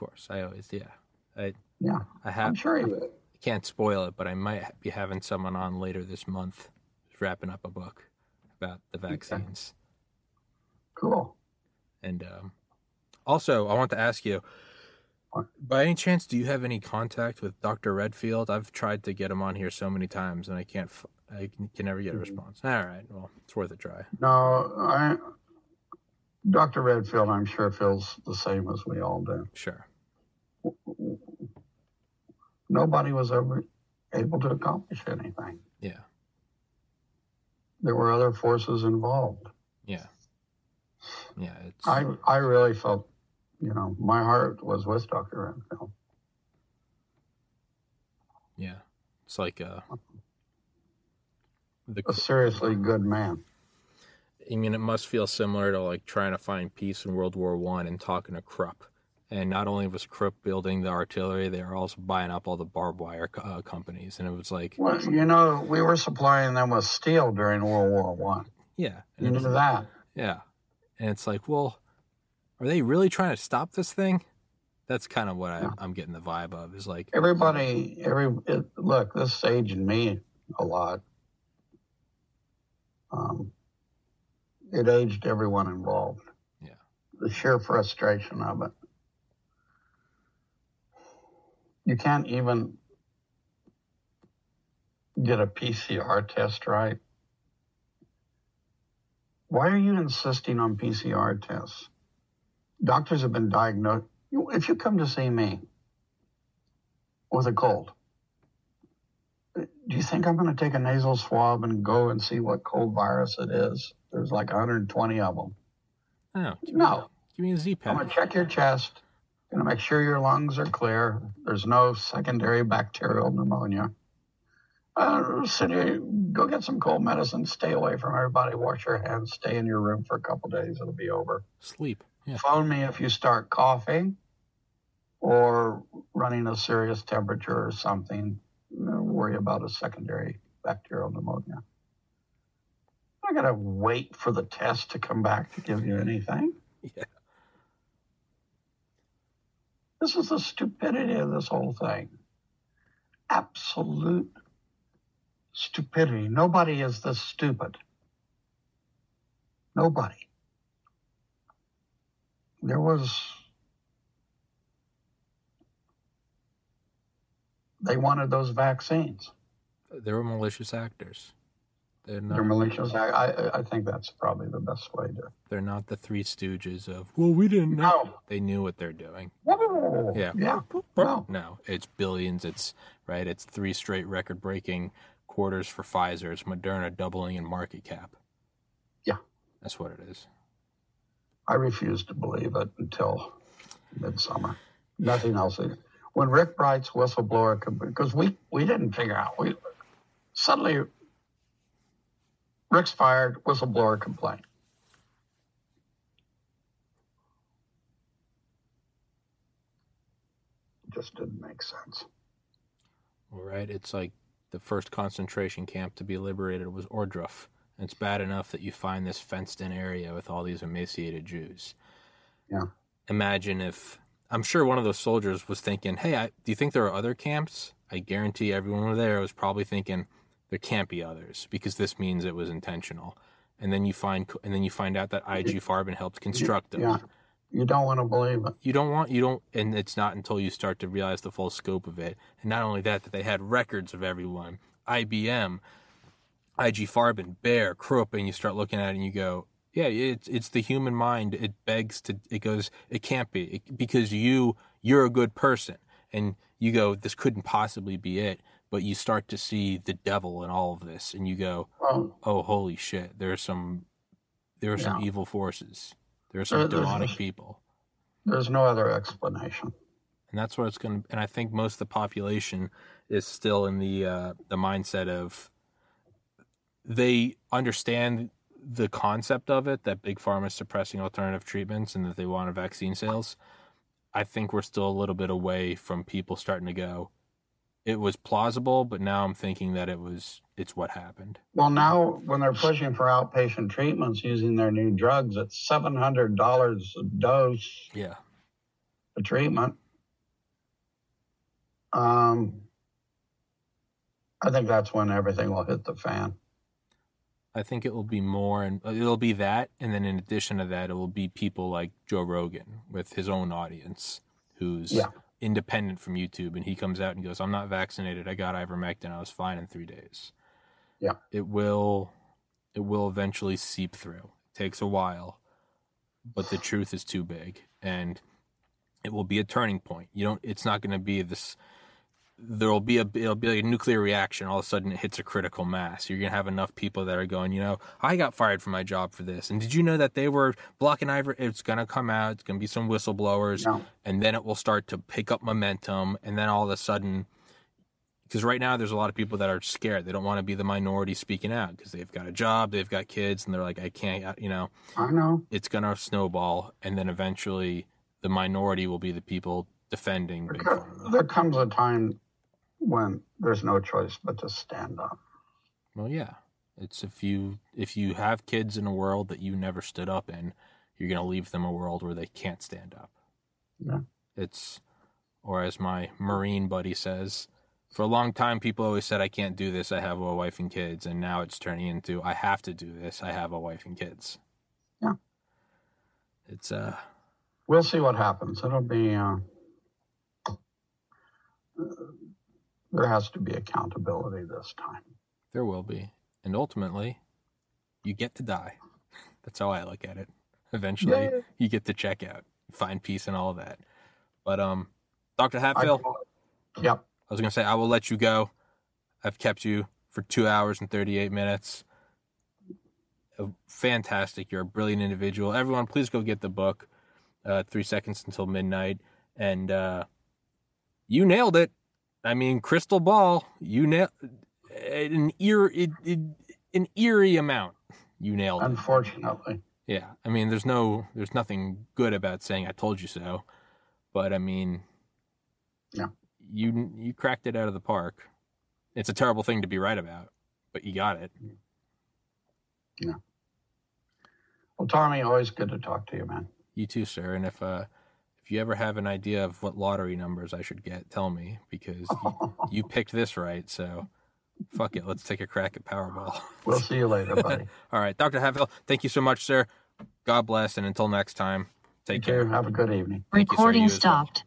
sure he would. I can't spoil it, but I might be having someone on later this month wrapping up a book about the vaccines. Okay. Cool. And also, I want to ask you, by any chance, do you have any contact with Dr. Redfield? I've tried to get him on here so many times, and I can never get a response. All right, well, it's worth a try. No, Dr. Redfield, I'm sure, feels the same as we all do. Sure. Nobody was ever able to accomplish anything. Yeah. There were other forces involved. Yeah. Yeah. I really felt. You know, my heart was with Dr. Renfield. Yeah. It's like a seriously good man. I mean, it must feel similar to like trying to find peace in World War I and talking to Krupp. And not only was Krupp building the artillery, they were also buying up all the barbed wire companies. And it was like... Well, you know, we were supplying them with steel during World War I. Yeah. You knew that. Yeah. And it's like, well, are they really trying to stop this thing? That's kind of what I'm getting the vibe of, is like... Look, this is aging me a lot. It aged everyone involved. Yeah. The sheer frustration of it. You can't even get a PCR test right. Why are you insisting on PCR tests? Doctors have been diagnosed. If you come to see me with a cold, do you think I'm going to take a nasal swab and go and see what cold virus it is? There's like 120 of them. Oh, no. Give me a Z-pack. I'm going to check your chest. I'm going to make sure your lungs are clear. There's no secondary bacterial pneumonia. Go get some cold medicine. Stay away from everybody. Wash your hands. Stay in your room for a couple days. It'll be over. Sleep. Yeah. Phone me if you start coughing or running a serious temperature or something. Worry about a secondary bacterial pneumonia. I'm not going to wait for the test to come back to give you anything. Yeah. This is the stupidity of this whole thing. Absolute stupidity. Nobody is this stupid. Nobody. There was... They wanted those vaccines. They were malicious actors. They're malicious. I think that's probably the best way to... They're not the Three Stooges of, well, we didn't know. No. They knew what they're doing. Whoa. Yeah. Yeah. No. No. It's billions. It's, right, it's three straight record-breaking quarters for Pfizer. It's Moderna doubling in market cap. Yeah. That's what it is. I refuse to believe it until midsummer. Nothing else. When Rick Bright's whistleblower... Because we didn't figure out... Suddenly... Rick's fired, whistleblower complaint. Just didn't make sense. All right, it's like the first concentration camp to be liberated was Ordruff. It's bad enough that you find this fenced-in area with all these emaciated Jews. Yeah. Imagine if... I'm sure one of those soldiers was thinking, hey, do you think there are other camps? I guarantee everyone there was probably thinking... There can't be others because this means it was intentional. And then you find out that IG Farben helped construct them. Yeah. You don't want to believe it. And it's not until you start to realize the full scope of it. And not only that they had records of everyone, IBM, IG Farben, Baer, Krupp, and you start looking at it and you go, yeah, it's the human mind. It begs to, it goes, it can't be because you're a good person. And you go, this couldn't possibly be it. But you start to see the devil in all of this, and you go, "Oh, holy shit! There are some evil forces. There are some demonic people." There's no other explanation, and that's what it's going to. And I think most of the population is still in the mindset of they understand the concept of it, that big pharma is suppressing alternative treatments, and that they want vaccine sales. I think we're still a little bit away from people starting to go, it was plausible, but now I'm thinking that it's what happened. Well, now when they're pushing for outpatient treatments using their new drugs, it's $700 a dose. Yeah, the treatment. I think that's when everything will hit the fan. I think it will be more, and it'll be that, and then in addition to that, it will be people like Joe Rogan with his own audience, who's. Yeah. Independent from YouTube, and he comes out and goes, I'm not vaccinated. I got ivermectin. I was fine in 3 days. Yeah. It will eventually seep through. It takes a while, but the truth is too big, and it will be a turning point. It's not going to be this, it'll be like a nuclear reaction. All of a sudden it hits a critical mass. You're going to have enough people that are going, I got fired from my job for this. And did you know that they were blocking It's going to come out. It's going to be some whistleblowers. No. And then it will start to pick up momentum. And then all of a sudden, Because right now there's a lot of people that are scared. They don't want to be the minority speaking out because they've got a job, they've got kids, and they're like, I can't, you know. I know. It's going to snowball, and then eventually the minority will be the people defending. There comes a time when there's no choice but to stand up. Well, yeah. It's if you have kids in a world that you never stood up in, you're going to leave them a world where they can't stand up. Yeah. It's, or as my Marine buddy says, for a long time, people always said, I can't do this. I have a wife and kids. And now it's turning into, I have to do this. I have a wife and kids. Yeah. It's, we'll see what happens. It'll be, there has to be accountability this time. There will be. And ultimately, you get to die. That's how I look at it. Eventually, you get to check out, find peace and all of that. But, Dr. Hatfield. Yep. I was going to say, I will let you go. I've kept you for 2 hours and 38 minutes. Fantastic. You're a brilliant individual. Everyone, please go get the book, 3 Seconds Until Midnight. And you nailed it. I mean, crystal ball. You nailed an eerie amount. You nailed it. Unfortunately. Yeah. I mean, there's nothing good about saying I told you so. But, I mean... Yeah. You cracked it out of the park. It's a terrible thing to be right about, but you got it. Yeah. Well, Tommy, always good to talk to you, man. You too, sir. And if you ever have an idea of what lottery numbers I should get, tell me, because you picked this right, so fuck it. Let's take a crack at Powerball. We'll see you later, buddy. All right. Dr. Hatfield, thank you so much, sir. God bless, and until next time, take care. Have a good evening. Recording stopped.